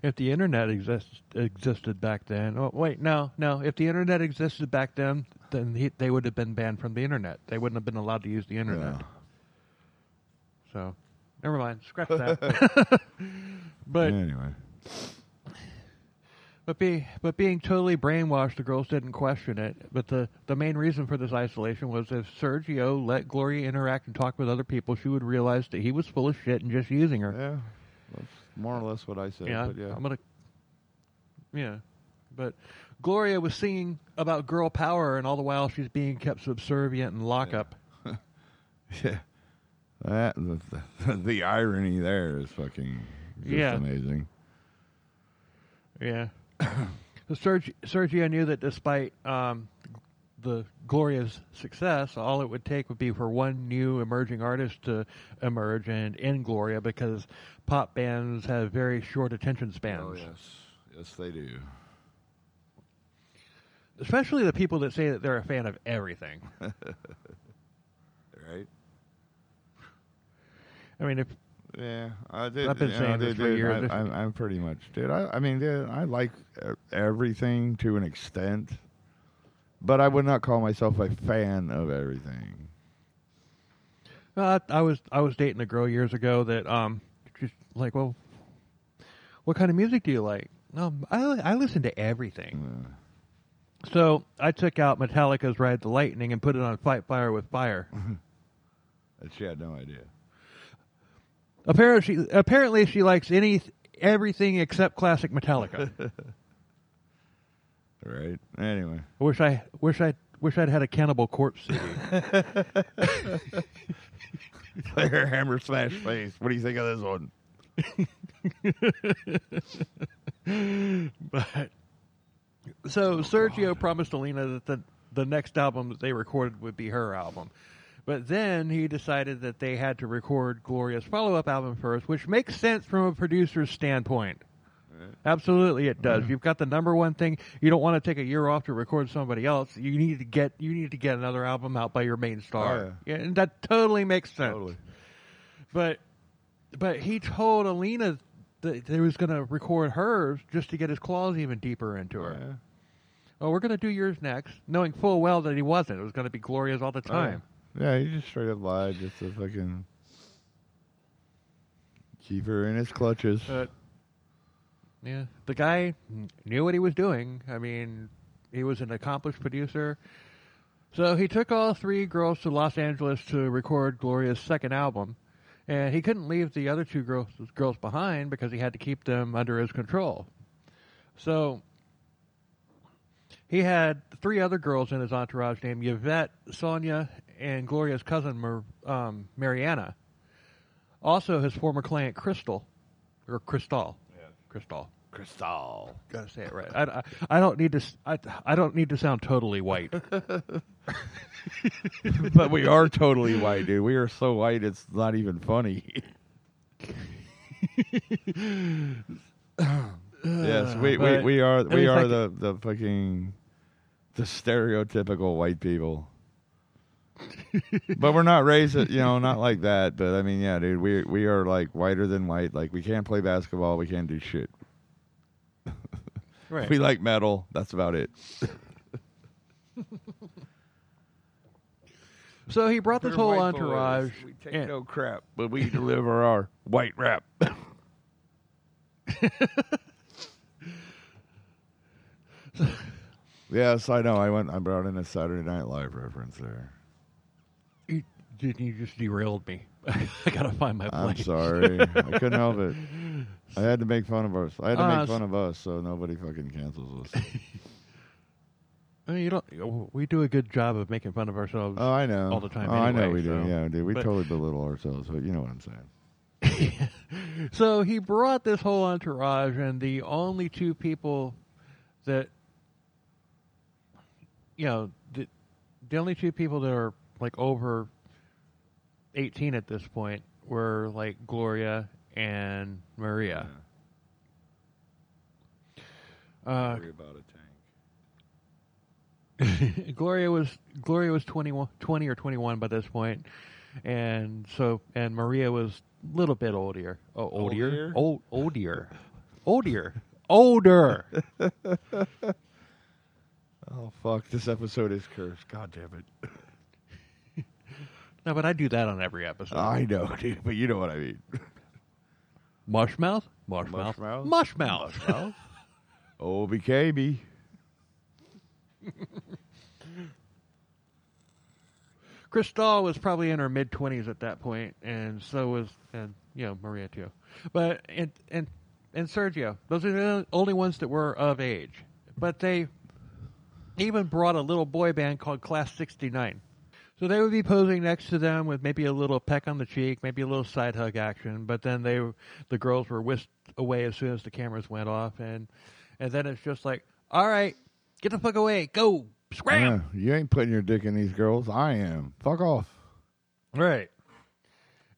If the internet exist, existed back then, oh wait, no, no. If the internet existed back then, then he, they would have been banned from the internet. They wouldn't have been allowed to use the internet. Yeah. So, never mind. Scratch that. But anyway, but be but being totally brainwashed, the girls didn't question it. But the, the main reason for this isolation was if Sergio let Gloria interact and talk with other people, she would realize that he was full of shit and just using her. Yeah, that's more or less what I said. Yeah, but yeah. I'm gonna. Yeah, but Gloria was singing about girl power, and all the while she's being kept subservient and lockup. Yeah, yeah. That the, the, the irony there is fucking just yeah. amazing. Yeah. So Sergio, Sergio knew that despite um, the Gloria's success, all it would take would be for one new emerging artist to emerge and end Gloria, because pop bands have very short attention spans. Oh, yes. Yes, they do. Especially the people that say that they're a fan of everything. Right? I mean, if... Yeah, I did. I've been saying know, this for years. I, I, I'm pretty much, dude. I, I mean, dude, I like everything to an extent, but I would not call myself a fan of everything. Uh, I, I was, I was dating a girl years ago that, um, she's like, well, what kind of music do you like? Um, I, I listen to everything. Yeah. So I took out Metallica's "Ride the Lightning" and put it on "Fight Fire with Fire." She had no idea. Apparently, apparently, she likes any everything except classic Metallica. Right. Anyway, I wish I wish I wish I'd had a Cannibal Corpse C D. Player hammer slash face. What do you think of this one? But so oh, Sergio God. promised Alina that the the next album that they recorded would be her album. But then he decided that they had to record Gloria's follow-up album first, which makes sense from a producer's standpoint. Right. Absolutely, it does. Yeah. You've got the number one thing. You don't want to take a year off to record somebody else. You need to get you need to get another album out by your main star. Oh, yeah. Yeah, and that totally makes sense. Totally. But but he told Alina that he was going to record hers just to get his claws even deeper into her. Oh, yeah. Oh, we're going to do yours next, knowing full well that he wasn't. It was going to be Gloria's all the time. Oh. Yeah, he just straight up lied just to fucking keep her in his clutches. Uh, yeah, the guy knew what he was doing. I mean, he was an accomplished producer. So he took all three girls to Los Angeles to record Gloria's second album. And he couldn't leave the other two girls, girls behind because he had to keep them under his control. So... he had three other girls in his entourage named Yvette, Sonia, and Gloria's cousin, Mar- um, Mariana. Also, his former client, Cristal, or Cristal. Yeah. Cristal. Cristal. Gotta say it right. I, I, I don't need to. I, I don't need to sound totally white. But we are totally white, dude. We are so white, it's not even funny. Yes, we, we, we are we are like the, the fucking the stereotypical white people. But we're not racist, you know, not like that. But I mean, yeah, dude, we we are like whiter than white. Like we can't play basketball, we can't do shit. Right. We like metal. That's about it. So he brought this They're whole entourage. Boys. We take and, no crap, but we deliver our white rap. Yes, I know. I went. I brought in a Saturday Night Live reference there. You didn't. You just derailed me. I gotta find my place. I'm sorry. I couldn't help it. I had to make fun of us. I had to uh, make fun of us so nobody fucking cancels us. I mean, you don't. We do a good job of making fun of ourselves. Oh, I know. All the time. Oh, anyway, I know we so. do. Yeah, we do. We but, totally belittle ourselves, but you know what I'm saying. So he brought this whole entourage, and the only two people that, you know, the, the only two people that are like over eighteen at this point were like Gloria and Maria. Yeah. Uh, worry about it. Gloria was Gloria was twenty or twenty-one by this point, and so and Maria was a little bit older. Oh, older, old, older, older, older. Oh fuck! This episode is cursed. God damn it! No, but I do that on every episode. I know, dude, but you know what I mean. Marshmouth, Marshmouth, Marshmouth, Marshmouth. O B K B. Cristal was probably in her mid twenties at that point, and so was and you know Maria too, but and and and Sergio. Those are the only ones that were of age. But they even brought a little boy band called Class sixty-nine, so they would be posing next to them with maybe a little peck on the cheek, maybe a little side hug action. But then they the girls were whisked away as soon as the cameras went off, and and then it's just like, all right. Get the fuck away. Go. Scram. Yeah, you ain't putting your dick in these girls. I am. Fuck off. Right.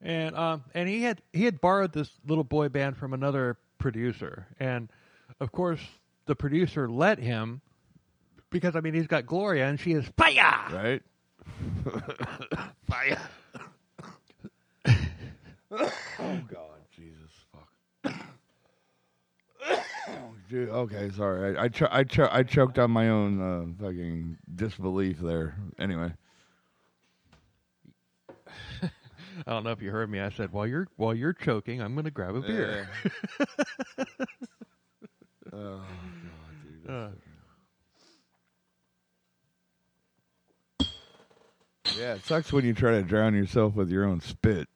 And um and he had he had borrowed this little boy band from another producer. And of course the producer let him because I mean he's got Gloria and she is fire. Right. Fire. Oh God, Jesus fuck. Dude, okay, sorry. I I, cho- I, cho- I choked on my own uh, fucking disbelief there. Anyway, I don't know if you heard me. I said while you're while you're choking, I'm gonna grab a beer. Yeah. Oh God, dude. That's uh. so yeah, it sucks when you try to drown yourself with your own spit.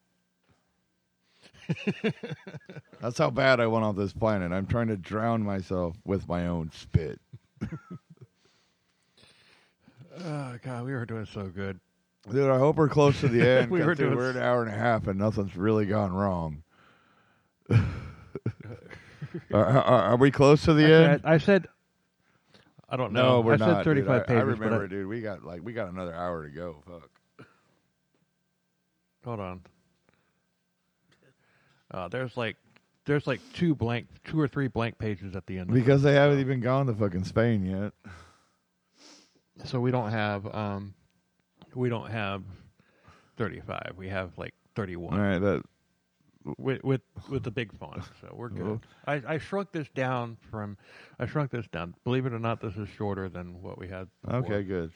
That's how bad I went off this planet. I'm trying to drown myself with my own spit. Oh, God, we were doing so good. Dude, I hope we're close to the end. we were, doing we're an hour and a half and nothing's really gone wrong. are, are, are we close to the I, end? I, I said, I don't know. No, we're I not. Said thirty-five dude, I, pages, I remember, I, dude, we got, like, we got another hour to go. Fuck. Hold on. Uh, there's like, there's like two blank, two or three blank pages at the end. Because they haven't even gone to fucking Spain yet. So we don't have, um, we don't have thirty-five. We have like thirty-one. All right, that with with, with the big font. So we're good. I, I shrunk this down from, I shrunk this down. Believe it or not, this is shorter than what we had before. Okay, good.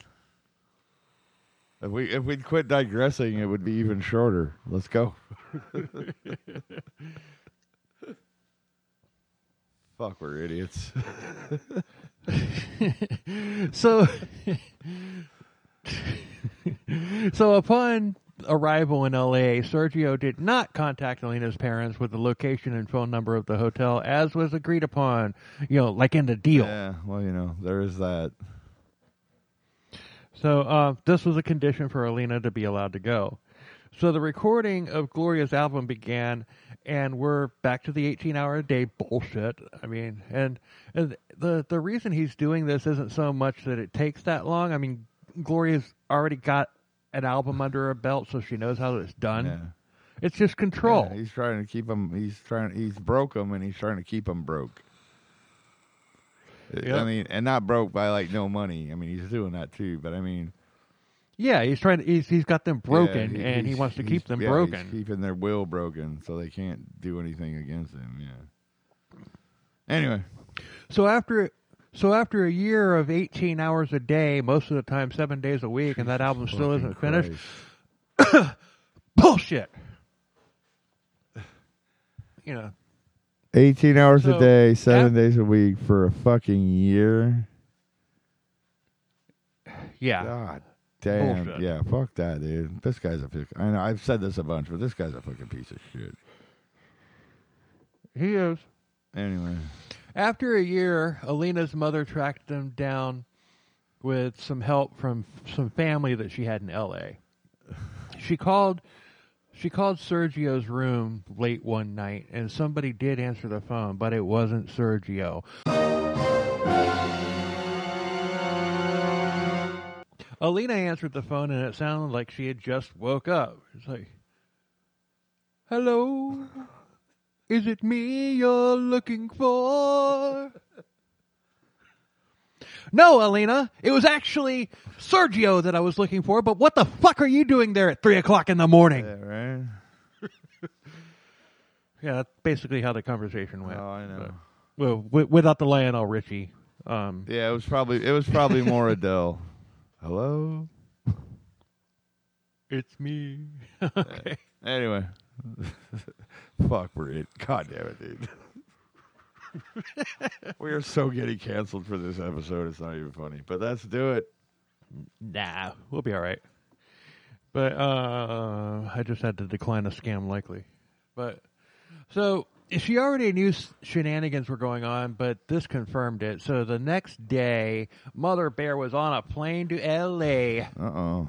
If we if we'd quit digressing, it would be even shorter. Let's go. Fuck, we're idiots. so, so upon arrival in L A, Sergio did not contact Alina's parents with the location and phone number of the hotel, as was agreed upon. You know, like in the deal. Yeah. Well, you know, there is that. So uh, this was a condition for Alina to be allowed to go. So the recording of Gloria's album began, and we're back to the eighteen-hour-a-day bullshit. I mean, and, and the the reason he's doing this isn't so much that it takes that long. I mean, Gloria's already got an album under her belt, so she knows how it's done. Yeah. It's just control. Yeah, he's trying to keep him. He's trying. He's broke him, and he's trying to keep him broke. Yep. I mean, and not broke by like no money. I mean, he's doing that too, but I mean, yeah, he's trying to. He's he's got them broken, yeah, he, and he wants to keep them yeah, broken. He's keeping their will broken, so they can't do anything against him. Yeah. Anyway, So after so after a year of eighteen hours a day, most of the time seven days a week, and that album still isn't finished. Bullshit. You know. eighteen hours so, a day, seven yeah. days a week for a fucking year. Yeah. God damn. Bullshit. Yeah, fuck that, dude. This guy's a fucking... I know, I've said this a bunch, but this guy's a fucking piece of shit. He is. Anyway. After a year, Alina's mother tracked them down with some help from some family that she had in L A She called... She called Sergio's room late one night, and somebody did answer the phone, but it wasn't Sergio. Alina answered the phone, and it sounded like she had just woke up. It's like, hello? Is it me you're looking for? No, Alina, it was actually Sergio that I was looking for, but what the fuck are you doing there at three o'clock in the morning? Yeah, right? Yeah, that's basically how the conversation went. Oh, I know. But, well, w- without the Lionel Richie. Um, yeah, it was probably it was probably more Adele. Hello? It's me. Okay. Uh, anyway. Fuck, we're it. God damn it, dude. We are so getting canceled for this episode. It's not even funny, but let's do it. Nah, we'll be all right. But uh, I just had to decline a scam likely. But so she already knew shenanigans were going on, but this confirmed it. So the next day, Mother Bear was on a plane to L A. Uh-oh.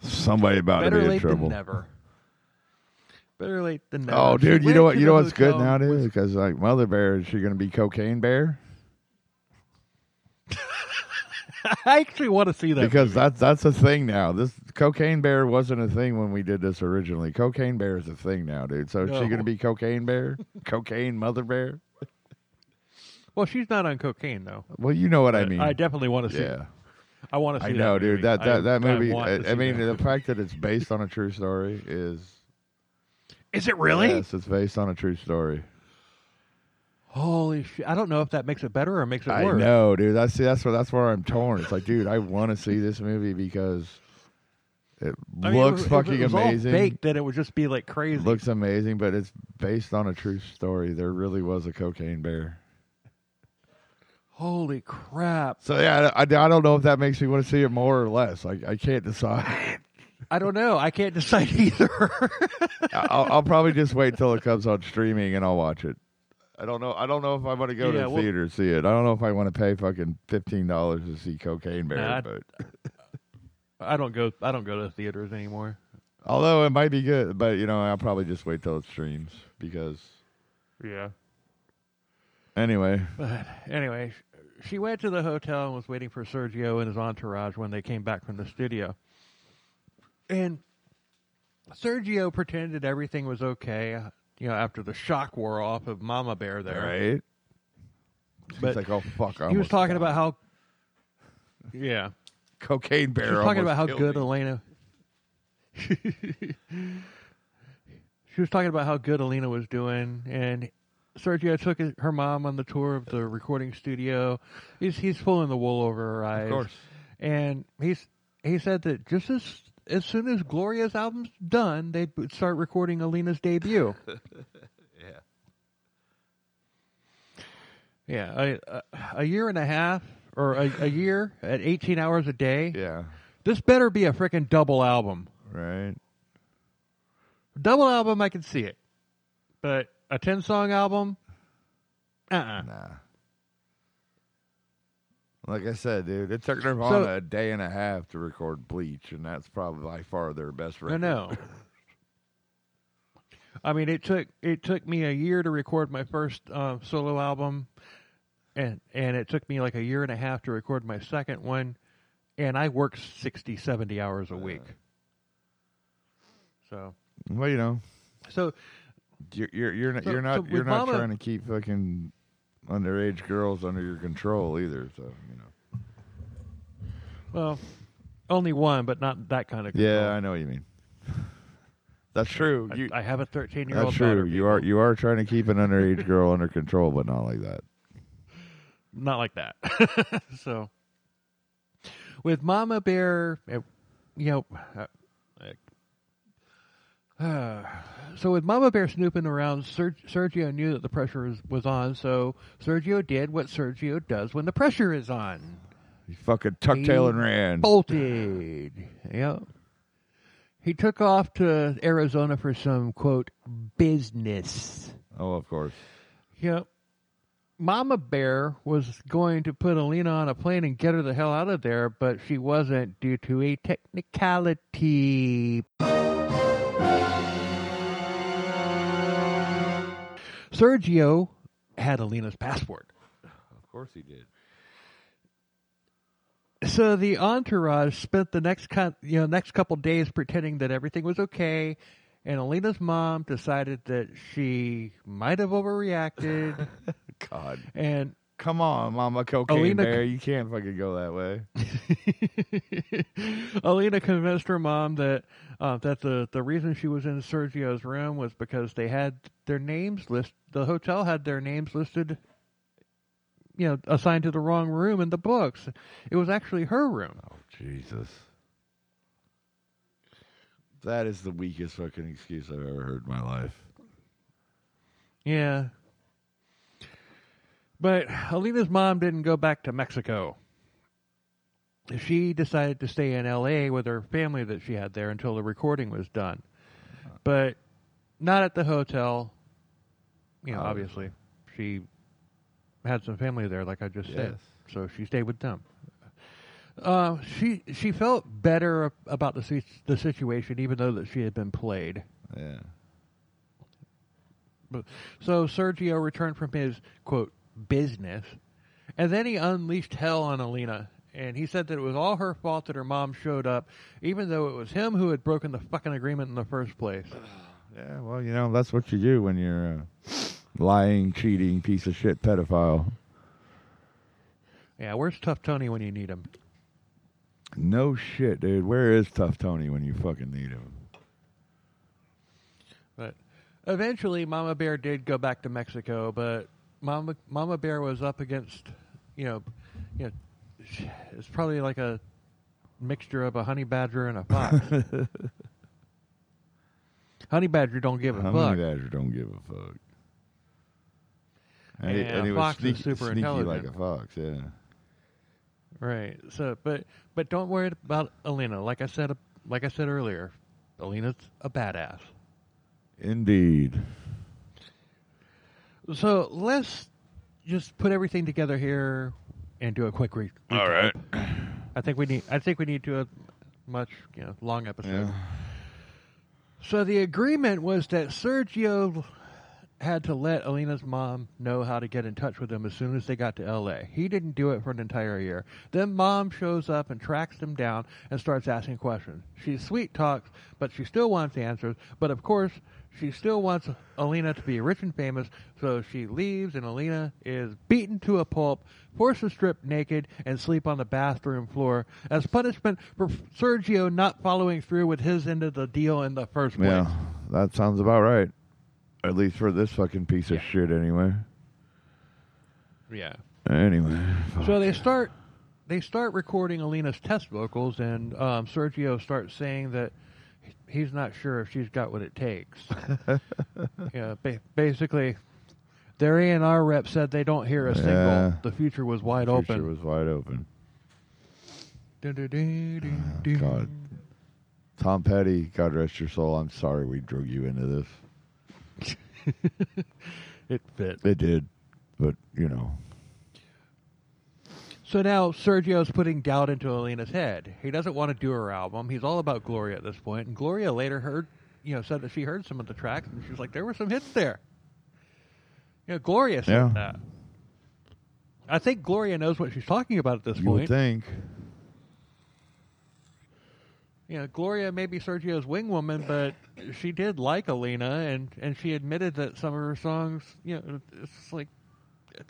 Somebody about Better to be in trouble. Better late than never. Better late than never. Oh, dude, you know what? You know what's good nowadays? Because like Mother Bear, is she going to be Cocaine Bear? I actually want to see that because that's that's a thing now. This Cocaine Bear wasn't a thing when we did this originally. Cocaine Bear is a thing now, dude. So no. Is she going to be Cocaine Bear? Cocaine Mother Bear? Well, she's not on cocaine though. Well, you know what I, I mean. I definitely want to see. Yeah, I want to see. I know, that movie. dude. That that, I, that movie. I, I, I mean, that. the fact that it's based on a true story is. Is it really? Yes, it's based on a true story. Holy shit. I don't know if that makes it better or makes it worse. I know, dude. That's, that's, where, that's where I'm torn. It's like, dude, I want to see this movie because it I looks mean, if, fucking if it was amazing. All fake, then it would just be like crazy. It looks amazing, but it's based on a true story. There really was a cocaine bear. Holy crap. So, yeah, I, I don't know if that makes me want to see it more or less. I, I can't decide. I don't know. I can't decide either. I'll, I'll probably just wait till it comes on streaming and I'll watch it. I don't know. I don't know if I want to go yeah, to the well, theater and see it. I don't know if I want to pay fucking fifteen dollars to see Cocaine Bear. Nah, but I, I don't go. I don't go to the theaters anymore. Although it might be good, but you know, I'll probably just wait till it streams because. Yeah. Anyway. But anyway, she went to the hotel and was waiting for Sergio and his entourage when they came back from the studio. And Sergio pretended everything was okay, you know, after the shock wore off of Mama Bear there. Right. But he's like, oh, fuck. I he was talking died. about how... Yeah. Cocaine Bear. He was talking about how good me. Alina... She was talking about how good Alina was doing, and Sergio took his, her mom on the tour of the recording studio. He's, he's pulling the wool over her eyes. Of course. And he's he said that just as... As soon as Gloria's album's done, they would start recording Alina's debut. yeah. Yeah. A, a, a year and a half, or a, a year at eighteen hours a day. Yeah. This better be a freaking double album. Right. Double album, I can see it. But a ten-song album? Uh-uh. Nah. Like I said, dude, it took Nirvana so, a day and a half to record Bleach, and that's probably by far their best record. I know. I mean, it took it took me a year to record my first uh, solo album, and and it took me like a year and a half to record my second one, and I worked sixty, seventy hours a week. So. Well, you know. So. You're you're you're not so, you're not, so you're not Mama, trying to keep fucking. Underage girls under your control either, so you know. Well, only one, but not that kind of control. Yeah, I know what you mean. That's true. I, you, I have a thirteen-year-old daughter. That's true. You people. are you are trying to keep an underage girl under control, but not like that. not like that. So with Mama Bear, it, you know, uh, Uh, so with Mama Bear snooping around, Ser- Sergio knew that the pressure was, was on, so Sergio did what Sergio does when the pressure is on. He fucking tucked he tail and ran. Bolted. Yep. He took off to Arizona for some, quote, business. Oh, of course. Yep. Mama Bear was going to put Alina on a plane and get her the hell out of there, but she wasn't due to a technicality. Sergio had Alina's passport. Of course he did. So the entourage spent the next co- you know, next couple days pretending that everything was okay, and Alina's mom decided that she might have overreacted. God. And come on, Mama Cocaine Alina Bear. You can't fucking go that way. Alina convinced her mom that uh, that the, the reason she was in Sergio's room was because they had their names listed. The hotel had their names listed, you know, assigned to the wrong room in the books. It was actually her room. Oh, Jesus. That is the weakest fucking excuse I've ever heard in my life. Yeah. But Alina's mom didn't go back to Mexico. She decided to stay in L A with her family that she had there until the recording was done. But not at the hotel. You know, obviously. She had some family there, like I just said. Yes. So she stayed with them. Uh, she she felt better about the the situation, even though that she had been played. Yeah. But, so Sergio returned from his, quote, business, and then he unleashed hell on Alina, and he said that it was all her fault that her mom showed up, even though it was him who had broken the fucking agreement in the first place. Yeah, well, you know, that's what you do when you're a lying, cheating, piece of shit pedophile. Yeah, where's Tough Tony when you need him? No shit, dude. Where is Tough Tony when you fucking need him? But eventually, Mama Bear did go back to Mexico, but Mama Mama Bear was up against, you know, you know, it's probably like a mixture of a honey badger and a fox. Honey badger don't give a honey fuck. Honey badger don't give a fuck. And, and, it, and a it was fox sneaky, is super sneaky intelligent, like a fox, yeah. Right. So, but but don't worry about Alina. Like I said, like I said earlier, Alina's a badass. Indeed. So let's just put everything together here and do a quick recap. All right. I think we need. I think we need to a much you know, long episode. Yeah. So the agreement was that Sergio had to let Alina's mom know how to get in touch with him as soon as they got to L A. He didn't do it for an entire year. Then mom shows up and tracks them down and starts asking questions. She sweet talks, but she still wants answers. But of course, she still wants Alina to be rich and famous, so she leaves, and Alina is beaten to a pulp, forced to strip naked, and sleep on the bathroom floor as punishment for Sergio not following through with his end of the deal in the first place. Yeah, that sounds about right. At least for this fucking piece yeah. of shit, anyway. Yeah. Anyway. Fuck. So they start, they start recording Alina's test vocals, and um, Sergio starts saying that he's not sure if she's got what it takes. Yeah, ba- basically, their A and R rep said they don't hear a single. Yeah. The future was wide open. The future open. was wide open. Dun, dun, dun, dun, dun. Oh, God. Tom Petty, God rest your soul, I'm sorry we drug you into this. It fit. It did, but, you know. So now Sergio's putting doubt into Alina's head. He doesn't want to do her album. He's all about Gloria at this point. And Gloria later heard, you know, said that she heard some of the tracks, and she was like, there were some hits there. You know, Gloria said yeah. that. I think Gloria knows what she's talking about at this you point. You would think. You know, Gloria may be Sergio's wing woman, but she did like Alina, and, and she admitted that some of her songs, you know, it's like,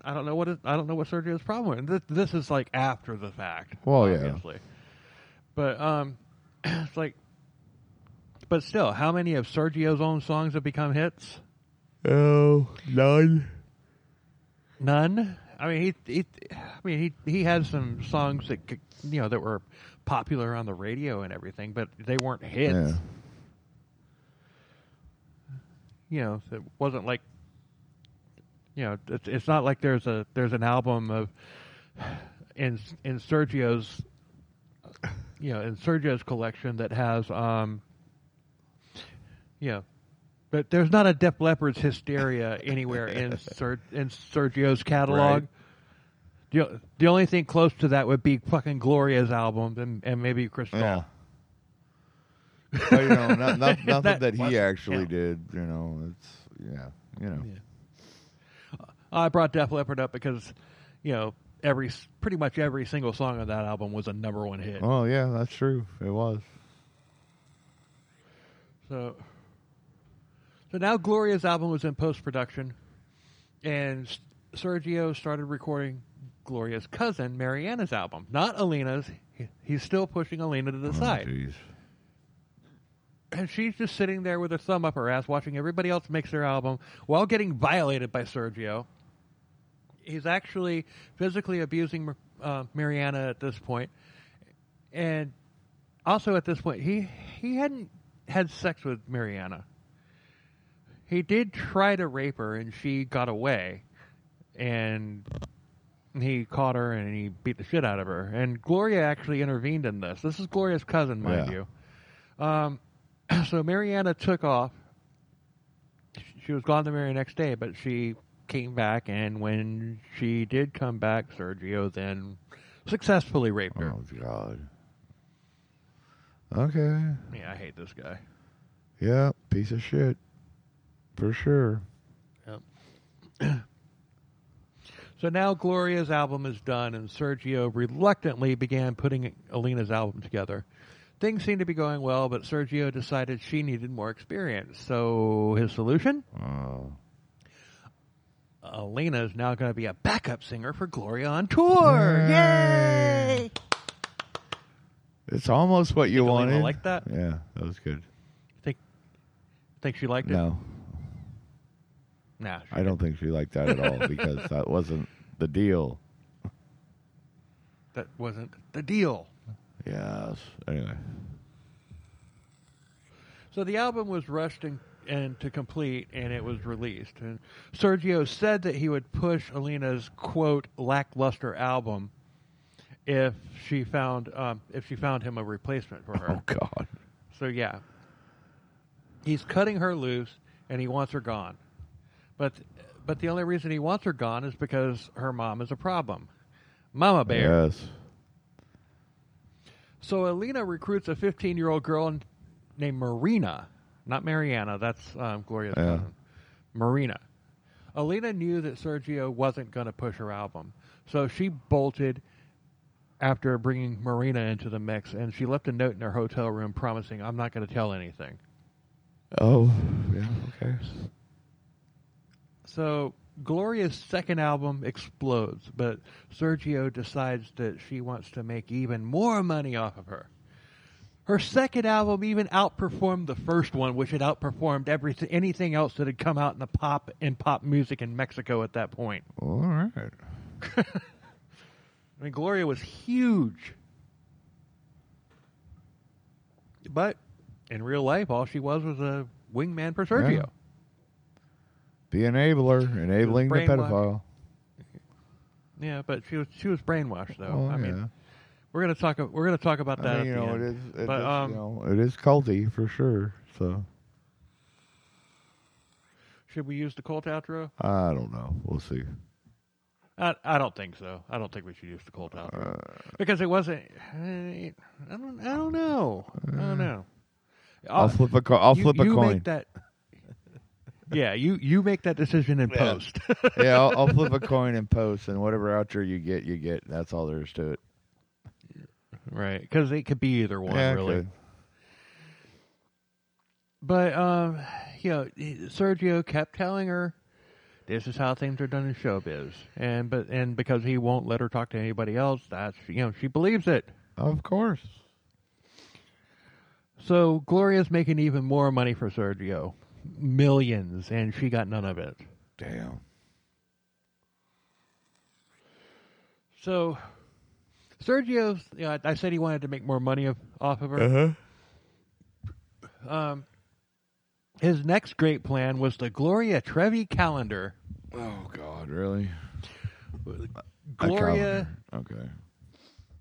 I don't know what it, I don't know what Sergio's problem was. And this, this is like after the fact. Well, obviously. Yeah. But um, it's like, but still, how many of Sergio's own songs have become hits? Oh, none. None. I mean, he, he, I mean, he, he had some songs that, you know, that were popular on the radio and everything, but they weren't hits. Yeah. You know, it wasn't like, you know, it's, it's not like there's a there's an album of in in Sergio's, you know, in Sergio's collection that has, um, you know. But there's not a Def Leppard's Hysteria anywhere in Ser- in Sergio's catalog. Right. The, the only thing close to that would be fucking Gloria's album and, and maybe Cristal. Yeah. Well, you know, not, not, nothing that, that he actually yeah. did. You know, it's yeah, you know. Yeah. I brought Def Leppard up because, you know, every pretty much every single song on that album was a number one hit. Oh yeah, that's true. It was. So. So now Gloria's album was in post-production, and Sergio started recording Gloria's cousin, Mariana's album. Not Alina's. He, he's still pushing Alina to the oh, side. Geez. And she's just sitting there with her thumb up her ass, watching everybody else mix their album, while getting violated by Sergio. He's actually physically abusing uh, Mariana at this point. And also at this point, he, he hadn't had sex with Mariana. He did try to rape her, and she got away, and he caught her, and he beat the shit out of her. And Gloria actually intervened in this. This is Gloria's cousin, mind yeah. you. Um, so Mariana took off. She was gone the very next day, but she came back, and when she did come back, Sergio then successfully raped her. Oh, God. Okay. Yeah, I hate this guy. Yeah, piece of shit. For sure. Yep. So now Gloria's album is done, and Sergio reluctantly began putting Alina's album together. Things seemed to be going well, but Sergio decided she needed more experience. So his solution? Oh. Alina is now going to be a backup singer for Gloria on tour. Yay! Yay! It's almost what you, you wanted. Alina liked that? Yeah, that was good. Think, think she liked it? No. Nah, I don't think she liked that at all because that wasn't the deal. That wasn't the deal. Yes. Anyway. So the album was rushed and, and to complete, and it was released. And Sergio said that he would push Alina's quote lackluster album if she found um, if she found him a replacement for her. Oh God. So yeah, he's cutting her loose, and he wants her gone. But but the only reason he wants her gone is because her mom is a problem. Mama Bear. Yes. So Alina recruits a fifteen-year-old girl named Marina. Not Mariana. That's um, Gloria's yeah. cousin. Marina. Alina knew that Sergio wasn't going to push her album. So she bolted after bringing Marina into the mix. And she left a note in her hotel room promising, I'm not going to tell anything. Oh, yeah, okay. So Gloria's second album explodes, but Sergio decides that she wants to make even more money off of her. Her second album even outperformed the first one, which had outperformed everything, anything else that had come out in the pop and pop music in Mexico at that point. All right. I mean, Gloria was huge, but in real life, all she was was a wingman for Sergio. Yeah. The enabler, enabling the pedophile. Yeah, but she was she was brainwashed though. Oh, I yeah. mean, we're gonna talk we're gonna talk about that. I mean, at you the know, end. It is, it but, is um, you know, it is culty for sure. So, should we use the cult outro? I don't know. We'll see. I I don't think so. I don't think we should use the cult outro uh, because it wasn't. I don't. I don't know. I don't know. I'll, I'll flip a. I'll you, flip a you coin. Make that. Yeah, you, you make that decision in yeah. post. yeah, I'll, I'll flip a coin in post, and whatever outro you get, you get. That's all there is to it. Right, because it could be either one, yeah, really. But, um, you know, Sergio kept telling her, this is how things are done in showbiz. And but and because he won't let her talk to anybody else, that's, you know, she believes it. Of course. So Gloria's making even more money for Sergio. Millions, and she got none of it. Damn. So Sergio's, you know, I, I said he wanted to make more money of, off of her. Uh-huh. Um, his next great plan was the Gloria Trevi calendar. Oh, God, really? Gloria. Okay.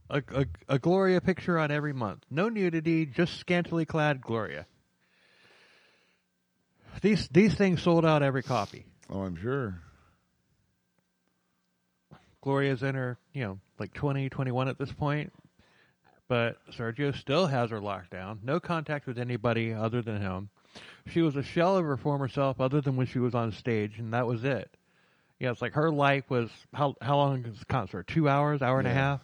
A, a, a Gloria picture on every month. No nudity, just scantily clad Gloria. These these things sold out every copy. Oh, I'm sure. Gloria's in her, you know, like twenty, twenty-one at this point. But Sergio still has her locked down. No contact with anybody other than him. She was a shell of her former self other than when she was on stage, and that was it. Yeah, it's like her life was, how how long is the concert? Two hours, hour and yeah. a half?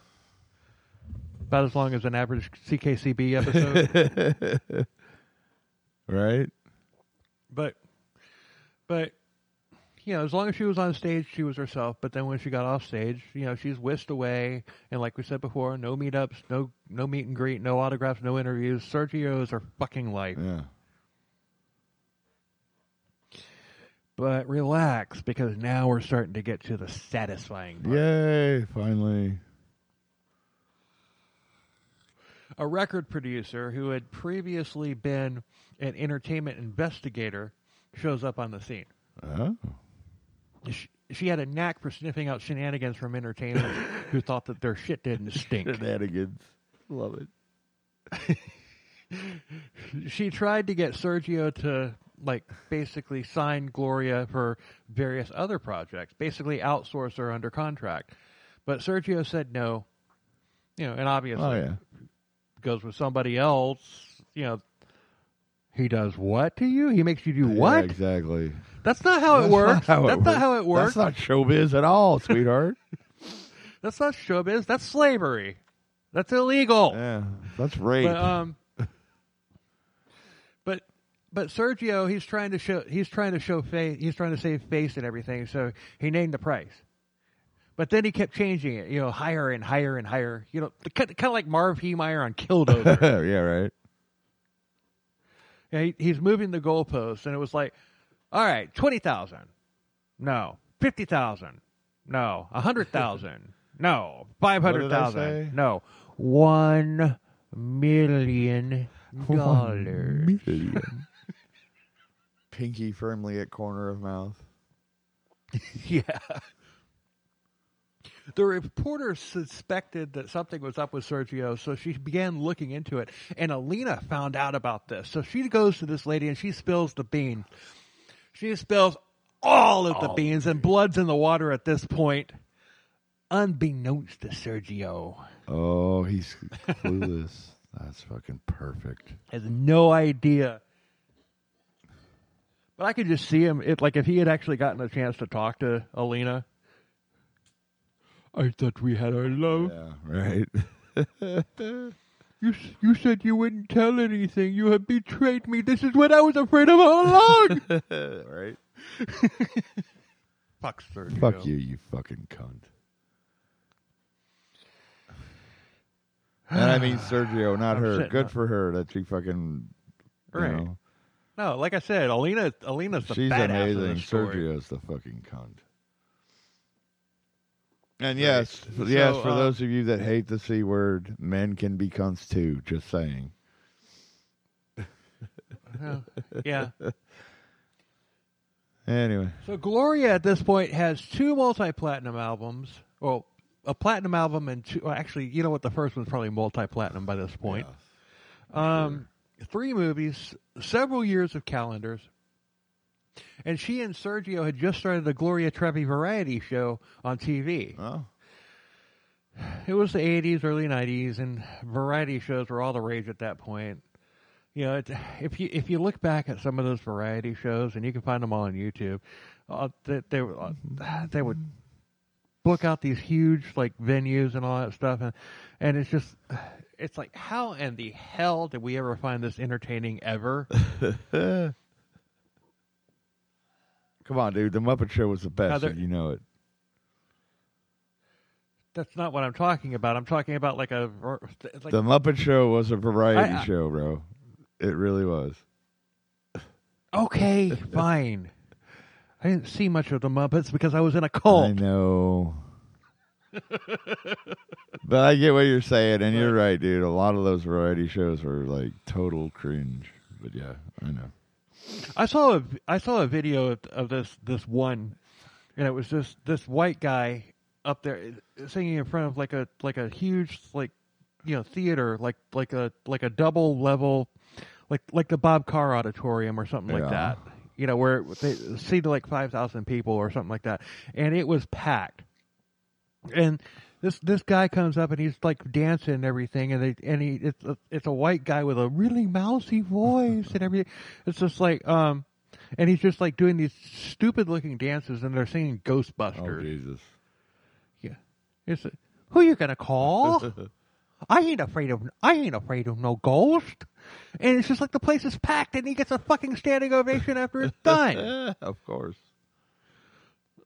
About as long as an average C K C B episode. Right? But, but, you know, as long as she was on stage, she was herself. But then when she got off stage, you know, she's whisked away. And like we said before, no meetups, no no meet and greet, no autographs, no interviews. Sergio's her fucking life. Yeah. But relax, because now we're starting to get to the satisfying part. Yay, finally. A record producer who had previously been an entertainment investigator shows up on the scene. Oh. She, she had a knack for sniffing out shenanigans from entertainers who thought that their shit didn't stink. Shenanigans. Love it. She tried to get Sergio to, like, basically sign Gloria for various other projects, basically outsource her under contract. But Sergio said no. You know, and obviously... Oh, yeah. Goes with somebody else, you know, he does what to you? He makes you do what? Yeah, exactly. That's not how That's it works. Not how That's it not works. how it works. That's not showbiz at all, sweetheart. That's not showbiz. That's slavery. That's illegal. Yeah. That's rape. But, um, but but Sergio, he's trying to show he's trying to show face he's trying to save face and everything, so he named the price. But then he kept changing it, you know, higher and higher and higher. You know, kind of like Marv Heemeyer on Killed Over. Yeah, right. Yeah, he, he's moving the goalposts, and it was like, all right, twenty thousand, no, fifty thousand, no, a hundred thousand, no, five hundred thousand, no, one million dollars. Million. Pinky firmly at corner of mouth. Yeah. The reporter suspected that something was up with Sergio, so she began looking into it. And Alina found out about this. So she goes to this lady, and she spills the bean. She spills all of the oh, beans, and blood's in the water at this point, unbeknownst to Sergio. Oh, he's clueless. That's fucking perfect. Has no idea. But I could just see him. It, like, if he had actually gotten a chance to talk to Alina... I thought we had our love. Yeah, right. you you said you wouldn't tell anything. You have betrayed me. This is what I was afraid of all along. Right. Fuck Sergio. Fuck you, you fucking cunt. And I mean Sergio, not her. Good up. for her that she fucking. Right. You know, no, like I said, Alina. Alina's the. She's amazing. Of the story. Sergio's the fucking cunt. And yes, right. yes. So, for uh, those of you that hate the C word, men can be cunts too. Just saying. Uh, yeah. Anyway. So Gloria at this point has two multi-platinum albums. Well, a platinum album and two. Well, actually, you know what? The first one's probably multi-platinum by this point. Yeah, um, sure. Three movies, several years of calendars. And she and Sergio had just started a Gloria Trevi variety show on T V. Oh. It was the eighties, early nineties, and variety shows were all the rage at that point. You know, it, if you if you look back at some of those variety shows, and you can find them all on YouTube, uh, they they, uh, they would book out these huge like venues and all that stuff, and and it's just it's like, how in the hell did we ever find this entertaining ever? Come on, dude. The Muppet Show was the best, and you know it. That's not what I'm talking about. I'm talking about like a... Like, the Muppet Show was a variety I, I, show, bro. It really was. Okay, fine. I didn't see much of the Muppets because I was in a cult. I know. But I get what you're saying, and you're right, dude. A lot of those variety shows were like total cringe. But yeah, I know. I saw a I saw a video of, of this this one, and it was this this white guy up there singing in front of like a like a huge like you know theater like like a like a double level like like the Bob Carr Auditorium or something yeah. like that. You know, where they seated like five thousand people or something like that, and it was packed. And this this guy comes up and he's like dancing and everything, and they and he it's a, it's a white guy with a really mousy voice and everything. It's just like um, and he's just like doing these stupid looking dances, and they're singing Ghostbusters. Oh Jesus! Yeah, it's a, who you gonna call? I ain't afraid of I ain't afraid of no ghost. And it's just like the place is packed, and he gets a fucking standing ovation after it's done. Of course.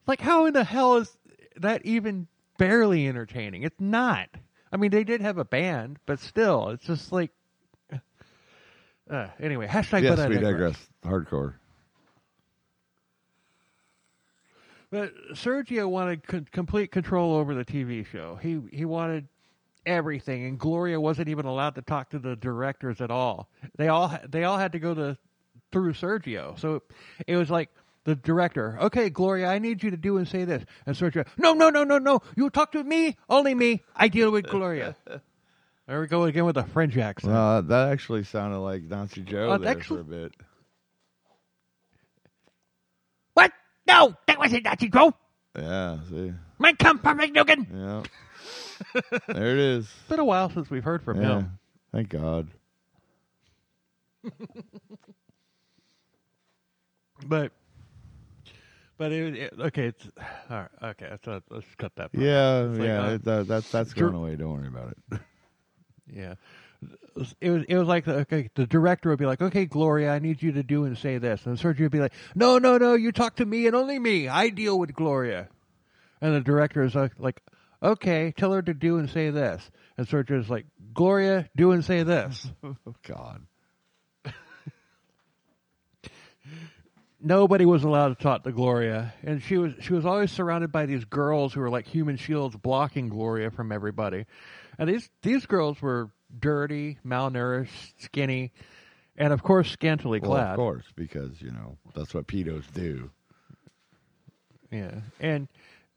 Like, how in the hell is that even barely entertaining? It's not. I mean, they did have a band, but still, it's just like. Uh, anyway, hashtag. Yes, but we I digress. digress. Hardcore. But Sergio wanted co- complete control over the T V show. He he wanted everything, and Gloria wasn't even allowed to talk to the directors at all. They all they all had to go to through Sergio. So it was like the director, okay, Gloria, I need you to do and say this, and Sergio, no, no, no, no, no, you talk to me, only me. I deal with Gloria. There we go again with a French accent. Uh, that actually sounded like Nancy Jo uh, there actually, for a bit. What? No, that wasn't Nancy Jo. Yeah, see. My come from McNugan. Yeah. There it is. It's been a while since we've heard from yeah, him. Thank God. But, but it, it okay. It's all right. Okay, so let's cut that part. Yeah, like, yeah. Uh, it, that, that's that's going away. Don't worry about it. Yeah, it was it was like the, okay. The director would be like, "Okay, Gloria, I need you to do and say this," and Sergio would be like, "No, no, no. You talk to me and only me. I deal with Gloria." And the director is like, like okay, tell her to do and say this. And Sergio's like, Gloria, do and say this. Oh, God. Nobody was allowed to talk to Gloria. And she was she was always surrounded by these girls who were like human shields blocking Gloria from everybody. And these, these girls were dirty, malnourished, skinny, and, of course, scantily clad. Well, of course, because, you know, that's what pedos do. Yeah, and...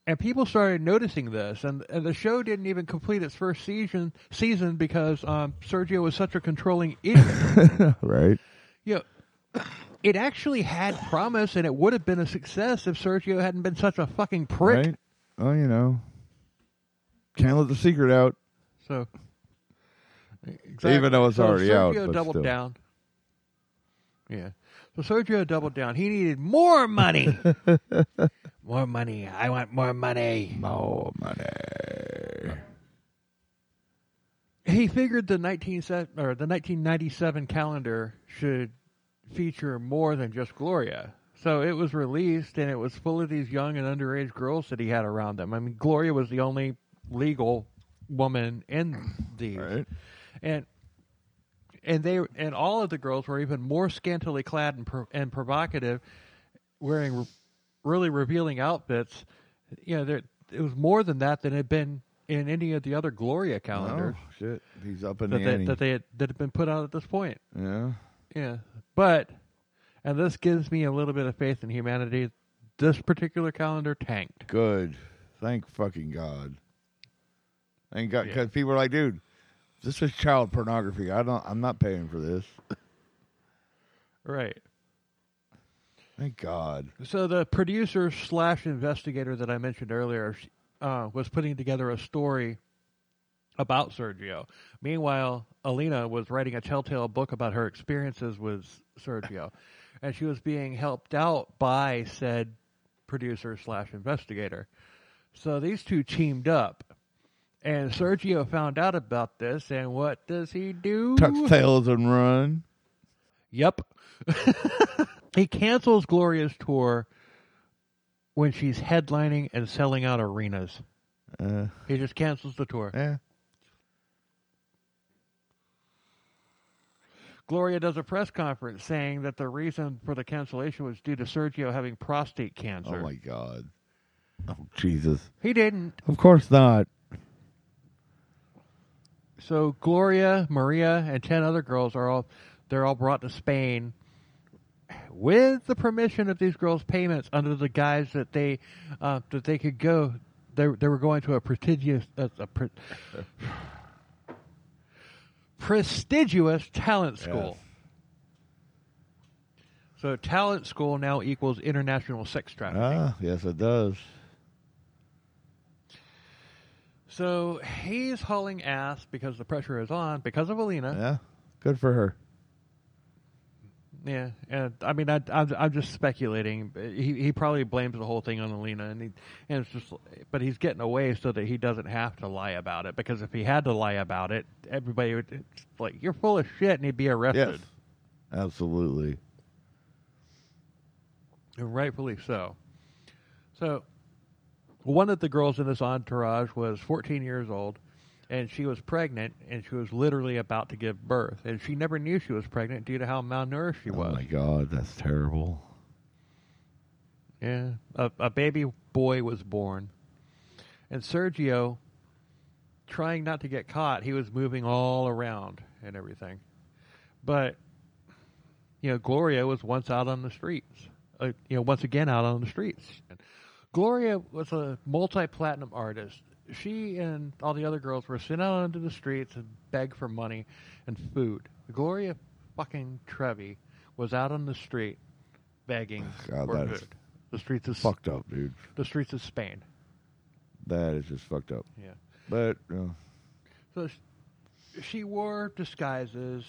And people started noticing this, and, and the show didn't even complete its first season season because um, Sergio was such a controlling idiot. Right. You know, it actually had promise, and it would have been a success if Sergio hadn't been such a fucking prick. Right? Oh, you know. Can't let the secret out. So, exactly. Even though it's so already Sergio out. Sergio doubled still. down. Yeah. So Sergio doubled down. He needed more money. More money. I want more money. More money. He figured the nineteen or the nineteen ninety-seven calendar should feature more than just Gloria. So it was released, and it was full of these young and underage girls that he had around him. I mean, Gloria was the only legal woman in these, right. and and they and all of the girls were even more scantily clad and pro, and provocative, wearing. Re- really revealing outfits. You know, there it was more than that than had been in any of the other Gloria calendars. Oh, shit. He's up in the ante. That they had, that had been put out at this point. Yeah. Yeah. But, and this gives me a little bit of faith in humanity, this particular calendar tanked. Good. Thank fucking God. Thank God. Because yeah. people are like, dude, this is child pornography. I don't, I'm not paying for this. Right. Thank God. So the producer slash investigator that I mentioned earlier uh, was putting together a story about Sergio. Meanwhile, Alina was writing a telltale book about her experiences with Sergio. And she was being helped out by said producer slash investigator. So these two teamed up. And Sergio found out about this. And what does he do? Tucks tails and run. Yep. He cancels Gloria's tour when she's headlining and selling out arenas. Uh, he just cancels the tour. Yeah. Gloria does a press conference saying that the reason for the cancellation was due to Sergio having prostate cancer. Oh, my God. Oh, Jesus. He didn't. Of course not. So Gloria, Maria, and ten other girls are all, they're all brought to Spain with the permission of these girls' payments under the guise that they uh, that they could go. They they were going to a prestigious uh, a pre- prestigious talent school. Yes. So talent school now equals international sex trafficking. Ah, yes, it does. So he's hauling ass because the pressure is on because of Alina. Yeah, good for her. Yeah, and I mean, I, I'm, I'm just speculating. He he probably blames the whole thing on Alina, and he and it's just, but he's getting away so that he doesn't have to lie about it. Because if he had to lie about it, everybody would it's like, "You're full of shit," and he'd be arrested. Yes, absolutely, and rightfully so. So. One of the girls in this entourage was fourteen years old, and she was pregnant, and she was literally about to give birth. And she never knew she was pregnant due to how malnourished she was. Oh, my God, that's terrible. Yeah, a, a baby boy was born. And Sergio, trying not to get caught, he was moving all around and everything. But, you know, Gloria was once out on the streets. Uh, you know, once again out on the streets. Gloria was a multi-platinum artist. She and all the other girls were sent out onto the streets and begged for money and food. Gloria fucking Trevi was out on the street begging God, for food. The streets is fucked up, dude. The streets of Spain. That is just fucked up. Yeah, but uh, so she, she wore disguises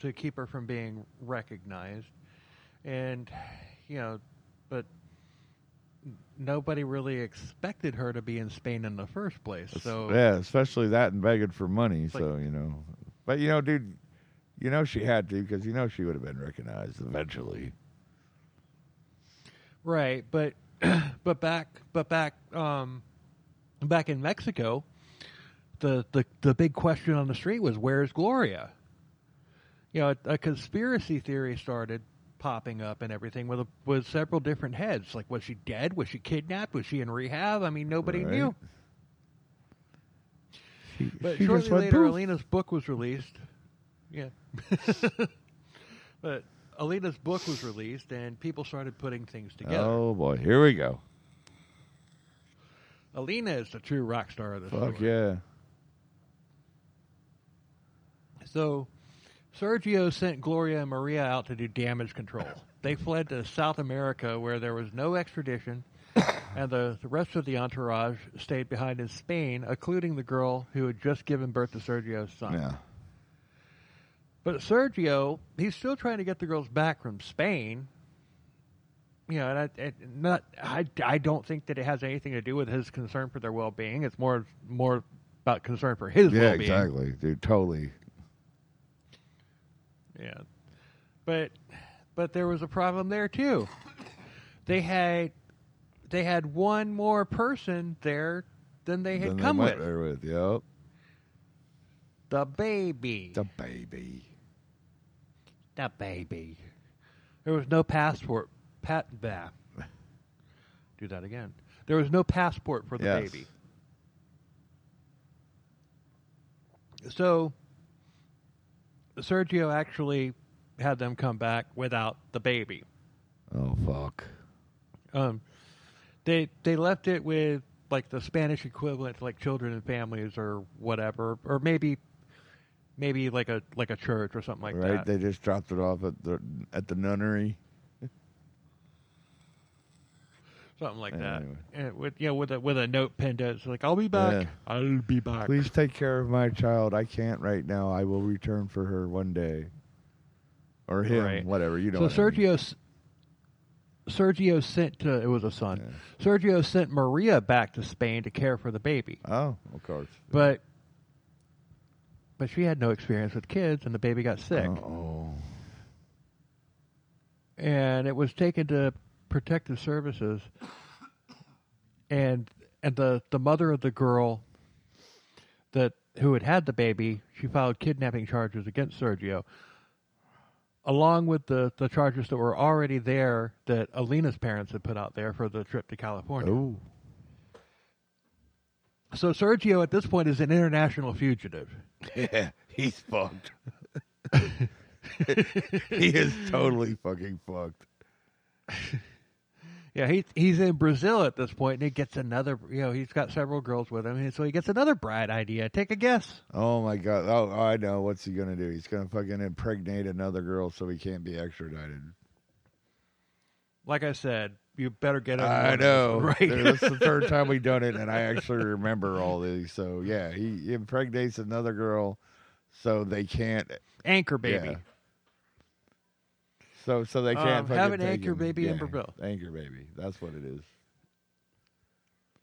to keep her from being recognized, and you know, but. Nobody really expected her to be in Spain in the first place. So yeah, especially that and begging for money. Like, so, you know. But, you know, dude, you know she had to because, you know, she would have been recognized eventually. Right. But but back but back um, back in Mexico, the, the, the big question on the street was, where's Gloria? You know, a, a conspiracy theory started popping up and everything with a, with several different heads. Like, was she dead? Was she kidnapped? Was she in rehab? I mean, nobody right. knew. She, but she shortly later, poof. Alina's book was released. Yeah. But Alina's book was released, and people started putting things together. Oh, boy. Here we go. Alina is the true rock star of this Fuck, story. yeah. So... Sergio sent Gloria and Maria out to do damage control. They fled to South America where there was no extradition, and the, the rest of the entourage stayed behind in Spain, including the girl who had just given birth to Sergio's son. Yeah. But Sergio, he's still trying to get the girls back from Spain. You know, and I, and not, I, I don't think that it has anything to do with his concern for their well-being. It's more, more about concern for his yeah, well-being. Yeah, exactly. Dude, totally. Yeah, but but there was a problem there too. They had they had one more person there than they had than come they went with. There with yep. The baby. The baby. The baby. There was no passport. Pat. Bah. Do that again. There was no passport for the yes. baby. So. Sergio actually had them come back without the baby. Oh, fuck. Um, they they left it with, like, the Spanish equivalent to, like, children and families or whatever. Or maybe maybe like a like a church or something like right? that. Right, they just dropped it off at the, at the nunnery. Something like anyway. that. And with, you know, with, a, with a note pinned out. It's like, I'll be back. Yeah. I'll be back. Please take care of my child. I can't right now. I will return for her one day. Or him, right. whatever. You know. So Sergio, I mean. s- Sergio sent, to, it was a son. Yeah. Sergio sent Maria back to Spain to care for the baby. Oh, of course. But, but she had no experience with kids, and the baby got sick. Oh. And it was taken to... Protective Services, and and the, the mother of the girl that who had had the baby, she filed kidnapping charges against Sergio, along with the, the charges that were already there that Alina's parents had put out there for the trip to California. Oh, So Sergio, at this point, is an international fugitive. Yeah, he's fucked. He is totally fucking fucked. Yeah, he he's in Brazil at this point, and he gets another, you know, he's got several girls with him, and so he gets another bride idea. Take a guess. Oh, my God. Oh, I know. What's he going to do? He's going to fucking impregnate another girl so he can't be extradited. Like I said, you better get it. I know. Right? That's the third time we've done it, and I actually remember all these. So, yeah, he impregnates another girl so they can't. Anchor baby. Yeah. So so they can't um, fucking have an anchor him. baby yeah. in Brazil. Anchor baby. That's what it is.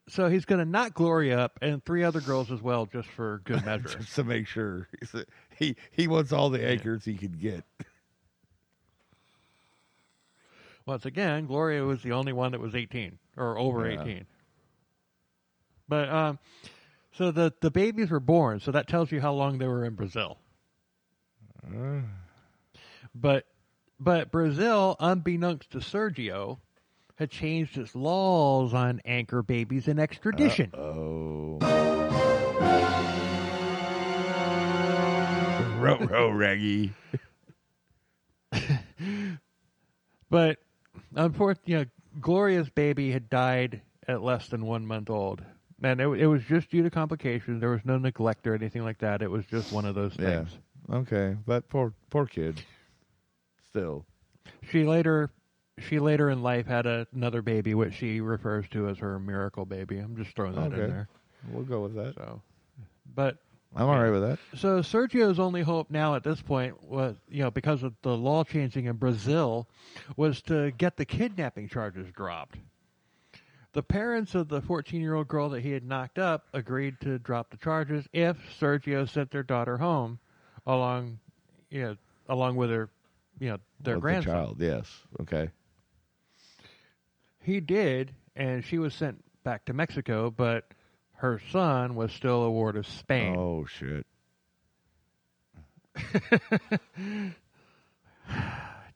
So he's going to knock Gloria up and three other girls as well, just for good measure. Just to make sure. He, he wants all the anchors yeah. he can get. Once again, Gloria was the only one that was eighteen or over yeah. eighteen. But um, so the, the babies were born. So that tells you how long they were in Brazil. Uh. But... But Brazil, unbeknownst to Sergio, had changed its laws on anchor babies and extradition. Oh. Row, row, Reggie. But, unfortunately, you know, Gloria's baby had died at less than one month old. And it, it was just due to complications. There was no neglect or anything like that. It was just one of those things. Yeah. Okay. But poor, poor kid. Still. She later she later in life had a, another baby, which she refers to as her miracle baby. I'm just throwing that okay. in there. We'll go with that. So, but I'm all right with that. So Sergio's only hope now at this point was, you know, because of the law changing in Brazil, was to get the kidnapping charges dropped. The parents of the fourteen-year-old girl that he had knocked up agreed to drop the charges if Sergio sent their daughter home along, you know, along with her You know, their With grandson. The child, yes. Okay. He did, and she was sent back to Mexico, but her son was still a ward of Spain. Oh, shit.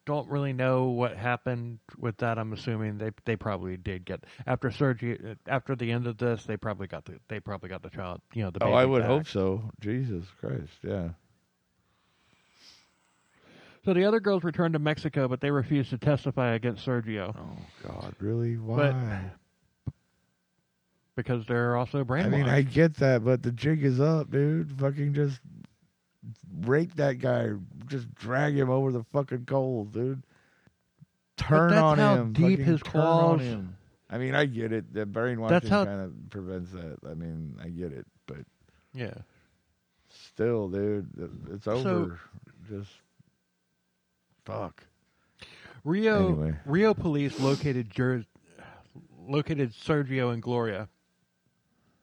Don't really know what happened with that. I'm assuming they they probably did get after Sergio after the end of this. They probably got the they probably got the child. You know, the baby oh, I would back. hope so. Jesus Christ, yeah. So the other girls returned to Mexico, but they refused to testify against Sergio. Oh, God. Really? Why? But, because they're also brainwashed. I mean, I get that, but the jig is up, dude. Fucking just rape that guy. Just drag him over the fucking coals, dude. Turn on him. Deep his claws. I mean, I get it. The brainwashing kind of prevents that. I mean, I get it, but... Yeah. Still, dude, it's over. So, just... Fuck. Rio anyway. Rio police located Jer- located Sergio and Gloria.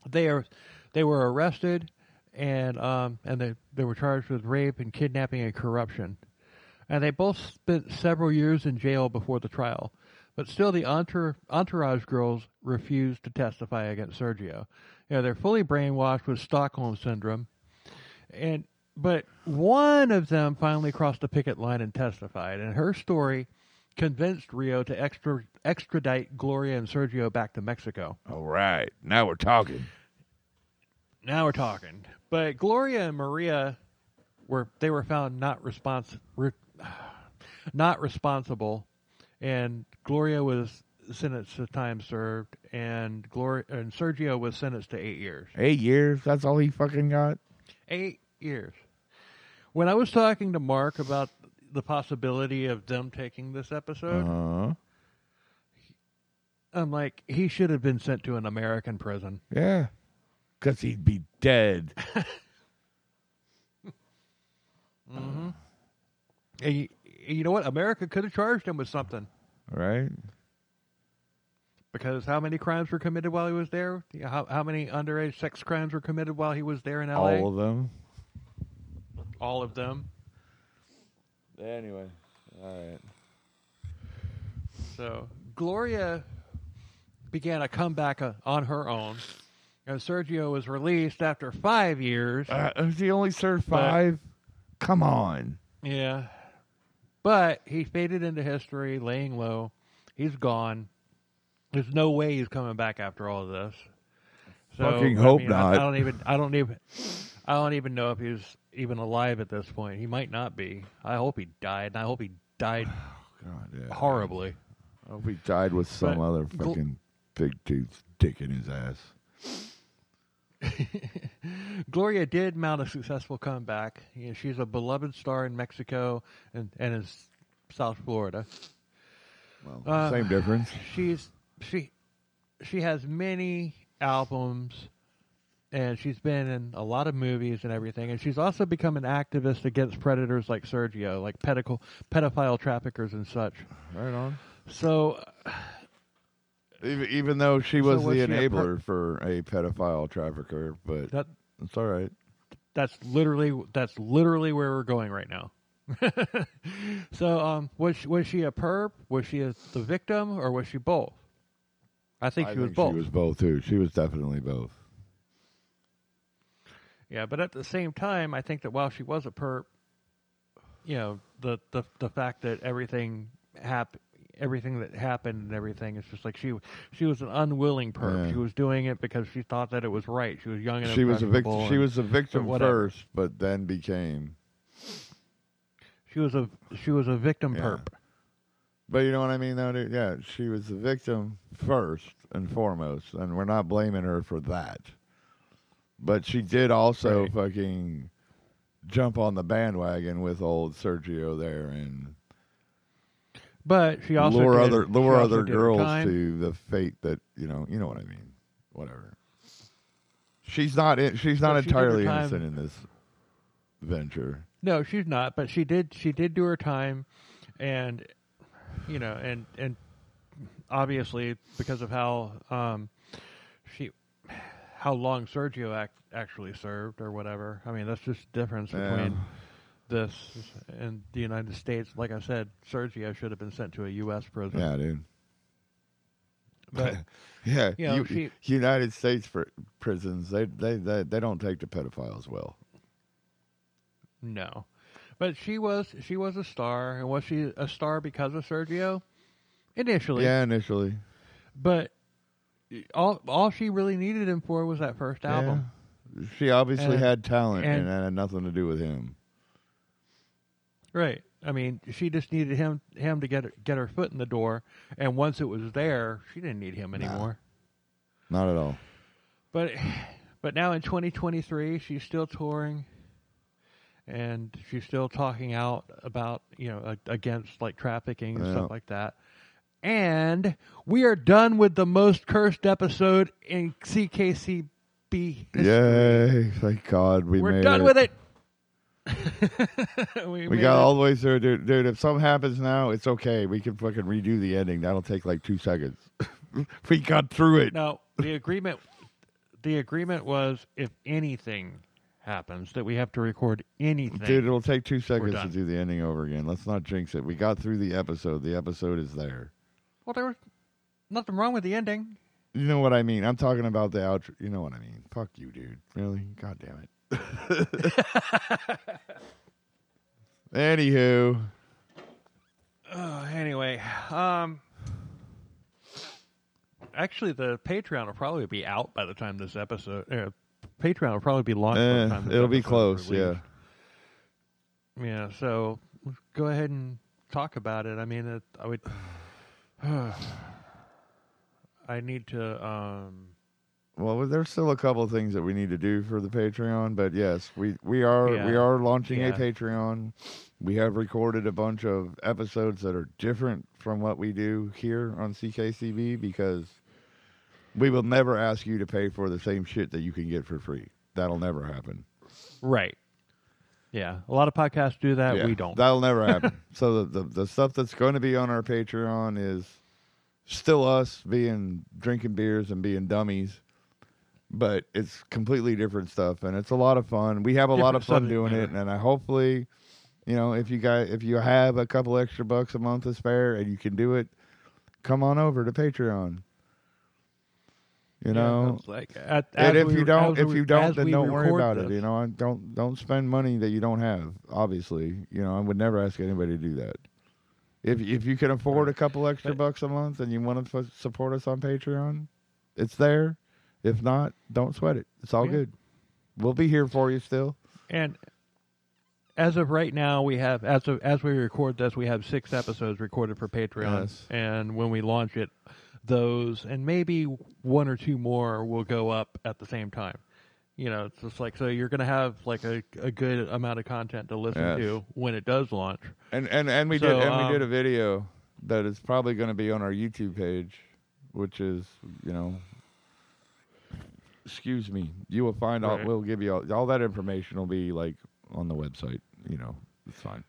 They are they were arrested and um and they, they were charged with rape and kidnapping and corruption. And they both spent several years in jail before the trial. But still the entour- entourage girls refused to testify against Sergio. You know, they're fully brainwashed with Stockholm syndrome. And But one of them finally crossed the picket line and testified, and her story convinced Rio to extra, extradite Gloria and Sergio back to Mexico. All right. Now we're talking. Now we're talking. But Gloria and Maria, were they were found not, respons- re- not responsible, and Gloria was sentenced to time served, and, Gloria, and Sergio was sentenced to eight years. Eight years? That's all he fucking got? Eight years. When I was talking to Mark about the possibility of them taking this episode, uh-huh. I'm like, he should have been sent to an American prison. Yeah, because he'd be dead. mm-hmm. And you, you know what? America could have charged him with something. Right. Because how many crimes were committed while he was there? How, how many underage sex crimes were committed while he was there in L A? All of them. All of them. Anyway, all right. So Gloria began a comeback uh, on her own, and Sergio was released after five years. Uh, he only served five. But, Come on. Yeah, but he faded into history, laying low. He's gone. There's no way he's coming back after all of this. So, fucking hope I mean, not. I don't even. I don't even. I don't even know if he was even alive at this point. He might not be. I hope he died, and I hope he died oh, God, yeah. horribly. I hope he died with some but, other fucking big tooth dick in his ass. Gloria did mount a successful comeback. You know, she's a beloved star in Mexico and and in South Florida. Well, uh, same difference. She's she she has many albums, and she's been in a lot of movies and everything. And she's also become an activist against predators like Sergio, like pedicle, pedophile traffickers and such. Right on. So, even, even though she was so the enabler she a per- for a pedophile trafficker, but that, it's all right. That's literally that's literally where we're going right now. So, um, was she, was she a perp? Was she a, the victim, or was she both? I think she I was think both. She was both too. She was definitely both. Yeah, but at the same time, I think that while she was a perp, you know, the the, the fact that everything happened, everything that happened, and everything, it's just like she she was an unwilling perp. Yeah. She was doing it because she thought that it was right. She was young and she was a victim. And, she was a victim first, but then became. She was a she was a victim yeah. perp. But you know what I mean, though, dude? Yeah, she was the victim first and foremost, and we're not blaming her for that. But she did also right. fucking jump on the bandwagon with old Sergio there, and but she also lure did, other lure also other girls time. to the fate that you know you know what I mean. Whatever. She's not in, she's not well, entirely she innocent in this venture. No, she's not. But she did she did do her time, and. You know, and, and obviously because of how um, she, how long Sergio act, actually served or whatever. I mean, that's just the difference yeah. between this and the United States. Like I said, Sergio should have been sent to a U S prison. Yeah, dude. But yeah, you know, you, she, United States for prisons, they, they they they don't take the pedophiles well. No. But she was she was a star, and was she a star because of Sergio? Initially, yeah, initially. But all all she really needed him for was that first album. Yeah. She obviously and, had talent, and, and that had nothing to do with him. Right. I mean, she just needed him him to get her, get her foot in the door, and once it was there, she didn't need him anymore. Nah, not at all. But but now in twenty twenty-three, she's still touring. And she's still talking out about, you know, against, like, trafficking and yeah. stuff like that. And we are done with the most cursed episode in C K C B history. Yay. Thank God we We're made it. We're done with it. we we got it. all the way through. Dude, dude, if something happens now, it's okay. We can fucking redo the ending. That'll take, like, two seconds. We got through it. No, the agreement, the agreement was, if anything happens, that we have to record anything. Dude, it'll take two seconds to do the ending over again. Let's not jinx it. We got through the episode. The episode is there. Well, there was nothing wrong with the ending. You know what I mean. I'm talking about the outro. You know what I mean. Fuck you, dude. Really? God damn it. Anywho. Oh, anyway. Um... Actually, the Patreon will probably be out by the time this episode... Uh, Patreon will probably be launched. Eh, time it'll be close, yeah. Yeah, so go ahead and talk about it. I mean, it, I would. Uh, I need to. Um, well, there's still a couple of things that we need to do for the Patreon, but yes, we we are yeah. we are launching yeah. a Patreon. We have recorded a bunch of episodes that are different from what we do here on C K C B because. We will never ask you to pay for the same shit that you can get for free. That'll never happen. Right. Yeah. A lot of podcasts do that. Yeah, we don't. That'll never happen. So the, the, the stuff that's going to be on our Patreon is still us being drinking beers and being dummies, but it's completely different stuff, and it's a lot of fun. We have a different lot of fun doing yeah. it, and I hopefully, you know, if you guys, if you have a couple extra bucks a month to spare and you can do it, come on over to Patreon. You know, yeah, like, at, and if we, you don't, if we, you don't, then don't worry about this. it. You know, I don't don't spend money that you don't have. Obviously, you know, I would never ask anybody to do that. If if you can afford a couple extra but, bucks a month and you want to f- support us on Patreon, it's there. If not, don't sweat it. It's all yeah. good. We'll be here for you still. And as of right now, we have, as of, as we record this, we have six episodes recorded for Patreon. Yes. And when we launch it, those and maybe one or two more will go up at the same time. You know, it's just like, so you're going to have like a, a good amount of content to listen yes. to when it does launch. And and, and we so, did and um, we did a video that is probably going to be on our YouTube page, which is, you know, excuse me, you will find right. out, we'll give you all, all that information will be like on the website, you know, it's fine.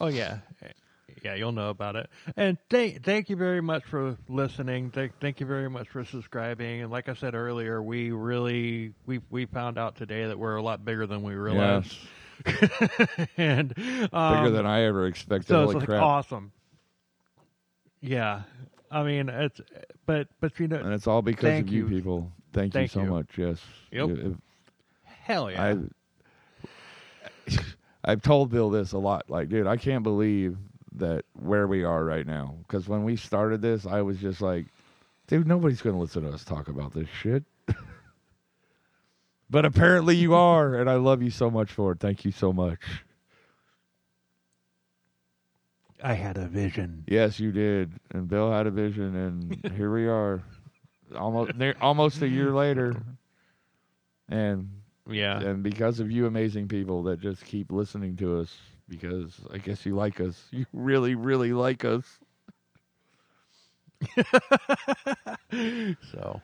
Oh, yeah. Yeah, you'll know about it. And thank thank you very much for listening. Thank thank you very much for subscribing. And like I said earlier, we really we we found out today that we're a lot bigger than we realized. Yes. and um, bigger than I ever expected. So it's like crap. Awesome. Yeah, I mean it's but but you know, and it's all because of you, you people. Thank, thank you so you. much. Yes. Yep. If, Hell yeah. I, I've told Bill this a lot. Like, dude, I can't believe. That where we are right now, because when we started this, I was just like, dude, nobody's gonna listen to us talk about this shit. But apparently you are, and I love you so much for it. Thank you so much. I had a vision. Yes, you did, and Bill had a vision, and here we are, almost near, almost a year later, and yeah, and because of you, amazing people that just keep listening to us. Because I guess you like us. You really, really like us. So,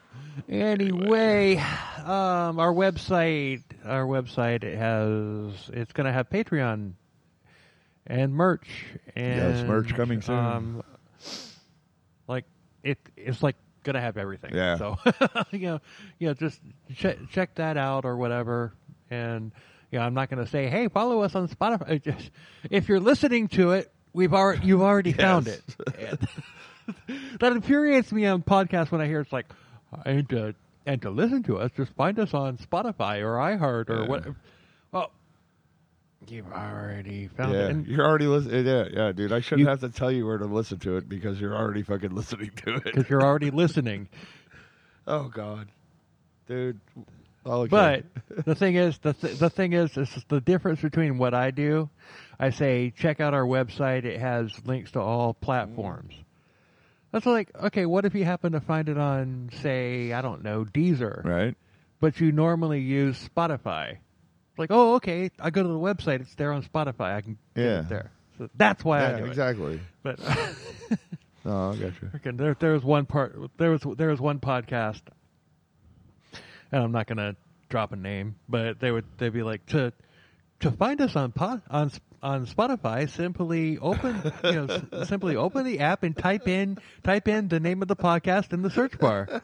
anyway, um, our website, our website it has, it's going to have Patreon and merch. And, yes, merch coming soon. Um, like it, it's like going to have everything. Yeah. So, you know, you know, just check check that out or whatever, and. Yeah, I'm not going to say, hey, follow us on Spotify. Just, if you're listening to it, we've already, you've already yes. found it. That infuriates me on podcasts when I hear it's like, and to, and to listen to us, just find us on Spotify or iHeart or yeah. whatever. Well, you've already found yeah. it. And you're already listening. Yeah, yeah, dude. I shouldn't you, have to tell you where to listen to it because you're already fucking listening to it. Because you're already listening. Oh, God. Dude. Okay. But the thing is, the th- the thing is, is the difference between what I do. I say, check out our website. It has links to all platforms. Mm. That's like, okay, what if you happen to find it on, say, I don't know, Deezer. Right. But you normally use Spotify. It's like, oh, okay, I go to the website. It's there on Spotify. I can get yeah. it there. So that's why yeah, I do exactly. it. Exactly. But oh, I got you. Okay, there, there was one part. There was there was one podcast. And I'm not gonna drop a name, but they would they'd be like to to find us on pod, on on Spotify. Simply open, you know, s- simply open the app and type in type in the name of the podcast in the search bar.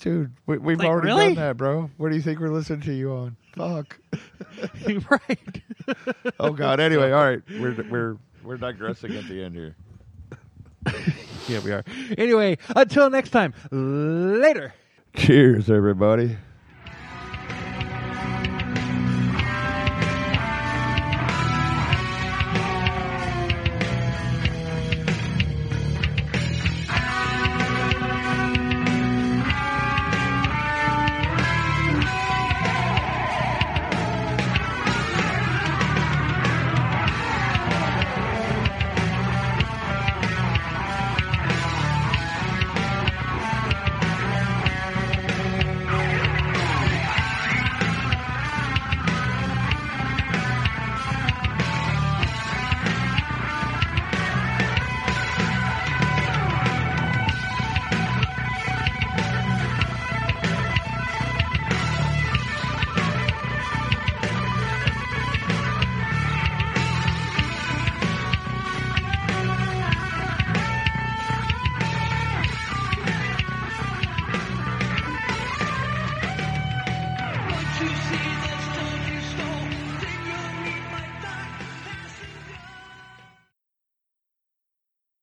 Dude, we, we've like, already really? done that, bro. What do you think we're listening to you on? Fuck. Right. Oh God. Anyway, all right, we're we're we're digressing at the end here. Yeah, we are. Anyway, until next time. Later. Cheers, everybody.